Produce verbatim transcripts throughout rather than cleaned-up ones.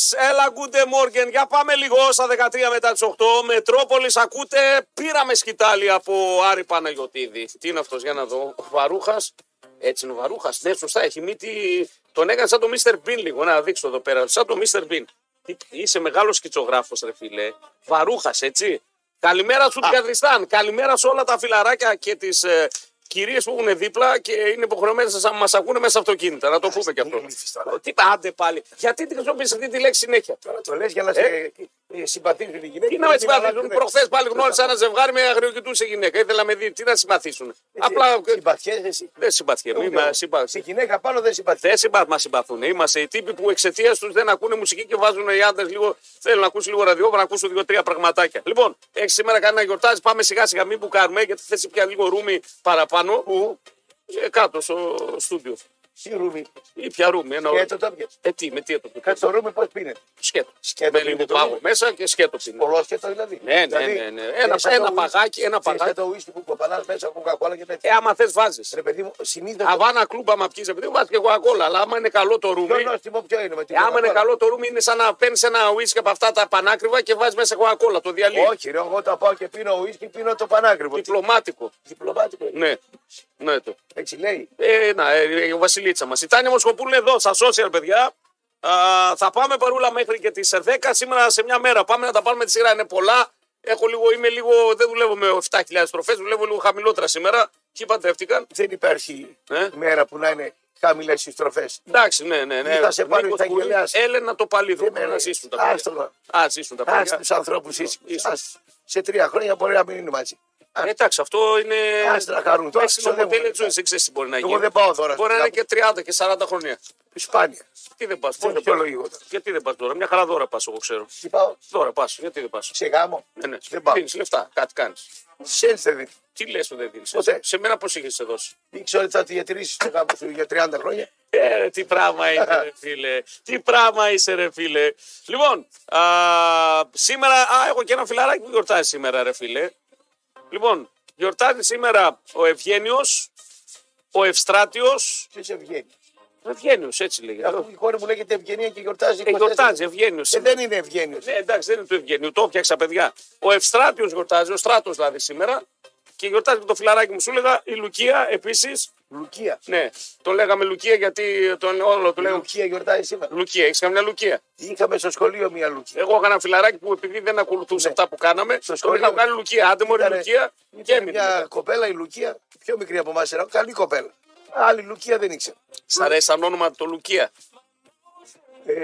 Γκουντές, έλα Γκούντε Μόργεν, για πάμε λίγο στα δεκατρία μετά τις οκτώ. Μετρόπολης, ακούτε, πήραμε σκητάλη από Άρη Παναγιωτίδη. Τι είναι αυτός, για να δω. Ο Βαρούχας, έτσι είναι ο Βαρούχας, ναι, σωστά, έχει μύτη. Τον έκανε σαν το μίστερ Bean λίγο, να δείξω εδώ πέρα, σαν το μίστερ Bean. Είσαι μεγάλος σκητσογράφος, ρε φίλε. Βαρούχας, έτσι. Καλημέρα σου, Τικατριστάν. Καλημέρα σε όλα τα φιλαράκια και τις ε, κυρίες που έχουν δίπλα και είναι υποχρεωμένες να μας ακούνε μέσα αυτοκίνητα. Να το πούμε κι αυτό. Τι πάτε πάλι. Γιατί την χρησιμοποιείς αυτή τη λέξη συνέχεια. Τώρα το λες για να σε συμπαθίζουν οι γυναίκες. Τι να με συμπαθίζουν. Προχθές πάλι γνώρισα ένα ζευγάρι με αγριοκοιτούσε γυναίκα. Ήθελα με δει. Τι να συμπαθήσουν. Απλά. Συμπαθιέσαι. Δεν συμπαθιέσαι. Η γυναίκα πάνω δεν συμπαθιέσαι. Δεν μας συμπαθούν. Είμαστε οι τύποι που εξαιτίας τους δεν ακούνε μουσική και βάζουν οι άντρες λίγο. Θέλουν να ακούσουν λίγο ραδιόφωνο, να ακούσουν δύο-τρία πραγματάκια. Λοιπόν, έχει σήμερα κάνει να γιορτάζει. Πάμε σιγά-σιγά, μην μπουκάρουμε γιατί θες πια λίγο ρούμι παραπάνω. Που κάτω στο στούντιο. Τι ρούμι. Ή πια ρούμι. Ένα... Σκέτο το πιες. Ε, τι, με τι έτω πιες. Κάτω το ρούμι πώς πίνεται. Σκέτο. Σκέτο με λίγο πάγο μέσα και σκέτο πίνεται. Ολόσκέτο δηλαδή. Ναι, ναι, ναι, ναι. Ένα, ένα παγάκι, ένα παγάκι. Σκέτο ουίσκι που κοπανάς μέσα από κοκακόλα και τέτοια. Ε, άμα θες βάζεις. Ρε παιδί μου, συνήθως. Αβάνα κλούμπα μα πιείς, επειδή μου βάζει και κοκακόλα. Αλλά άμα είναι καλό το ρούμι. Ποιο νόστιμο ποιο είναι με την κοκακόλα. Άμα είναι καλό το ρούμι είναι σαν να παίρνεις ένα ουίσκι από αυτά τα πανάκριβα και βάζεις μέσα κοκακόλα. Το διαλύει. Όχι, ρε, εγώ τα πάω και πίνω ουίσκι, πίνω το πανάκριβο. Διπλωμάτικο. Διπλωμάτικο. Ναι. Ναι, το. Έτσι λέει. Ε, να, ε, ο Βασιλίτσα μας. Η Τάνια Μοσχοπούλου εδώ, στα social, παιδιά. Α, θα πάμε παρούλα μέχρι και τις δέκα σήμερα σε μια μέρα. Πάμε να τα πάρουμε τη σειρά. Είναι πολλά. Έχω λίγο, είμαι λίγο, δεν δουλεύω με επτά χιλιάδες στροφές, δουλεύω λίγο χαμηλότερα σήμερα. Ποιοι παντρεύτηκαν. Δεν υπάρχει ε? μέρα που να είναι χαμηλές οι στροφές. Εντάξει, ναι, ναι. ναι. Θα σε πάρει ο Ταγγελιάς. Έλενα το παλίδι. Να ζήσουν τα παιδιά. Α ζήσουν τα παιδιά. Α τους ανθρώπους ήσουν. Σε τρία χρόνια μπορεί να μην είναι μαζί. Εντάξει, αυτό είναι. Άστρα χαρούν. Μέσα στο τέλο δεν ξέρει τι μπορεί να γίνει. Εγώ δεν πάω τώρα. Μπορεί να είναι και τριάντα και σαράντα χρόνια. Σπάνια. Τι δεν πα τώρα. Γιατί δεν πα τώρα. Μια χαρά δώρα πα, εγώ ξέρω. Τι πάω. Δώρα πα. Γιατί δεν πα. Σε γάμο. Δεν πάω. Δίνει λεφτά. Κάτι κάνει. Σέλ δεν δίνει. Τι λε που δεν δίνει. Σε μένα πώ είχε σε δώσει. Δεν ξέρω ότι θα τη διατηρήσει το γάμο σου για τριάντα χρόνια. Ε, τι πράγμα είσαι, ρε φίλε. Τι πράγμα είσαι, ρε φίλε. Λοιπόν, σήμερα. Έχω και ένα φιλαράκι που γιορτάζει σήμερα, ρε φίλε. Λοιπόν, γιορτάζει σήμερα ο Ευγένιος, ο Ευστράτιος. Ποιος Ευγένιος? Ο Ευγένιος, έτσι λέγεται. Αυτό η κόρη μου λέγεται Ευγενία και γιορτάζει. Ε, γιορτάζει, Ευγένιος. Ε, δεν είναι Ευγένιος. Ναι, εντάξει, δεν είναι του Ευγένιου, το φτιάξα παιδιά. Ο Ευστράτιος γιορτάζει, ο Στράτος δηλαδή σήμερα. Και γιορτάζει με το φιλαράκι μου, σου έλεγα, η Λουκία επίσης. Λουκία. Ναι, το λέγαμε Λουκία γιατί τον όλο το λέγαμε. Λουκία γιορτάζει σήμερα. Λουκία, έχεις καμιά Λουκία. Είχαμε στο σχολείο μια Λουκία. Εγώ είχα ένα φιλαράκι που επειδή δεν ακολουθούσε ναι. αυτά που κάναμε, στο σχολείο είχα κάνει Λουκία. Άντε μωρή Λουκία και έμεινε. Μια κοπέλα η Λουκία, πιο μικρή από εμάς, καλή κοπέλα. Άλλη Λουκία δεν ήξερα. Σ' αρέσει σαν όνομα το Λουκία. Ε,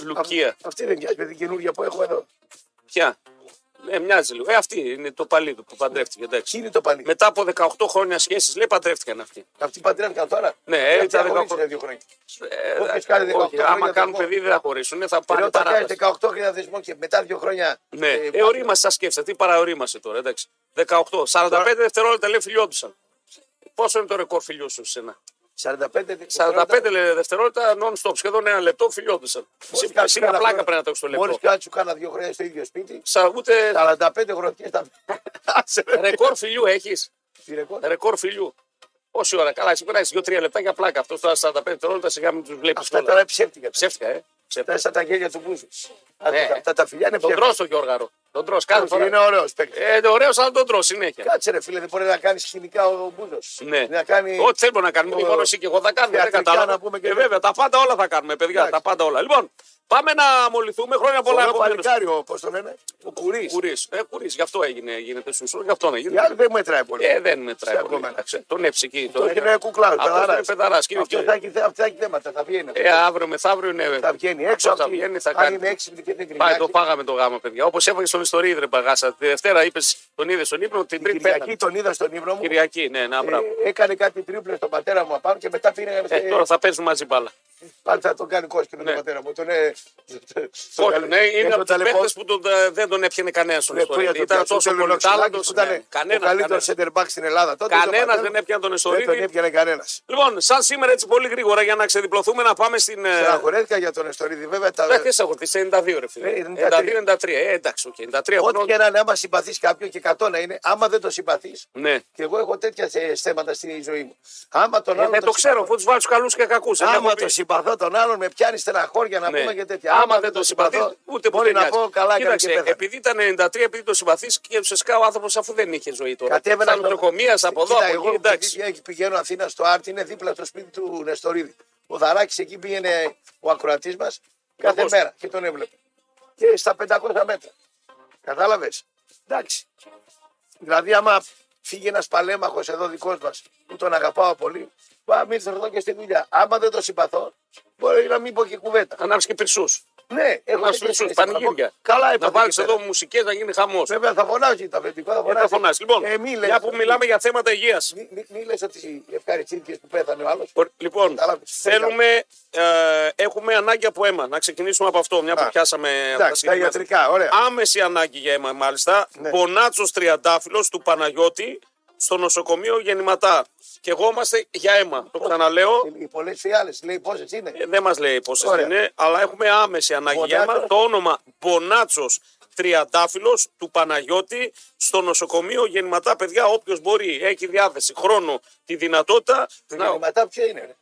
Λουκία. Α, αυτή δεν μοιάζει με την καινούργια που έχω εδώ. Ποια. Ε, μοιάζει λίγο. Ε, αυτή είναι το παλίδι που παντρεύτηκε. Εντάξει. Είναι το παλίδι. Μετά από δεκαοκτώ χρόνια σχέσεις, λέει παντρεύτηκαν αυτοί. Αυτοί παντρεύτηκαν τώρα. Ναι, έτσι θα χωρίσουν δύο χρόνια. Ε, κάνει δεκαοκτώ. Άμα κάνουν παιδί δεν θα χωρίσουν. Θα πάρουν παράδοση. Κάνει δεκαοκτώ χρόνια δεσμό και μετά δύο χρόνια. Ναι, ε, ε, ορίμασε, σκέφτεσαι. Τι παραορίμασε τώρα, εντάξει. δεκαοκτώ. σαράντα πέντε δευτερόλεπτα λέει φιλιόντουσαν. Πόσο είναι το ρεκόρ φιλιού σου σένα. σαράντα πέντε δευτερόλεπτα non-stop, σχεδόν ένα λεπτό φιλιόντουσαν. Σήμερα πλάκα πρέπει να το έχεις το λεπτό. Μόλις κάτσου κάνα δύο χρόνια στο ίδιο σπίτι. Ούτε... σαράντα πέντε χρονιές τα Ρεκόρ φιλιού έχεις. Τι ρεκόρ. Ρεκόρ φιλιού. Όση ώρα. Καλά, εσύ περνάει δύο τρία λεπτά για πλάκα. Αυτό τώρα σαράντα πέντε δευτερόλεπτα σιγά μην τους βλέπεις. Αυτά τώρα ψεύτηκα. Ψεύτηκα, ε. Αυτά σαν τα γέλια του Μπούζου. Ναι. Αυτά τα φιλιά είναι ψεύτικα. Τον τρως το Γιώργαρο. Τον τρως κάθε φορά. Είναι ωραίος παίκτης. Είναι ωραίος αλλά τον τρως συνέχεια. Κάτσε ρε φίλε, δεν μπορεί να κάνει χημικά ο Μπούζος. Ναι. Να κάνει... Ό,τι θέλουμε να κάνουμε. Μόνο εσύ και εγώ θα κάνουμε. Δεν κατάλαβα. Και βέβαια τα πάντα όλα θα κάνουμε, παιδιά. Τα πάντα όλα. Λοιπόν, πάμε να μολυθούμε χρόνια πολλά. Ένα παλικάριο, πώς το λένε. Ο Κουρίς. Ε, Κουρίς, γι' αυτό έγινε, γίνεται σουσό, γι' αυτό να γίνει. Δεν μετράει πολύ. Ε, δεν μετράει πολύ. Τον έψηκε. Τον έγινε κουκλάρι. Αυτό θα έχει θέματα. Θα βγαίνει. Ε, αύριο μεθαύριο είναι. Θα βγαίνει έξω. Θα βγαίνει, θα κάνει. Πάει, το πάγαμε το γάμα, παιδιά. Όπως έφαγε στον Εστορίδη, ρε παγάσα. Τη Δευτέρα είπε τον είδε στον ύπνο, την Τρίτη πέθανε. Κυριακή τον είδα στον ύπνο μου. Κυριακή, ναι, να μπράβο. Έκανε κάτι τρίπλε στον πατέρα μου απάνω και μετά πήρε. Τώρα θα παίζουν μαζί μπάλα. Πάλι θα τον κάνει κόσκινο τον πατέρα μου. Είναι από τους παίκτες που δεν τον έπιανε κανένας στον Εστορίδη. Ήταν τόσο πολυτάλαντος. Κανένας. Ο καλύτερος σέντερ μπακ στην Ελλάδα τότε. Κανένας δεν έπιανε τον Εστορίδη. Δεν τον έπιανε κανένας. Λοιπόν, σαν σήμερα έτσι πολύ γρήγορα για να ξεδιπλωθούμε να πάμε στην. Στεναχωρέθηκα για τον Εστορίδη, βέβαια. Δεν θε αγορτή, ενενήντα δύο ρε φίλε. ενενήντα δύο ενενήντα τρία. Εντάξει, οκ. Ό,τι και να είναι, άμα συμπαθεί κάποιον και εκατό να είναι, άμα δεν το συμπαθεί. Και εγώ έχω τέτοια θέματα στη ζωή μου. Άμα τον άλλο. Δεν το ξέρω, αφού του βάλει του καλού και κακού. Άμα το συμπαθεί. συμπαθώ τον άλλον, με πιάνει στεναχώρια να ναι. πούμε και τέτοια. Άμα, Άμα δεν τον συμπαθώ, ούτε μπορεί να πω καλά. Κοίταξε, επειδή ήταν ενενήντα τρία, επειδή τον συμπαθεί και ουσιαστικά ο άνθρωπο αφού δεν είχε ζωή τώρα. Κατέβαινα νοσοκομεία από εδώ, από εκεί. Εντάξει. Πηγαίνω Αθήνα στο Άρτη, είναι δίπλα στο σπίτι του Εστορίδη. Ο Δαράκης εκεί πήγαινε ο ακροατής μας κάθε Πώς. μέρα και τον έβλεπε. Και στα πεντακόσια μέτρα. Κατάλαβες. Εντάξει. Δηλαδή, άμα φύγει ένας παλέμαχος εδώ δικός μας που τον αγαπάω πολύ, πάμε ήρθε εδώ και στη δουλειά. Άμα δεν τον συμπαθώ, μπορεί να μην πω και κουβέντα. Ανάψει και πυρσούς. Ναι, εγώ δεν πανηγύρια. Καλά, να βάλει εδώ μουσικές να γίνει χαμός. Βέβαια, θα φωνάζει τα παιδικά. Θα φωνάζει. φωνάζει. Λοιπόν, ε, μιλες, μια που μιλάμε για θέματα υγείας. Μίλησε τι ευχαριστήρικες που πέθανε ο άλλος. Λοιπόν, θέλουμε, ε, έχουμε ανάγκη από αίμα. Να ξεκινήσουμε από αυτό, μια που Α, πιάσαμε εντάξει, τα ιατρικά. Ωραία. Άμεση ανάγκη για αίμα, μάλιστα. Ναι. Βονάτσος Τριαντάφυλλος του Παναγιώτη στο νοσοκομείο Γεννηματά. Και εγώ είμαστε για αίμα. Το ξαναλέω. Οι πολλές οι άλλες λέει πόσες είναι. Ε, δεν μας λέει πόσες είναι, αλλά έχουμε άμεση ανάγκη για αίμα. Το όνομα Βονάτσος Τριαντάφυλλος του Παναγιώτη στο νοσοκομείο Γεννηματά. Παιδιά, όποιος μπορεί, έχει διάθεση, χρόνο, τη δυνατότητα. Να... Γεννηματά ποια είναι.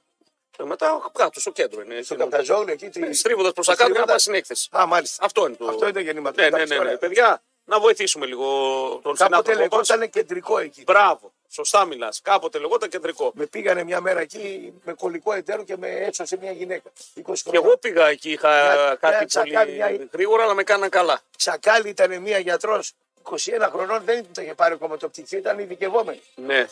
Ρε. Μετά κάτω στο κέντρο είναι. Στο Καπταζόγλιο εκεί. Τη... Στρίβοντας προς τα κάτω για να πάει στην έκθεση. Α, μάλιστα. Αυτό είναι το. Αυτό είναι το Γεννηματά. Ναι, ναι, ναι, ναι. Παιδιά, να βοηθήσουμε λίγο τον συνάδελφο. Κάποτε λεγόταν κεντρικό εκεί. Μπράβο. Σωστά μιλάς. Κάποτε λεγόταν κεντρικό. Με πήγανε μια μέρα εκεί με κολλικό εταίρο και με έσωσε μια γυναίκα. Και εγώ πήγα εκεί. Είχα μια, κάτι μια, πολύ μια... γρήγορα, αλλά με κάναν καλά. Τσακάλι ήταν μια γιατρός είκοσι ένα χρονών, δεν το είχε πάρει ακόμα το πτυχίο, ήταν ειδικευόμενη. Ναι.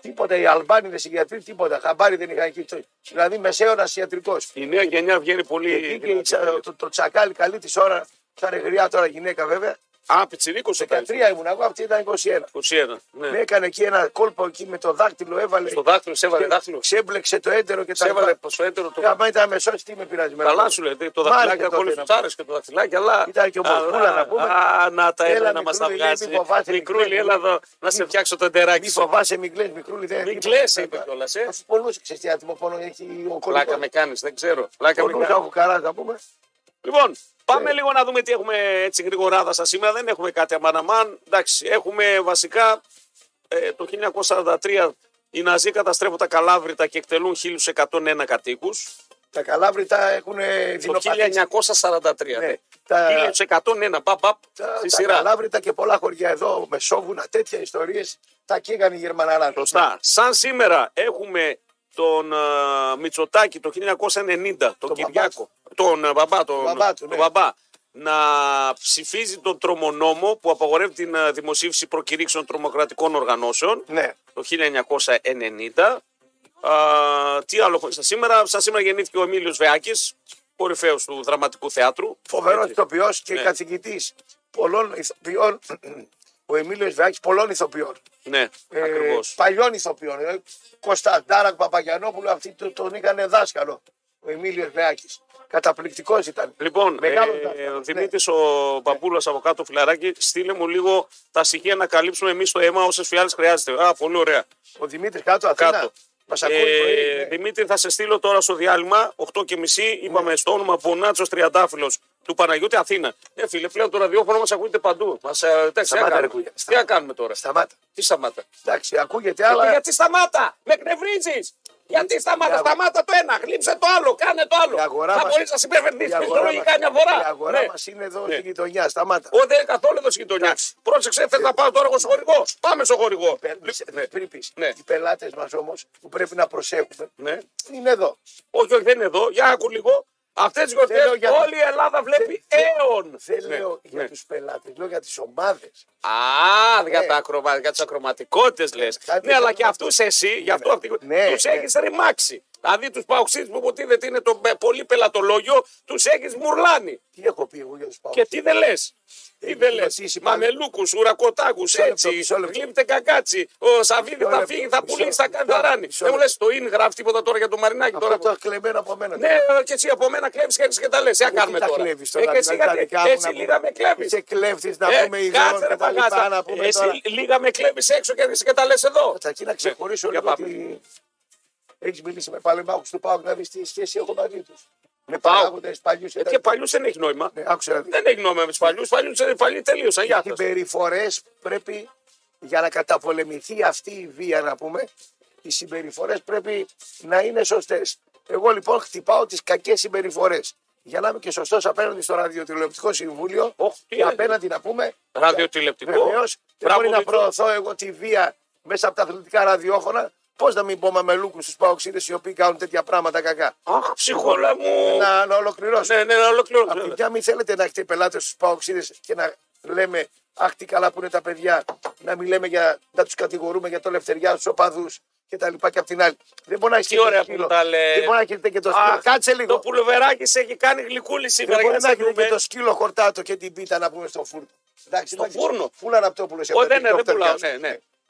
Τίποτα, οι Αλμπάνιδες, οι γιατροί, τίποτα. Χαμπάρι δεν είχαν εκεί. Δηλαδή μεσαίωνας ιατρικός. Η νέα γενιά βγαίνει πολύ. Και τσα... το, το τσακάλι καλή τη ώρα, σαν γριά τώρα γυναίκα βέβαια. Α, πιτσιρίκος ήταν. δεκατρία ήμουν εγώ, αυτή ήταν είκοσι ένα. είκοσι ένα, ναι. Με έκανε εκεί ένα κόλπο εκεί με το δάχτυλο, έβαλε. Στο δάχτυλο, σε έβαλε δάχτυλο. Ξέμπλεξε το έντερο και τα λοιπά. Έβαλε το έντερο. Το... Άμα ήταν μεσός, τι με πειράζει. Καλά σου λέει, το δαχτυλάκι ακόμη του άρεσε και το δαχτυλάκι, αλλά. Ήταν και ομορφούλα να πούμε. Α, να τα έλα να μα τα βγάζει. Μικρούλη, έλα εδώ να σε φτιάξω το εντεράκι. Μη φοβάσαι, μην κλαις, Μικρούλη. Μην κλαις, είπε κιόλα. Αφού πολλού ξεστιάτιμο πόνο έχει ο κολακό. Λάκα με κάνει, δεν ξέρω. Λάκα με κάνει. Λοιπόν, πάμε yeah. λίγο να δούμε τι έχουμε έτσι γρήγοράδα σας σήμερα. Δεν έχουμε κάτι αμαναμάν. Εντάξει, έχουμε βασικά ε, το χίλια εννιακόσια σαράντα τρία οι Ναζί καταστρέφουν τα Καλάβρητα και εκτελούν χίλιους εκατόν ένα κατοίκους. Τα Καλάβρητα έχουν δεινοπαθήσει. Το χίλια εννιακόσια σαράντα τρία. Ναι. Τα... χίλιους εκατόν ένα, παπ, παπ, τα... στη σειρά. Τα Καλάβρητα και πολλά χωριά εδώ, Μεσόβουνα, τέτοια ιστορίες, τα καίγαν οι Γερμαναράδες. Σωστά. Ναι. Σαν σήμερα έχουμε τον uh, Μητσοτάκη το χίλια εννιακόσια ενενήντα, τον το Κυριάκο, τον uh, μπαμπά, τον, μπαμπά, του, ναι. τον μπαμπά, να ψηφίζει τον τρομονόμο που απαγορεύει την uh, δημοσίευση προκηρύξεων τρομοκρατικών οργανώσεων, ναι. το χίλια εννιακόσια ενενήντα. Uh, τι άλλο χωρίς σήμερα, σαν σήμερα γεννήθηκε ο Εμίλιος Βεάκης, κορυφαίος του δραματικού θεάτρου. Φοβερός ηθοποιός και ναι. καθηγητής πολλών ηθοποιών. Ο Εμίλιος Βεάκης πολλών ηθοποιών. Ναι, ε, ακριβώς. Παλιών ηθοποιών. Ε, Κωνσταντάρακ, Παπαγιανόπουλο, αυτοί τον είχαν δάσκαλο. Ο Εμίλιος Βεάκης. Καταπληκτικός ήταν. Λοιπόν, ε, ο Δημήτρης ναι. ο Παπούλας ναι. από κάτω, φιλαράκι, στείλε μου λίγο τα στοιχεία να καλύψουμε εμείς το αίμα όσες φιάλες χρειάζεται. Α, πολύ ωραία. Ο Δημήτρης κάτω, Αθήνα. Κάτω. Μας ακούει, ε, ναι. Δημήτρη, θα σε στείλω τώρα στο διάλειμμα οκτώ και μισή. Είπαμε ναι. στο όνομα Βονάτσος Τριαντάφυλλος του Παναγιώτη Αθήνα. Ναι, φίλε, πλέον το ραδιόφωνο μας ακούγεται παντού. Μας, εντάξει, σταμάτα, ρε, τι να κάνουμε τώρα. Σταμάτα. Τι σταμάτα. Εντάξει, ακούγεται, αλλά. Γιατί, γιατί σταμάτα, με εκνευρίζεις. Γιατί σταμάτα, αγορά... σταμάτα το ένα, γλύψε το άλλο, κάνε το άλλο. Θα μας... μπορεί να συμπεριφερθεί φυσιολογικά μια φορά. Η αγορά ναι. μα είναι εδώ ναι. στην γειτονιά, σταμάτα. Όχι, δεν είναι καθόλου εδώ στην γειτονιά. Πρόσεξε, θέλω να πάω τώρα στο χορηγό. Πάμε στο χορηγό. Πριν πει, οι πελάτες μας όμως που πρέπει να προσέχουμε είναι εδώ. Όχι, όχι, δεν είναι εδώ. Για άκου λίγο. Αυτές τις γιορτές όλη το... η Ελλάδα βλέπει Θε... αίων. Δεν ναι. λέω για ναι. τους πελάτες, λέω για τις ομάδες. Α, ναι. για, τα ακρομα... για τις ακροματικότητες λες. Ναι, ναι, ναι, αλλά και αυτούς εσύ, ναι, για αυτό, ναι. αυτή... ναι, τους ναι. έχεις ρημάξει. Δηλαδή τους παοξίδες που υποτίθεται είναι το πολύ πελατολόγιο, τους έχεις μουρλάνει. Τι έχω πει εγώ για τους παοξίδες. Και τι δεν λες. Τι δεν λες. Μαμελούκους, ουρακοτάκους, έτσι. Γλύπτε κακάτσι. Ο Σαββίδη θα φύγει, θα πουλήσει, θα κάνει ταράνι. Δεν μου λες το ίν γράφει τίποτα τώρα για το Μαρινάκι. Αυτό τώρα το κλεμμένο από μένα. Ναι, και εσύ από μένα κλέβεις και τα λες. Τι να κάνουμε τώρα. Εσύ λίγα με κλέβεις. Εσύ κλέφτης να πούμε ιδεών και τα λοιπά να πούμε τώρα. Εσύ λίγα με κλέβεις έξω και τα λες εδώ. Θα εκεί να ξεχωρίσω λίγο ότι έχεις μιλήσει με παλαιμάχους του ΠΑΟΚ να δεις τι σχέση έχω μαζί τους. Με παράγοντες παλιούς. Γιατί για παλιούς δεν έχει νόημα. Ναι, άκουσα, δεν έχει νόημα με τους παλιούς. Παλιούς παλιούς τελείωσαν. Οι συμπεριφορές πρέπει για να καταπολεμηθεί αυτή η βία να πούμε. Οι συμπεριφορές πρέπει να είναι σωστές. Εγώ λοιπόν χτυπάω τις κακές συμπεριφορές. Για να είμαι και σωστός απέναντι στο ραδιοτηλεοπτικό συμβούλιο, oh, και απέναντι να πούμε. Ραδιοτηλεοπτικό. Βεβαίως, δεν μπορεί να προωθώ εγώ τη βία μέσα από τα αθλητικά ραδιόφωνα. Πώς να μην πω με μελούκους στους παοξίδες οι οποίοι κάνουν τέτοια πράγματα κακά. Αχ, ψυχόλα μου. Να, να ολοκληρώσω. Ναι, ναι, να ολοκληρώσω. Από παιδιά, μην θέλετε να έχετε πελάτες στους παοξίδες και να λέμε, αχ, τι καλά που είναι τα παιδιά, να μην λέμε για, να τους κατηγορούμε για το λευτεριά τους οπαδούς και τα λοιπά. Και απ' την άλλη, δεν μπορεί να έχετε και το σκύλο. Αχ, κάτσε λίγο. Το πουλοβεράκι σε έχει κάνει γλυκούλη σήμερα. Δεν μπορεί να έχετε και το σκύλο χορτάτο και την πίτα να πούμε στο φούρνο. Εντάξει, στο φούρνο. Φούλα να πτώπουλο σε αυτό.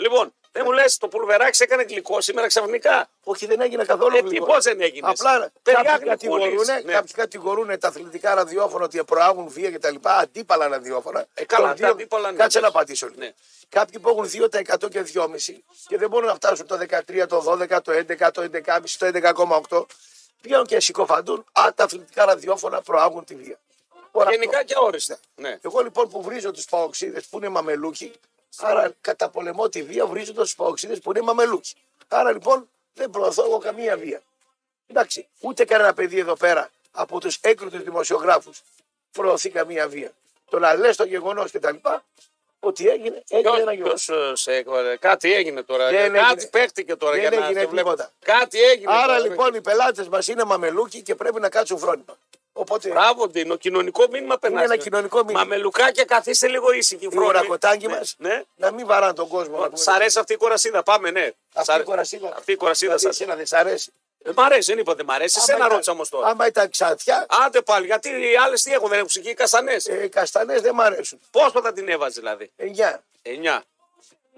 Λοιπόν, δεν μου λες, το πουλβεράκι έκανε γλυκό σήμερα ξαφνικά. Όχι, δεν έγινε καθόλου ε, γλυκό. Πώς δεν έγινε. Απλά κάποιοι κατηγορούν, ναι. κάποιοι κατηγορούν τα αθλητικά ραδιόφωνα ότι προάγουν βία κτλ. Αντίπαλα ραδιόφωνα. Ε, καλά, δύο... αντίπαλα, ναι. Κάτσε να πατήσω λίγο. Ναι. Κάποιοι που έχουν δύο τοις εκατό και δυόμισι τοις εκατό και δεν μπορούν να φτάσουν το δεκατρία τοις εκατό, το δώδεκα τοις εκατό, το έντεκα τοις εκατό, το έντεκα κόμμα πέντε τοις εκατό, το έντεκα κόμμα οκτώ τοις εκατό. Πηγαίνουν και συκοφαντούν. Α, τα αθλητικά ραδιόφωνα προάγουν τη βία. Γενικά και όριστα. Ναι. Εγώ λοιπόν που βρίζω τους παοξίδες που είναι μαμελούκοι. Άρα καταπολεμώ τη βία βρίζοντας τους παοξίδες που είναι μαμελούκοι. Άρα λοιπόν δεν προωθώ εγώ καμία βία. Εντάξει, ούτε κανένα παιδί εδώ πέρα από τους έκριτους δημοσιογράφους προωθεί καμία βία. Το να λες το γεγονός και τα λοιπά, ότι έγινε, έγινε ποιος, ένα γεγονός. Ποιος, σε, κάτι έγινε τώρα, δεν κάτι έγινε, παίχτηκε τώρα δεν για να έγινε το βλέπω. Κάτι έγινε. Άρα τώρα, λοιπόν οι πελάτες μας είναι μαμελούκοι και πρέπει να κάτσουν φρόνημα. Οπότε... Μπράβο, Ντίνο, κοινωνικό μήνυμα περνάει. Είναι ένα κοινωνικό μήνυμα. Μαμελουκάκια, καθίστε λίγο ήσυχοι. Το ρακοτάκι μας να μην βαράνε τον κόσμο. Σ' αρέσει αυτή η κορασίδα, πάμε, ναι. Αυτή η κορασίδα. Αυτή η κορασίδα σας. Εσένα δεν σ' αρέσει. Ε, μ' αρέσει, δεν είπα ότι μ' αρέσει. Σε ένα ρώτησα όμως τώρα. Άμα ήταν ξανθιά. Άντε πάλι, γιατί οι άλλες τι έχουν, δεν έχουν ψυχή, οι καστανές. Ε, οι καστανές δεν μ' αρέσουν. Πόσο θα την έβαζε δηλαδή. εννιά.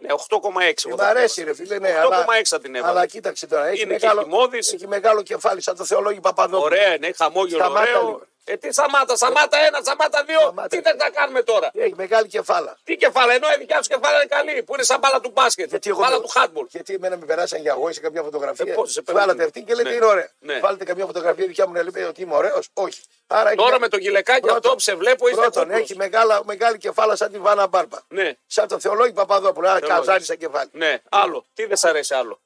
Ναι, οκτώ κόμμα έξι. Μ' αρέσει, ρε φίλε. Ναι, οκτώ κόμμα έξι θα την έβαλα. Αλλά κοίταξε τώρα. Έχει, είναι μεγάλο, έχει μεγάλο κεφάλι, σαν το Θεολόγιο Παπαδόπουλο. Ωραία, ναι, χαμόγελο. Σταμάτα. Ε, τι σταμάτα, σταμάτα ένα, σταμάτα δύο. Σταμάτα, τι δεν θα κάνουμε τώρα. Έχει μεγάλη κεφάλα. Τι κεφάλα, ενώ η δικιά του κεφάλα είναι καλή, που είναι σαν μπάλα του μπάσκετ. Γιατί μπάλα εγώ, του χάτμπολ. Γιατί εμένα με περάσαν για εγώ, σε κάποια φωτογραφία. Ε, πώς, σε βάλατε αυτή και λέτε ναι, είναι ωραία. Ναι. Βάλετε καμιά φωτογραφία δικιά μου να λέει ότι είμαι ωραίο. Όχι. Άρα τώρα έχει... με το γυλαικάκι αυτό που σε βλέπω είσαι κόμπλος. Έχει μεγάλα, μεγάλη κεφάλα σαν τη Βάνα Μπάρμπα. Ναι. Σαν το Θεολόγιο Παπαδόπουλο. Άρα καζάρι σαν κεφάλι. Ναι, άλλο. Τι δεν σ' αρέσει άλλο.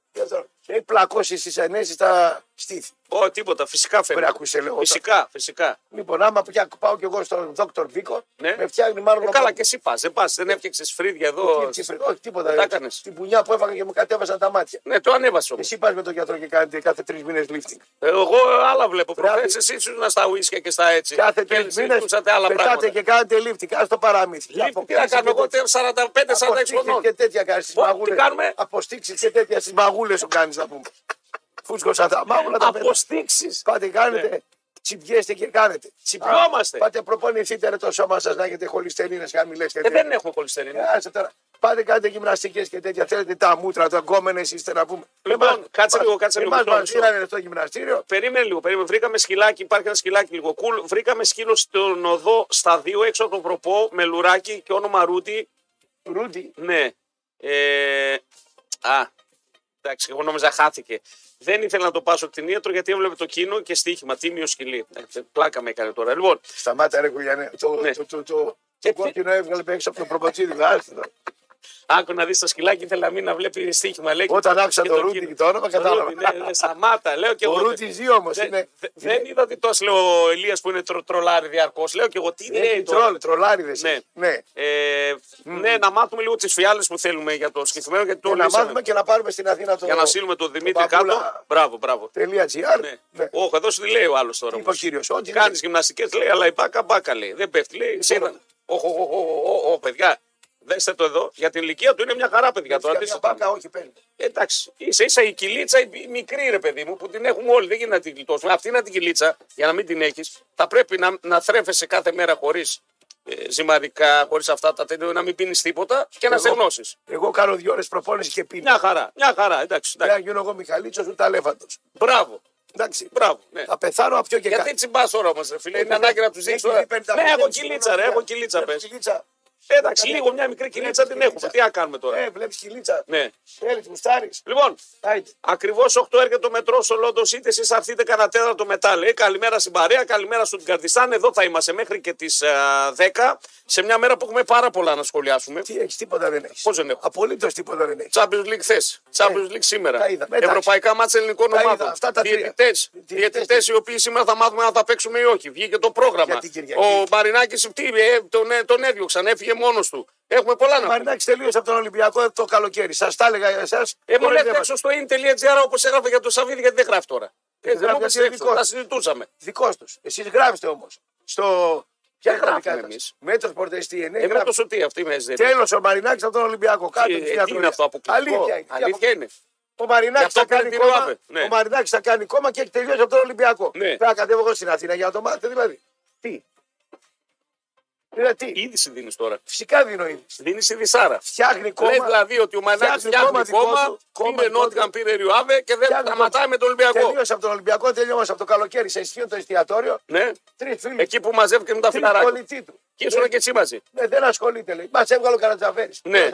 Έχει πλακώσει στις ενέσεις τα στήθη. Ω, τίποτα, φυσικά φαίνεται. Φυσικά, φυσικά. Λοιπόν, άμα πια πάω κι εγώ στον Δόκτωρ Βίκο, ναι, με φτιάχνει μάλλον. Ε, καλά, και εσύ πας. Δεν πας, δεν έφτιαξες φρύδια εδώ. Όχι, όχι τίποτα. Την πουνιά που έφαγα και μου κατέβασαν τα μάτια. Ναι, το ανέβασα. Εσύ πας με τον γιατρό και κάνετε κάθε τρεις μήνες lifting. Εγώ άλλα βλέπω. Προχθές εσύ ήσουν στα ουίσκια και στα έτσι. Κάθε τρεις μήνες πετάτε και κάνετε lifting. Α το παραμύθι. Τι να κάνω εγώ, σαράντα πέντε σαράντα έξι και τέτοια κάνει στις μαγούλες. Αποστήξει και τέτοια στις μαγούλες σου κάνει να πούμε. Φούσκωσα τα μάγουλα τα πέντε. Αποστήξεις. Πάτε κάνετε, ναι, τσιμπιέστε και κάνετε. Τσιμπιόμαστε. Πάτε προπονηθείτε ρε το σώμα σας να έχετε χολυστερίνες χαμηλές και ε, δεν έχουμε χολυστερίνες. Άσε τώρα. Πάτε κάνετε γυμναστικές και τέτοια. Θέλετε τα μούτρα, τα γκόμενες είστε να πούμε. Λοιπόν, λοιπόν κάτσε λίγο, κάτσε λίγο. Εμάς μας πήρανε στο γυμναστήριο. Περίμενε λίγο, περίμενε. Βρήκαμε σκυλάκι, υπάρχει ένα σκυλάκι λίγο κουλ. Cool. Βρήκαμε σκύλο στον οδό στα δύο έξω από τον προπό με λουράκι και όνομα Ρούτι. Ρούτι. Ναι. Ε, α. Εντάξει, εγώ νόμιζα χάθηκε. Δεν ήθελα να το πάσω την ίατρο γιατί έβλεπε το κίνο και στοίχημα. Τίμιο σκυλί. Πλάκα με έκανε τώρα. Λοιπόν. Σταμάτα, ρε Κουλιανέ. Το, ναι, το, το, το, το κόκκινο έβγαλε έξω από το προπατσίδι. Άκου να δει το σκυλάκι, ήθελα να μην να βλέπει στοίχημα. Λέει, όταν άκουσα το, το Ρούτι και το όνομα, κατάλαβα. Ναι, ναι, σταμάτα, λέω και εγώ. Ο Ρούτι ζει όμω. Δεν είδα ότι τόσο λέω ο Ηλίας που είναι τρο, τρολάρι διαρκώ. Λέω και εγώ τι λέει. Τρολ, τρολάριδε. Ναι, ναι. Ε, mm. ναι, να μάθουμε λίγο τι φιάλες που θέλουμε για το σκηθμένο. Γιατί το ναι, να μάθουμε και να πάρουμε στην Αθήνα το. Για να στείλουμε τον Δημήτρη κάτω. Μπράβο, μπράβο. Τελεία τζι αρ. Όχι, εδώ σου τι λέει ο άλλο τώρα. Κάνει γυμναστικέ, λέει, αλλά η μπάκα μπάκα λέει. Δεν πέφτει, λέει. Οχ, παιδιά. Δέστε το εδώ, για την ηλικία του είναι μια χαρά, παιδιά. Τώρα τι πάκα, όχι παίρνει. Εντάξει, ίσα ίσα η κυλίτσα η μικρή, ρε παιδί μου, που την έχουμε όλοι. Δεν γίνεται να την γλιτώσουμε. Αυτή είναι την κυλίτσα, για να μην την έχει, θα πρέπει να, να θρέφεσαι κάθε μέρα χωρίς ε, ζυμαρικά, χωρίς αυτά τα τέτοια, να μην πίνεις τίποτα και εγώ, να στεγνώσεις. Εγώ κάνω δύο ώρες προπόνηση και πίνω. Μια χαρά, μια χαρά, εντάξει. εντάξει. Δεν γίνω εγώ Μιχαλίτσος ούτε αλέφαντος. Μπράβο. Εντάξει, μπράβο, ναι. Θα πεθάνω απ' πιο και κάτι. Γιατί τσιμπάς τώρα όμως, ρε φίλε, είναι ανάγκη να του δείξω. Ναι, έχω κυλίτσα, ρε, έχω κυλίτσα πες. Εντάξει, λίγο μια μικρή κυλίτσα την έχουμε. Τι να κάνουμε τώρα. Ε, βλέπει κυλίτσα. Ναι. Θέλει, μουστάρι. Λοιπόν, ακριβώς οκτώ έρχεται το μετρό στο Λόντος. Είτε εσείς αρθείτε κανένα τέταρτο μετά. Λέει καλημέρα στην παρέα, καλημέρα στον Καρτιστάν. Εδώ θα είμαστε μέχρι και τις δέκα. Σε μια μέρα που έχουμε πάρα πολλά να σχολιάσουμε. Τι έχει, τίποτα δεν έχει. Πώς δεν έχω. Απολύτως τίποτα δεν έχει. Champions League χθες. Champions League σήμερα. Ευρωπαϊκά μάτσα ελληνικών ομάδων. Διαιτητές οι οποίοι σήμερα θα μάθουμε αν θα παίξουμε ή όχι. Βγήκε το πρόγραμμα. Ο Μαρινάκης τον έδιωξαν, έφυγε μόνος του. Έχουμε πολλά να πούμε. Μαρινάκης τελείωσε από τον Ολυμπιακό το καλοκαίρι. Σας τα έλεγα για εσάς. Επολέτε έξω στο in.gr όπως έγραφε για τον Σαββίδη, γιατί δεν γράφει τώρα. Ε, θα συζητούσαμε. Δικός τους. Εσείς γράφετε όμως. Στο. Δεν γράφουμε εμείς. Με το σπορτεστή εννέα. Εμείς το σωτή αυτή με εσδένει. Τέλος ο Μαρινάκης από τον Ολυμπιακό. Κάτω. Τι είναι αυτό αποκλειστικό. Αλήθεια είναι. Ο Μαρινάκης θα, ναι. θα κάνει κόμμα και έχει τελειώσει από τον Ολυμπιακό. Ναι. Πρέπει να κατέβω εγώ στην Αθήνα για να το μάθετε, δηλαδή. Τι. Δηλαδή, τι. Είδηση δίνεις τώρα. Φυσικά δίνω είδηση. Δίνεις είδηση άρα. Φτιάχνει κόμμα. Λέει δηλαδή ότι ο Μαρινάκης φτιάχνει, φτιάχνει κόμμα, του, κόμμα πήρε Νότιγκαμ, πήρε Ριουάβε και δεν σταματάει με τον Ολυμπιακό. Τελείωσε από τον Ολυμπιακό, τελειώμασε από το καλοκαίρι σε ισχύον το εστιατόριο. Ναι. Τρεις φίλοι. Εκεί που μαζεύτηκαν τα φιλαράκια. Και ήσουν και εσύ μαζί. Ναι, δεν ασχολείται, λέει. Μα έβγαλε ο Καρατζαφέρης. Ναι.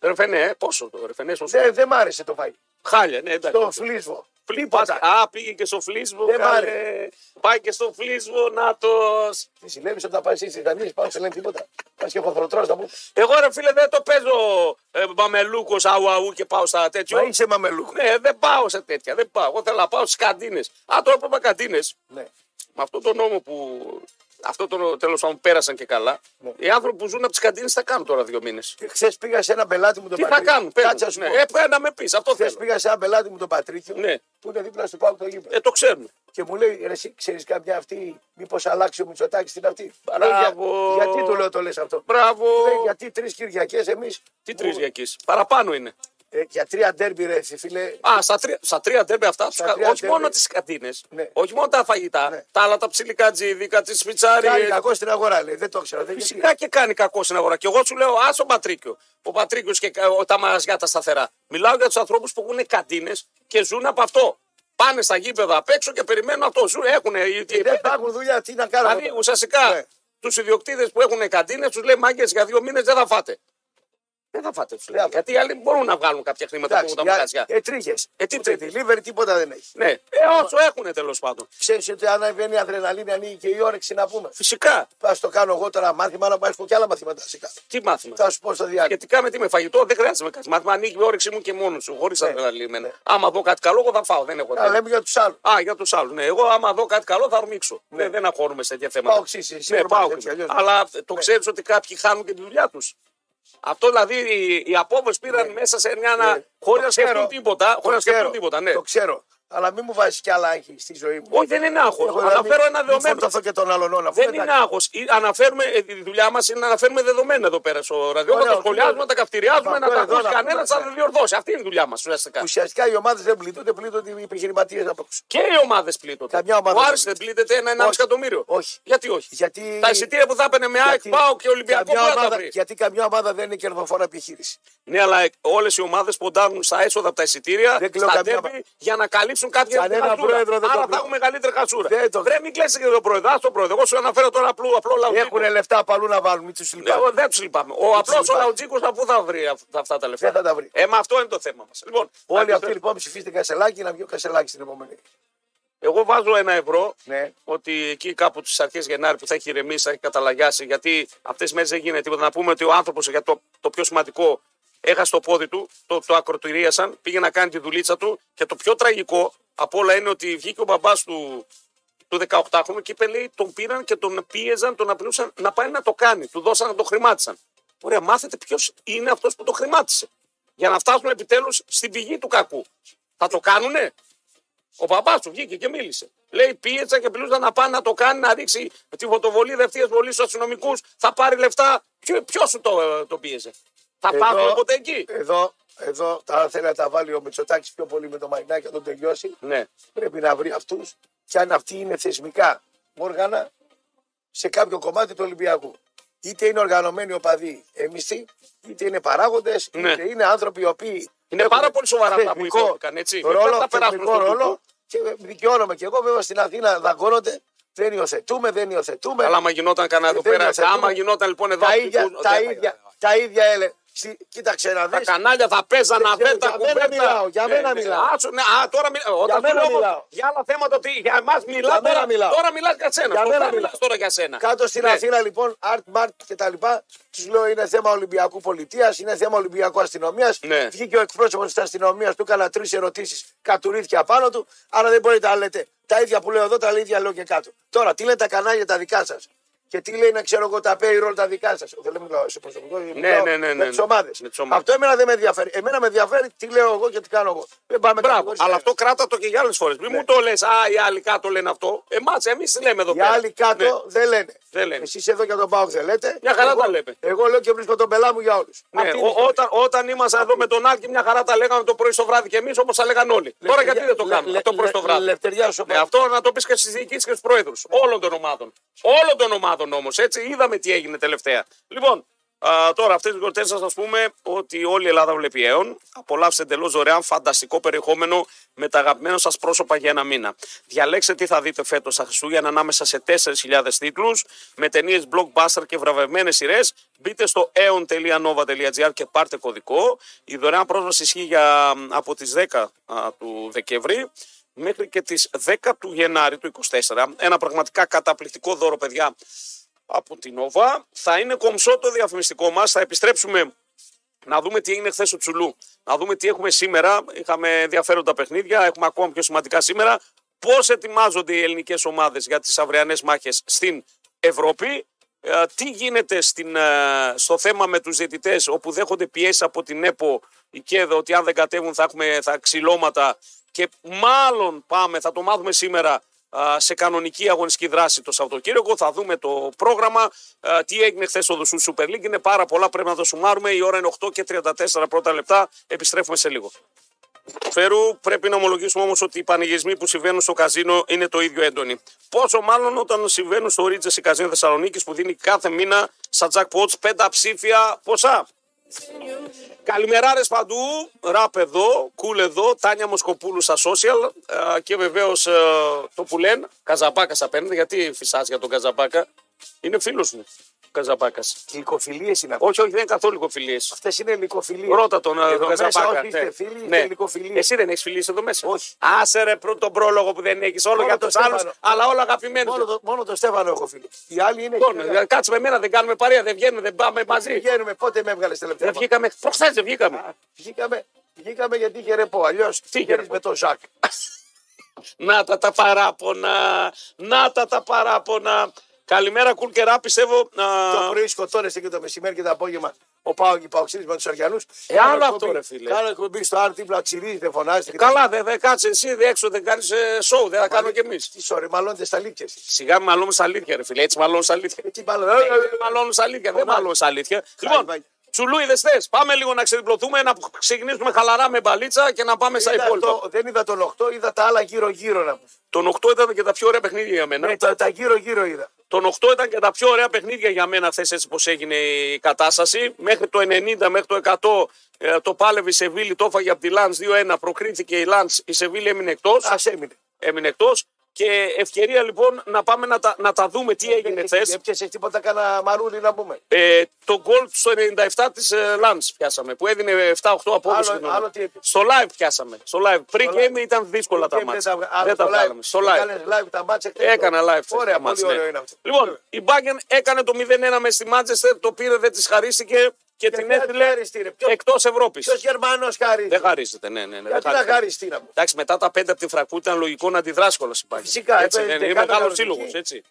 Ρεφενέ, πόσο το ρεφενέ, πόσο. Δεν μ' άρεσε το φαγητό. Χάλια, ναι, εντάξει. Το Φλίσβο. Πάτσκα. Α, πήγε και στο Φλίσβο. Δεν μ' άρεσε. Πάει και στο Φλίσβο, νάτος. Τι συνέβη όταν πάει εσύ στι Ιταλίε, πάω σε λένε τίποτα. Πα και χοθροτρό να μου. Εγώ ρε φίλε δεν το παίζω ε, μαμελούκο, αουαού και πάω στα τέτοια. Μα είσαι μαμελούκο. Ναι, δεν πάω σε τέτοια. Δεν πάω. Εγώ θέλω να πάω στι καντίνε. Α, τώρα είπαμε καντίνε. Ναι. Με αυτό το νόμο που. Αυτό το τέλος πάντων πέρασαν και καλά. Ναι. Οι άνθρωποι που ζουν από τις καντίνες θα κάνουν τώρα δύο μήνες. Χθες πήγα σε ένα πελάτη μου τον Πατρίκιο. Τι θα κάνουν, πέτσα σου. Ναι. Ε, να με πεις, αυτό θέλω. Πήγα σε ένα πελάτη μου τον Πατρίκιο, ναι. Που είναι δίπλα στο ΠΑΟΚ το γήπεδο. Ε, το ξέρουμε. Και μου λέει, ρε, εσύ ξέρεις καμιά αυτή, μήπως αλλάξει ο Μητσοτάκης την αυτή. Μπράβο. Για, γιατί το λέω, το λες αυτό. Μπράβο. Λέει, γιατί τρεις Κυριακές εμείς. Τι τρεις Κυριακές, παραπάνω είναι. Ε, για τρία ντέρμπι, ρε φίλε. Α, στα τρία, στα τρία ντέρμπι αυτά. Στα τρία όχι ντέρμπι. Μόνο τις καντίνες, ναι. Όχι μόνο τα φαγητά. Ναι. Τα άλλα τα ψιλικατζίδικα, τις πιτσάριες. Κάνει κακό στην αγορά, λέει. Δεν το ξέρω. Φυσικά δεν και κάνει κακό στην αγορά. Και εγώ σου λέω, άσο Πατρίκιο. Ο Πατρίκιος και τα μαγαζιά τα σταθερά. Μιλάω για τους ανθρώπους που έχουν καντίνες και ζουν από αυτό. Πάνε στα γήπεδα απ' έξω και περιμένουν αυτό. Ζουν, έχουν. Και δεν έχουν δουλειά, τι να κάνουν. Δηλαδή ουσιαστικά ναι. Τους ιδιοκτήτες που έχουν καντίνες τους λέει, μάγκες για δύο μήνες δεν θα φάτε. Δεν θα φάτε του. Γιατί οι άλλοι μπορούν να βγάλουν κάποια χρήματα από τα μαγαζιά. Ε, τρίχες. Ε, τι τρίχες. Τίποτα δεν έχει. Ναι. Ε, όσο έχουν τέλος πάντων. Ξέρεις ότι αν ανεβαίνει η αδρεναλίνη, ανοίγει και η όρεξη να πούμε. Φυσικά. Θα σου το κάνω εγώ τώρα μάθημα, να πάω και άλλα μαθήματα. Τι μάθημα. Θα σου πω στο διάλειμμα. Σχετικά με τι με φαγητό, δεν χρειάζεται να κάνει μάθημα. Ανοίγει η όρεξη μου και μόνο σου, χωρίς αδρεναλίνη. Άμα δω κάτι καλό, εγώ θα φάω. Δεν έχω τίποτα. Α, λέμε για του άλλου. Α, για του άλλου. Ναι, εγώ άμα δω κάτι καλό θα αρμίξω. Δεν αγχώνουμε σε τέτοια θέματα. Αλλά το ξέρει ότι κάποιοι χάνουν και τη δουλειά του. Αυτό δηλαδή οι απόβες πήραν ναι. Μέσα σε μια ναι. Χωρίς να σκεφτούν τίποτα. Χωρίς να σκεφτούν τίποτα, ναι. Το ξέρω. Αλλά μην μου βάζεις κι άλλα άγχη στη ζωή μου. Όχι, δεν είναι άγχος. Αναφέρω ένα δεδομένο. Και τον άλλον, δεν είναι άγχος. Αναφέρουμε, η δουλειά μας είναι να αναφέρουμε δεδομένα εδώ πέρα στο ραδιόφωνο. Τα σχολιάζουμε, τα καυτηριάζουμε, να τα ακούσει κανένα, να τα διορθώσει. Αυτή είναι η δουλειά μας. Ουσιαστικά οι ομάδες δεν πλήττονται, πλήττονται οι επιχειρηματίες από έξω. Και οι ομάδες πλήττονται. Ο Άρης δεν πλήττεται ένα-ενάμιση εκατομμύριο. Όχι. Γιατί όχι. Τα εισιτήρια που θα έπαιρνε με ΑΕΚ, ΠΑΟΚ και Ολυμπιακό πάντα. Γιατί καμιά ομάδα δεν είναι κερδοφόρα επιχείρηση. Ναι, αλλά όλες οι ομάδες ποντάρουν στα έσοδα από τα εισιτήρια για να καλύψουν. Κανένα πρόεδρο δεν άρα θα έχουμε μεγαλύτερη χασούρα. Πρέπει να κλέσει και το πρόεδρο. Άστο πρόεδρο. Εγώ σου αναφέρω τώρα απλό, απλό λαουτζίκο. Έχουν λεφτά παλού να βάλουν. Μην τους λυπάμαι. Εγώ δεν τους λυπάμαι. Ο απλός ο λαουτζίκος πού θα βρει αυτά τα λεφτά. Δεν θα τα βρει. Ε, μα αυτό είναι το θέμα μας. Λοιπόν, όλοι αυτοί λοιπόν ψηφίστε Κασσελάκη να βγει ο Κασσελάκη στην επόμενη. Εγώ βάζω ένα ευρώ ναι. Ότι εκεί κάπου τις αρχές Γενάρη που θα έχει ηρεμήσει, θα έχει καταλαγιάσει. Γιατί αυτές τις μέρες δεν γίνεται τίποτα. Να πούμε ότι ο άνθρωπος για το, το πιο σημαντικό. Έχασε το πόδι του, το, το ακροτηρίασαν, πήγε να κάνει τη δουλίτσα του και το πιο τραγικό από όλα είναι ότι βγήκε ο μπαμπάς του, του δεκαοκτάχρονου και είπε λέει τον πήραν και τον πίεζαν, τον απειλούσαν να πάει να το κάνει, του δώσαν να το χρημάτισαν. Ωραία, μάθετε ποιος είναι αυτός που το χρημάτισε για να φτάσουμε επιτέλους στην πηγή του κακού. Θα το κάνουνε. Ο παπάς του βγήκε και μίλησε. Λέει: πίεζα και πλούσια να πάνε να το κάνει, να ρίξει τη φωτοβολίδα ευθεία βολή στου αστυνομικού, θα πάρει λεφτά. Ποιο σου το, το πίεζε. Θα πάμε ποτέ εκεί. Εδώ, εδώ τα θέλει να τα βάλει ο Μητσοτάκης πιο πολύ με το Μαρινάκη να τον τελειώσει. Ναι. Πρέπει να βρει αυτούς και αν αυτοί είναι θεσμικά όργανα σε κάποιο κομμάτι του Ολυμπιακού. Είτε είναι οργανωμένοι οπαδοί εμιστοί, είτε είναι παράγοντες, ναι. Είτε είναι άνθρωποι οι οποίοι. Είναι πάρα πολύ σοβαρά αυτά που υπόθηκαν. Ρόλο, ρόλο, ρόλο και δικαιώνομαι και εγώ βέβαια στην Αθήνα δαγκώνονται Δεν υιοθετούμε, δεν υιοθετούμε. Αλλά άμα γινόταν κανένα εδώ πέρα. Άμα γινόταν λοιπόν εδώ. Τα ίδια, πηγούν, τα ίδια, τα ίδια έλεγε. Κοίταξε να δεις. Τα κανάλια θα παίζανε αβέρτα κουβέντα. Μιλάω, για μένα μιλάω. Α, τώρα μιλάω. Για άλλα θέματα ότι για εμάς μιλάω. Τώρα μιλάς για σένα. Για μένα μιλάς τώρα για σένα. Κάτω στην Αθήνα λοιπόν, Art Mart και τα λοιπά. Τους λέω είναι θέμα Ολυμπιακού Πολιτείας, είναι θέμα Ολυμπιακού Αστυνομίας. Βγήκε ο εκπρόσωπος της αστυνομίας, του έκανα τρεις ερωτήσεις, κατουρίθηκε απάνω του. Άρα δεν μπορείτε να λέτε τα ίδια που λέω εδώ, τα ίδια λέω και κάτω. Τώρα τι λένε τα κανάλια τα δικά σας. Και τι λέει να ξέρω εγώ τα payroll τα δικά σας. Δεν μιλάω σε προσωπικό, ναι, μιλάω ναι, ναι, ναι, με τις ομάδες. Αυτό εμένα δεν με ενδιαφέρει. Εμένα με ενδιαφέρει τι λέω εγώ και τι κάνω εγώ. Δεν πάμε μπράβο, αλλά κανένα. Αυτό κράτα το και για άλλες φορές. Μην ναι. μου το λες, α, οι άλλοι κάτω λένε αυτό. Εμάς, εμείς λέμε εδώ οι πέρα. Οι άλλοι κάτω ναι. δεν λένε. Δεν λένε. Εσείς εδώ για τον ΠΑΟΚ δεν λέτε. Μια χαρά εγώ, τα λέμε. Εγώ λέω και βρίσκω τον πελά μου για όλους. Ναι, όταν ήμασταν εδώ με τον Άκη, μια χαρά τα λέγαμε το πρωί στο βράδυ και εμείς όπως τα λέγαν όλοι. Τώρα γιατί δεν το κάνουμε το πρωί στο βράδυ. Αυτό να το πεις και στις διοικήσεις και στους προέδρους όλων των ομάδων. Όλων των ομάδων. Όμως, έτσι είδαμε τι έγινε τελευταία. Λοιπόν, α, τώρα αυτές τις γιορτές σας πούμε ότι όλη η Ελλάδα βλέπει αίων. Απολαύστε εντελώς δωρεάν φανταστικό περιεχόμενο με τα αγαπημένα σας πρόσωπα για ένα μήνα. Διαλέξτε τι θα δείτε φέτος στα Χριστούγεννα ανάμεσα σε τέσσερις χιλιάδες τίτλους με ταινίες blockbuster και βραβευμένες σειρές. Μπείτε στο aeon.nova.gr και πάρτε κωδικό. Η δωρεάν πρόσβαση ισχύει για, από τις δέκα α, του Δεκεμβρίου μέχρι και τις δέκα του Γενάρη του είκοσι τέσσερα. Ένα πραγματικά καταπληκτικό δώρο, παιδιά, από την Νόβα. Θα είναι κομψό το διαφημιστικό μας. Θα επιστρέψουμε να δούμε τι έγινε χθες στο Τσουλού. Να δούμε τι έχουμε σήμερα. Είχαμε ενδιαφέροντα παιχνίδια. Έχουμε ακόμα πιο σημαντικά σήμερα. Πώς ετοιμάζονται οι ελληνικές ομάδες για τις αυριανές μάχες στην Ευρώπη. Τι γίνεται στην, στο θέμα με τους διαιτητές, όπου δέχονται πιέσεις από την ΕΠΟ και εδώ ότι αν δεν κατέβουν θα έχουμε θα ξυλώματα. Και μάλλον πάμε, θα το μάθουμε σήμερα σε κανονική αγωνιστική δράση το Σαββατοκύριακο. Θα δούμε το πρόγραμμα, τι έγινε χθες στο Δουσού Super League. Είναι πάρα πολλά, πρέπει να το σουμάρουμε. Η ώρα είναι οκτώ και τριάντα τέσσερα πρώτα λεπτά. Επιστρέφουμε σε λίγο. Φέρου, πρέπει να ομολογήσουμε όμως ότι οι πανηγυρισμοί που συμβαίνουν στο καζίνο είναι το ίδιο έντονοι. Πόσο μάλλον όταν συμβαίνουν στο Ρίτζες η καζίνο Θεσσαλονίκης που δίνει κάθε μήνα στα jackpots πέντε ψήφια ποσά. Καλημεράρες παντού, ράπ εδώ, κουλ εδώ, Τάνια Μοσκοπούλου στα social και βεβαίως το που λένε, Καζαμπάκας απέναντι, γιατί φυσάς για τον Καζαμπάκα, είναι φίλος μου. Καζαμπάκας. Λυκοφιλίες είναι αυτές. Όχι, όχι, δεν είναι καθόλου λυκοφιλίες. Αυτές είναι λυκοφιλίες. Ρώτα τον εδώ Καζαμπάκα. Μέσα, ναι. Φίλοι, ναι. Εσύ δεν έχεις φιλίες εδώ μέσα. Όχι. Άσε ρε πρώτο τον πρόλογο που δεν έχεις. Όλο μόνο για τους το άλλους, αλλά όλα αγαπημένους. Μόνο, το, μόνο τον Στέφανο έχω φίλοι. Οι άλλοι είναι. Λοιπόν, κάτσε με εμένα, δεν κάνουμε παρέα, δεν βγαίνουμε, δεν πάμε μαζί. Δεν βγαίνουμε, πότε με έβγαλες τελευταία. Προχθές δεν βγήκαμε. Βγήκαμε γιατί είχε ρεπό. Αλλιώς βγαίνεις με τον Ζακ. Να τα τα παράπονα. Να τα τα παράπονα. Καλημέρα, κουλ και ράπ, πιστεύω. Α... Το πρωί σκοτώνεστε και το μεσημέρι και το απόγευμα. Ο Πάο και οι Παοξίδε με του Αριανού. Ε, άλλο αυτό, ρε φίλε. Κάνω εκπομπή στο Άρτη, πλατσιρίζετε, φωνάζετε. Καλά, δεν δε, κάτσε εσύ, δε, έξω δεν κάνει σοου, δεν θα κάνω κι εμεί. Τι σόρι, μαλώνετε στα αλήθεια. Σιγά μαλώνουμε στα αλήθεια, ρε φίλε. Έτσι μαλώνουμε στα αλήθεια. Έτσι μαλώνουμε στα αλήθεια. Δεν μαλώνουμε στα αλήθεια. Λοιπόν, τσουλούιδε θε. Πάμε λίγο να ξεδιπλωθούμε, να ξεκινήσουμε χαλαρά με μπαλίτσα και να πάμε στα υπόλοιπα. Δεν είδα τον οκτώ, είδα τα άλλα γύρω-γύρω να πούμε. Τον οκτώ ήταν και τα πιο ωραία παιχνίδια για μένα. Τα γύρω-γύρω είδα. Τον οκτώ ήταν και τα πιο ωραία παιχνίδια για μένα χθες έτσι πως έγινε η κατάσταση. Μέχρι το ενενήντα, μέχρι το εκατό το πάλευε η Σεβίλη, το έφαγε από τη Λανς δύο ένα, προκρίθηκε η Λανς, η Σεβίλη έμεινε εκτός. Ας έμεινε. Έμεινε εκτός και ευκαιρία λοιπόν να πάμε να τα, να τα δούμε τι έγινε χθες. Έπιασε τίποτα κανένα μαρούλι να πούμε. Ε, το γκολ στο ενενήντα επτά της ε, Λανς πιάσαμε που έδινε επτά οκτώ απόδοση. Άλλο, άλλο τι στο live πιάσαμε. Στο live. Πριν game ήταν δύσκολα τα μάτσα. Δεν τα βγάλαμε. Στο live. live τα μάτσα. Έκανα live. Ωραία, τα μάτσα, πολύ ωραίο είναι αυτό. Λοιπόν, ωραία. Η Μπάγκεν έκανε το μηδέν ένα με στη Μάντσεστερ. Το πήρε, δεν της χαρίστηκε. Και την έστειλε εκτός Ευρώπης. Ποιος Γερμανός χαρίζεται. Δεν χαρίζεται, ναι, ναι. ναι γιατί δεν χαριστεί να εντάξει, μετά τα πέντε από τη Φρακού ήταν λογικό να αντιδράσκολα συμπάγει. Φυσικά, έτσι. Είναι ναι, μεγάλο σύλλογο.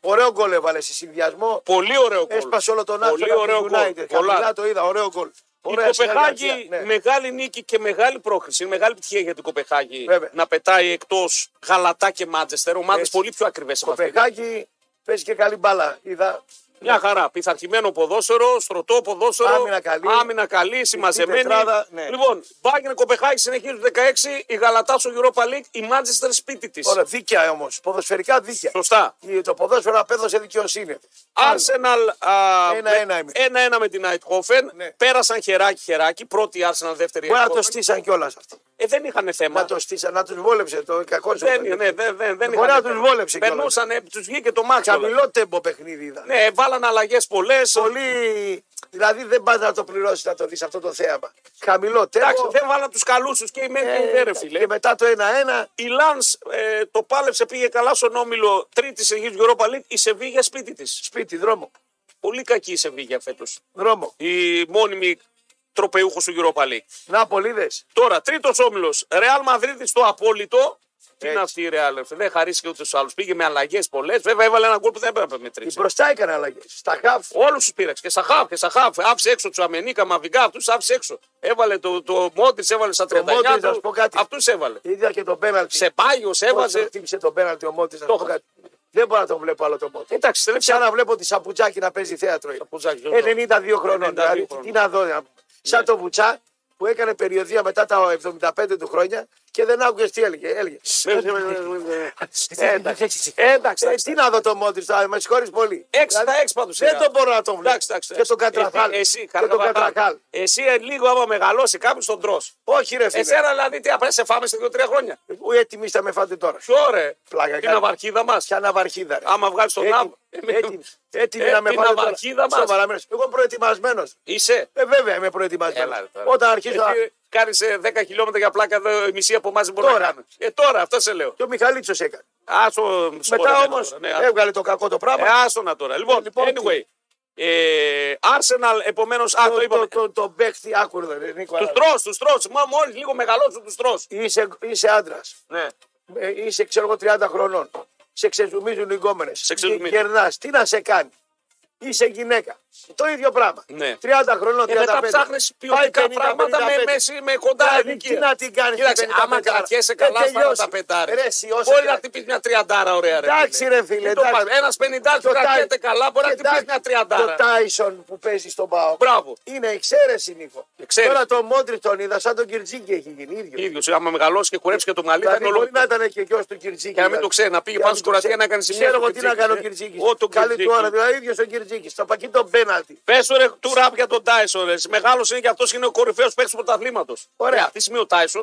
Ωραίο γκολ έβαλε σε συνδυασμό. Πολύ ωραίο γκολ. Έσπασε όλο τον άκρη. Πολύ ωραίο γκολ. Πολλά το είδα, ωραίο γκολ. Η Κοπεχάγη, ναι. μεγάλη νίκη και μεγάλη πρόκριση. Είναι μεγάλη επιτυχία για την Κοπεχάγη να πετάει εκτός Γαλατά και Μάντσεστερ. Ομάδες πολύ πιο ακριβές από αυτήν. Κοπεχάγη παίζει και καλή μπάλα. Μια χαρά. Πειθαρχημένο ποδόσφαιρο, στρωτό ποδόσφαιρο. Άμυνα καλή. Άμυνα καλή, συμμαζεμένη. Τετράδα, ναι. Λοιπόν, Μπάγκερ Κοπεχάγη συνεχίζει το δεκαέξι, η Γαλατά στο Europa League, η Μάντσεστερ σπίτι της. Ωραία, δίκαια όμως. Ποδοσφαιρικά δίκαια. Σωστά. Το ποδόσφαιρο απέδωσε δικαιοσύνη. Arsenal ένα ένα με την Άιτχόφεν. Ναι. Πέρασαν χεράκι-χεράκι. Πρώτη Arsenal, δεύτερη Άιτχόφεν. Μπορεί να το στήσαν κιόλα αυτή. Ε, δεν είχαν θέμα. Να, το στήσα, να τους βόλεψε το κακό σου. Δεν, ναι, ναι, δεν, δεν, δεν είχαν τους βόλεψε. Περνούσαν, τους βγήκε το μάξι. Χαμηλό τέμπο παιχνίδι είδα. Ναι, βάλαν αλλαγές πολλές. Πολύ... Δηλαδή δεν πας να το πληρώσεις να το δεις αυτό το θέαμα. Χαμηλό τέμπο. Εντάξει, δεν βάλαν τους καλούσους και η Μέρκη ε, είναι ρε, και μετά το ένα ένα. Η Λανς ε, το πάλεψε, πήγε καλά στον όμιλο. Τρίτη συνεχής Europa League. Η Σεβίλη σπίτι της. Σπίτι, δρόμο. Πολύ κακή η Σεβίλη φέτος. Δρόμο. Η μόνιμη. Τροπεούχος του Europa League. Νάπολη, είδες. Τώρα, τρίτος όμιλος. Ρεάλ Μαδρίτη στο απόλυτο. Τι είναι αυτή η Ρεάλ. Δεν χαρίστηκε ούτε στους άλλους. Πήγε με αλλαγές πολλές. Βέβαια, έβαλε ένα γκολ που δεν έπρεπε να μετρήσει. Και μπροστά έκανε αλλαγές. Στα χαφ. Όλους τους πήραξε. Και στα χαφ. Και στα χαφ. Άφησε έξω του Αμενίκα, Μαβιγκά. Αυτούς άφησε έξω. Έβαλε το, το Μόντριτς, έβαλε στα τριάντα εννιά. Αυτούς έβαλε. Είδα και τον πέναλτι. Σε πάγιο, έβαζε. Χτύπησε τον πέναλτι ο Μόντριτς. Δεν μπορώ να τον βλέπω άλλο το Μόντριτς. Εντάξει, τελευταία να βλέπω τη Σαπουτζάκη να παίζει θέατρο. ενενήντα δύο χρονών. Τι να δω. Σαν το Βουτσά που έκανε περιοδία μετά τα εβδομήντα πέντε του χρόνια και δεν άκουγες τι έλεγε. Εντάξει, τι να δω το Μόντριτς, με συγχωρείς πολύ. έξι έξι πάντως. Δεν τον μπορώ να τον βλέπω. Και τον Κατραχάλ. Εσύ λίγο άμα μεγαλώσει κάποιος τον τρως. Όχι ρε φίλε. Εσένα δηλαδή τι απέσαι φάμε σε δύο τρία χρόνια. Ου έτοιμοι θα με φάτε τώρα. Ποιο ρε. Την αυαρχίδα μας. Ποια αναβαρχίδα ρε. Άμα βγάλεις τον άμ. Έτοιμοι να με πάρουν. Εγώ προετοιμασμένο. Είσαι. Ε, βέβαια είμαι προετοιμασμένο. Όταν αρχίζω. Ε, κάνει δέκα χιλιόμετρα για πλάκα, μισή από εμά δεν μπορεί να κάνει. Ε, τώρα, αυτό σε λέω. Και ο Μιχαλίτσος έκανε. Άσο, μετά όμω ναι, έβγαλε το κακό το πράγμα. Ε, άσονα τώρα. Λοιπόν, λοιπόν anyway. Άρσεναλ, επομένω. Το παίχτη άκουρδο. Του τρως, του τρως. Μόλι λίγο μεγαλώσουν του τρως. Είσαι άντρα. Είσαι ξέρω εγώ τριάντα χρονών. Σε ξεζουμίζουν οι γκόμενες. Γερνάς. Τι να σε κάνει. Είσαι γυναίκα. Το ίδιο πράγμα. Ναι. τριάντα χρονών, τριάντα πέντε. Μετά ψάχνεις ποιοτικά πενήντα, πράγματα πενήντα, με, μέση, με κοντά ηλικία. Τι να την κάνεις. Κοίταξε, άμα κρατιέσαι καλά στα τα πεντάρια. Μπορεί να χτυπήσει μια τριαντάρα ωραία. Εντάξει ρε φίλε. Ένας πενηντάρης που κρατιέται καλά μπορεί να χτυπήσει μια τριαντάρα. Το Τάισον που παίζει στον ΠΑΟΚ. Είναι εξαίρεση Νίκο. Τώρα το Μόντριτς τον είδα σαν τον Κυρτζίκη έχει γίνει. Ίδιος. Άμα μεγαλώσει και κουρέψει και το μαλλί. Μπορεί να ήταν και γιος του Κυρτζίκη. Και να μην το ξέρει. Να πήγε πάνω στην Κροατία να κάνει σημεία. Ξέρω τι να κάνει ο Κυρτζίκη. Καλή του ώρα. Ο ίδιος ο Κυρτζίκη. Στο πακί τον πέναλ. Πες ρε του ράπ για τον Τάισον. Μεγάλος είναι και αυτός είναι ο κορυφαίος παίκτης του πρωταθλήματος. Ωραία. Αυτή τη στιγμή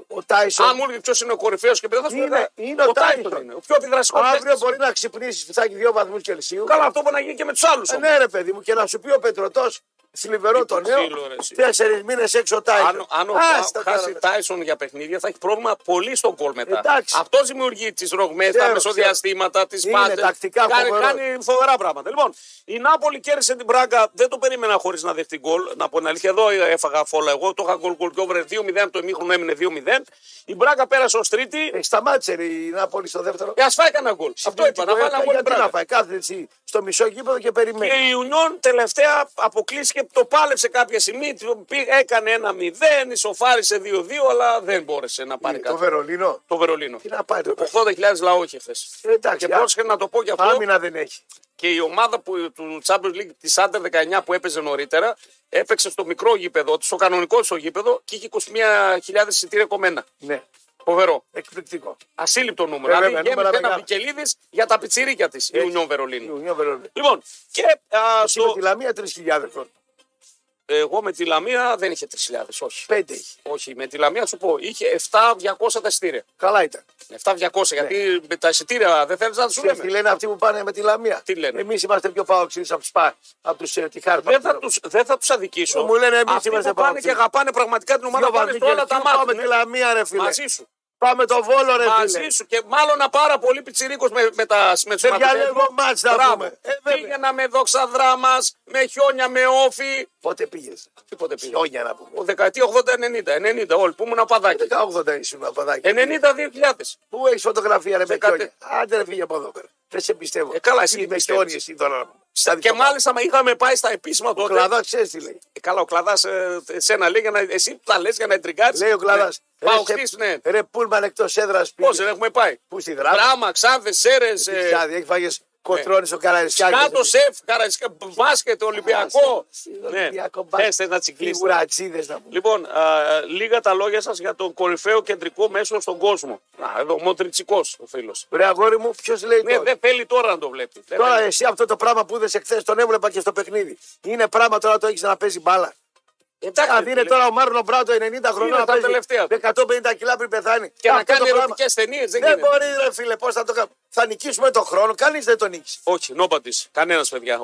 ο Τάισον. Αν μου έλεγε ποιος είναι ο κορυφαίος και πέρα θα σου πει. Είναι ο Τάισον. Ο πιο επιδραστικός. Αύριο μπορεί να ξυπνήσει φυσάκι δύο βαθμούς Κελσίου. Καλά, αυτό μπορεί να γίνει και με τους άλλους. Ε, ναι, ρε παιδί μου, και να σου πει ο Πετρωτός. Θλιβερό το νέο. Τέσσερις μήνες έξω ο Τάισον. Αν ο χάσει Τάισον για παιχνίδια θα έχει πρόβλημα πολύ στον κόλ μετά. Αυτό δημιουργεί τις ρογμές, τα μεσοδιαστήματα, τις πάτες. Κάνει, κάνει φοβερά πράγματα. Λοιπόν, η Νάπολη κέρδισε την Πράγκα. Δεν το περίμενα χωρίς να δεχτεί γκολ. Να πω την αλήθεια, εδώ έφαγα φόλα εγώ. Το είχα γκολ γκολ και over δύο μηδέν. Το ημίχρονο έμεινε δύο μηδέν. Η Πράγκα πέρασε ως τρίτη. Ε, σταμάτησε η Νάπολη στο δεύτερο. Ε, ας φάει κανένα γκολ. Αυτό είπα. Να βάλει ένα γκολ την Πράγκα. Κάθεται στο μισό γήπεδο και περιμένει. Και η Ιουνιόν τελευταία αποκλείστηκε. Το πάλεψε κάποια στιγμή, έκανε ένα μηδέν, ισοφάρισε δύο δύο, αλλά δεν μπόρεσε να πάρει κάτι. Το Βερολίνο. Το Βερολίνο. Τι να πάει το Βερολίνο. ογδόντα χιλιάδες λαό είχε χθες. Και πρόσεχε να το πω και αυτό. Άμυνα δεν έχει. Και η ομάδα που, του Champions League της Άντερ δεκαεννιά που έπαιζε νωρίτερα, έπαιξε στο μικρό γήπεδο, στο κανονικό στο γήπεδο και είχε είκοσι μία χιλιάδες εισιτήρια κομμένα. Ναι. Φοβερό. Εκπληκτικό. Ασύλληπτο νούμερο. Ε, δηλαδή γέμισε ένα Βικελίδης για τα πιτσίρικια της. Η Ουνιόν Βερολίνου. Λοιπόν, και. Στο Λαμία τρεις χιλιάδες. Εγώ με τη Λαμία δεν είχε τρεις χιλιάδες, όχι. πέντε είχε. Όχι, με τη Λαμία σου πω, είχε επτά χιλιάδες διακόσια τα εισιτήρια. Καλά ήταν. επτά χιλιάδες διακόσια, γιατί ναι. Τα εισιτήρια δεν θέλεις να τους λέμε. Τι λένε αυτοί που πάνε με τη Λαμία. Τι λένε. Εμείς είμαστε πιο παοξίδες από τους πα, από τους ε, τη χάρτα. Δεν θα τους, δεν θα τους αδικήσω. Μου λένε εμείς αυτοί είμαστε που πάνε και αγαπάνε πραγματικά την ομάδα, πάνε όλα τα μάτια. Πάμε τη Λαμία ρε φίλε. Μαζί σου. Πάμε το Βόλο, ρε φίλε. Μαζί σου και μάλλον πάρα πολύ πιτσιρίκος με, με τα συμμετοχή. Δεν διαλέγω μάτς να πούμε. Πήγαινα με δόξαδρά μας, με χιόνια, με όφι. Πότε πήγες. Τι πότε πήγες. Χιόνια να πούμε. Ο δεκαετία ογδόντα ενενήντα. ενενήντα όλοι. Πού ήμουν απαδάκι. δεκαοκτώ ήσουν απαδάκι. ενενήντα δύο χιλιάδες. Πού έχεις φωτογραφία ρε με χιόνια. Άντε ρε φύγε από εδώ πέρα. Δεν σε πιστεύω. Ε, καλά, εσύ με χιόνια εσύ τώρα. Και μάλιστα είχαμε πάει στα επίσημα τότε. Ο Κλαδάς ξέρεις τι λέει. Ε, καλά, ο Κλαδάς ε, εσένα λέει, για να, εσύ τα λες για να εντριγκάρεις. Λέει ο Κλαδάς. Ε, Πάω χτίς, ναι. Ρε πούλμαν εκτός έδρας πήγε. Πώς δεν έχουμε πάει. Πού στη Δράμα. Δράμα, Ξάνθες, Σέρες. Ε... Ξάνθη, έχει φάγες κοτρώνεις ο Καραϊσκάκης. Κάτω σεφ, Καραϊσκάκη, μπάσκετ, Ολυμπιακό. Θες να τσιγκλίσεις. Λοιπόν, λίγα τα λόγια σας για τον κορυφαίο κεντρικό μέσο στον κόσμο. Εδώ Μοντριτσικός ο φίλος. Ρε αγόρι μου, ποιος λέει τώρα. Δεν θέλει τώρα να το βλέπει. Τώρα εσύ αυτό το πράγμα που είδες εχθές τον έβλεπα και στο παιχνίδι. Είναι πράγμα τώρα το έχεις να παίζει μπάλα. Εντάξει, είναι τώρα ο Μάρλον Μπράντο ενενήντα χρονών να παίζει εκατόν πενήντα κιλά πριν πεθάνει. Και να κάνει ερωτικές ταινίες. Δεν μπορεί, ρε φίλε, πώς θα το κάνουμε. Θα νικήσουμε τον χρόνο, κανείς δεν τον νίκησε. Όχι, νόπατης, κανένας παιδιά.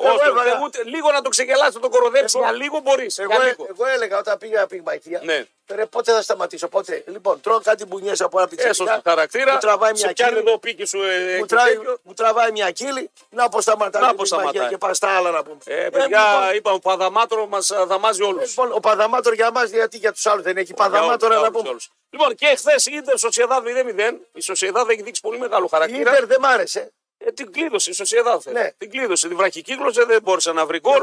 Λίγο να το ξεκελάσει, να το κοροδέψει. Για λίγο μπορεί. Εγώ έλεγα όταν πήγα πυγμαχία. Ρε, πότε θα σταματήσω, πότε. Λοιπόν, τρώω κάτι μπουνιές από ένα πιτσιρικά. Έσω χαρακτήρα, μου τραβάει μια κύλη. Ε, μου, τρα... μου τραβάει μια κύλη, να αποσταματάει την και πας στα άλλα να πούμε. Ε, παιδιά, ε, λοιπόν... είπα, ο Παδαμάτρο μας αδαμάζει όλους. Ε, λοιπόν, ο Παδαμάτρο για μας, γιατί για τους άλλους δεν έχει Παδαμάτρο να πούμε. Όλους. Λοιπόν, και χθες η Ίντερ Σοσιεδάδ μηδέν μηδέν. Η Σοσιεδάδ έχει δείξει πολύ μεγάλο χαρακτήρα. Η Ίντερ δεν μ' άρεσε. Ε, την κλείδωσε η Σοσιεδάδ. Ναι. Την κλείδωσε. Την βραχικύκλωσε, δεν μπόρεσε να βρει γκολ.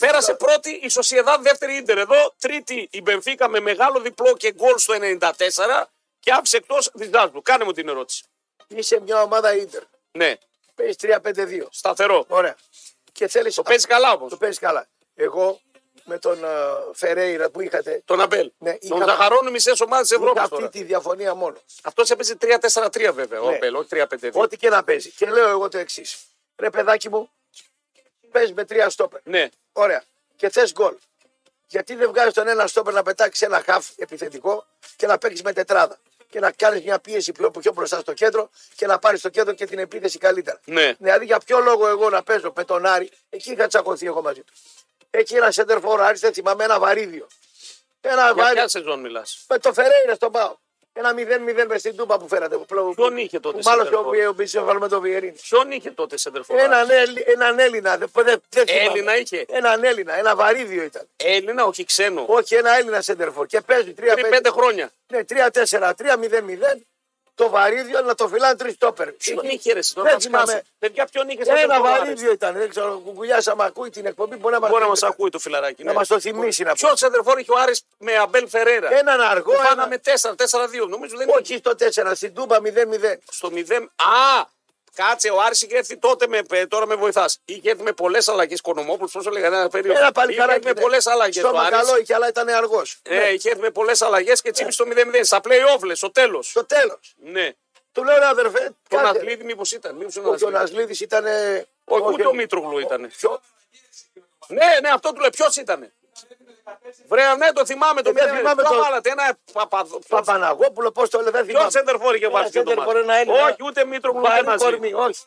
Πέρασε πρώτη η Σοσιεδάδ, δεύτερη Ίντερ εδώ. Τρίτη η Μπενφίκα με μεγάλο διπλό και γκολ στο ενενήντα τέσσερα. Και άφησε εκτός Διντάσβου. Κάνε μου την ερώτηση. Είσαι μια ομάδα Ίντερ. Ναι. Παίζει τρία πέντε δύο. Σταθερό. Ωραία. Και θέλεις... Το παίζει καλά όμως. Το παίζει καλά. Εγώ με τον uh, Φερέιρα που είχατε. Τον Αμπέλ. Ναι, τον είχα... Ζαχαρώνου μισέ ομάδα τη Ευρώπη. Αυτή τη διαφωνία μόνο. Αυτό έπαιζε τρία τέσσερα τρία βέβαια. Ναι. Ο Αμπέλ, όχι τρία πέντε δύο. Ό,τι και να παίζει. Και λέω εγώ το εξή. Ρε παιδάκι μου, παίζει με τρία στόπερ. Ναι. Ωραία. Και θε γκολ. Γιατί δεν βγάζει τον ένα στόπερ να πετάξει ένα χαφ επιθετικό και να παίξει με τετράδα. Και να κάνει μια πίεση πιο μπροστά στο κέντρο και να πάρει το κέντρο και την επίθεση καλύτερα. Ναι. Δηλαδή για ποιο λόγο εγώ να παίζω με τον Άρη, εκεί είχα τσακωθεί εγώ μαζί του. Έχει ένα σέντερφορ, Άρης, δεν θυμάμαι, ένα βαρύδιο. Ένα για βαρύδιο. Ποια σεζόν μιλάς? Με το Φερέιρα στον ΠΑΟΚ. Ένα μηδέν μηδέν με στην Τούμπα που φέρατε. Ποιον που, είχε τότε σέντερφορ? Μάλλον ο Μπίσεφαλ με το Βιερίνη. Ποιον είχε τότε σέντερφορ? Έναν, Έλ, έναν Έλληνα. Δε, δε, δε Έλληνα είχε. Έναν Έλληνα, ένα βαρύδιο ήταν. Έλληνα, όχι ξένο. Όχι, ένα Έλληνα σέντερφορ. Και παίζει τρία πέντε. Πριν πέντε χρόνια. Ναι, τρία τέσσερα τρία μηδέν μηδέν. Το βαρύδιο να το φυλάνε τρεις στόπερ. Ποιον είχε ρε στον Ασκάσο? Παιδιά ποιον είχε σαν ένα βαρύδιο ήταν. Δεν ξέρω, κουκουλιάς άμα ακούει την εκπομπή μπορεί να μας, μπορεί να μας ακούει το φιλαράκι. Να ναι. μας το θυμίσει να πει. Ποιος σέντερφορ είχε ο Άρης με Αμπέλ Φερέρα? Έναν αργό. Που φάναμε ένα... τέσσερα τέσσερα δύο νομίζω δεν. Όχι στο τέσσερα, στην Τούμπα μηδέν μηδέν. Στο μηδέν. Α! Κάτσε, ο Άρης είχε έρθει τότε με. Τώρα με βοηθάς. Είχε έρθει με πολλές αλλαγές. Κονομόπουλος, πώ έλεγα, ένα περίοδο. Ένα παλικάράκι. Με πολλές αλλαγές. Το καλό είχε, αλλά ήταν αργός. Ναι, ε, είχε έρθει με πολλές αλλαγές και τσίπησε το μηδέν μηδέν. Στα play-off, λες, στο τέλος. Στο τέλος. Ναι. Του λέω, αδερφέ. Τον Αθλίδη, μήπως ήταν. Μήπως ο ο Αθλίδης ήταν. Όχι, ούτε ο Μήτρογλου ήταν. Ναι, ναι, αυτό του λέω, ποιο ήταν. Βρέα, ναι, το θυμάμαι το μυαλό. Θυμάμαι το μυαλό. Ένα Παπαναγόπουλο, πώ το λέτε. Ποιο σέντερφορ είχε βάλει το μυαλό? Όχι, ούτε Μήτρογλου. Όχι.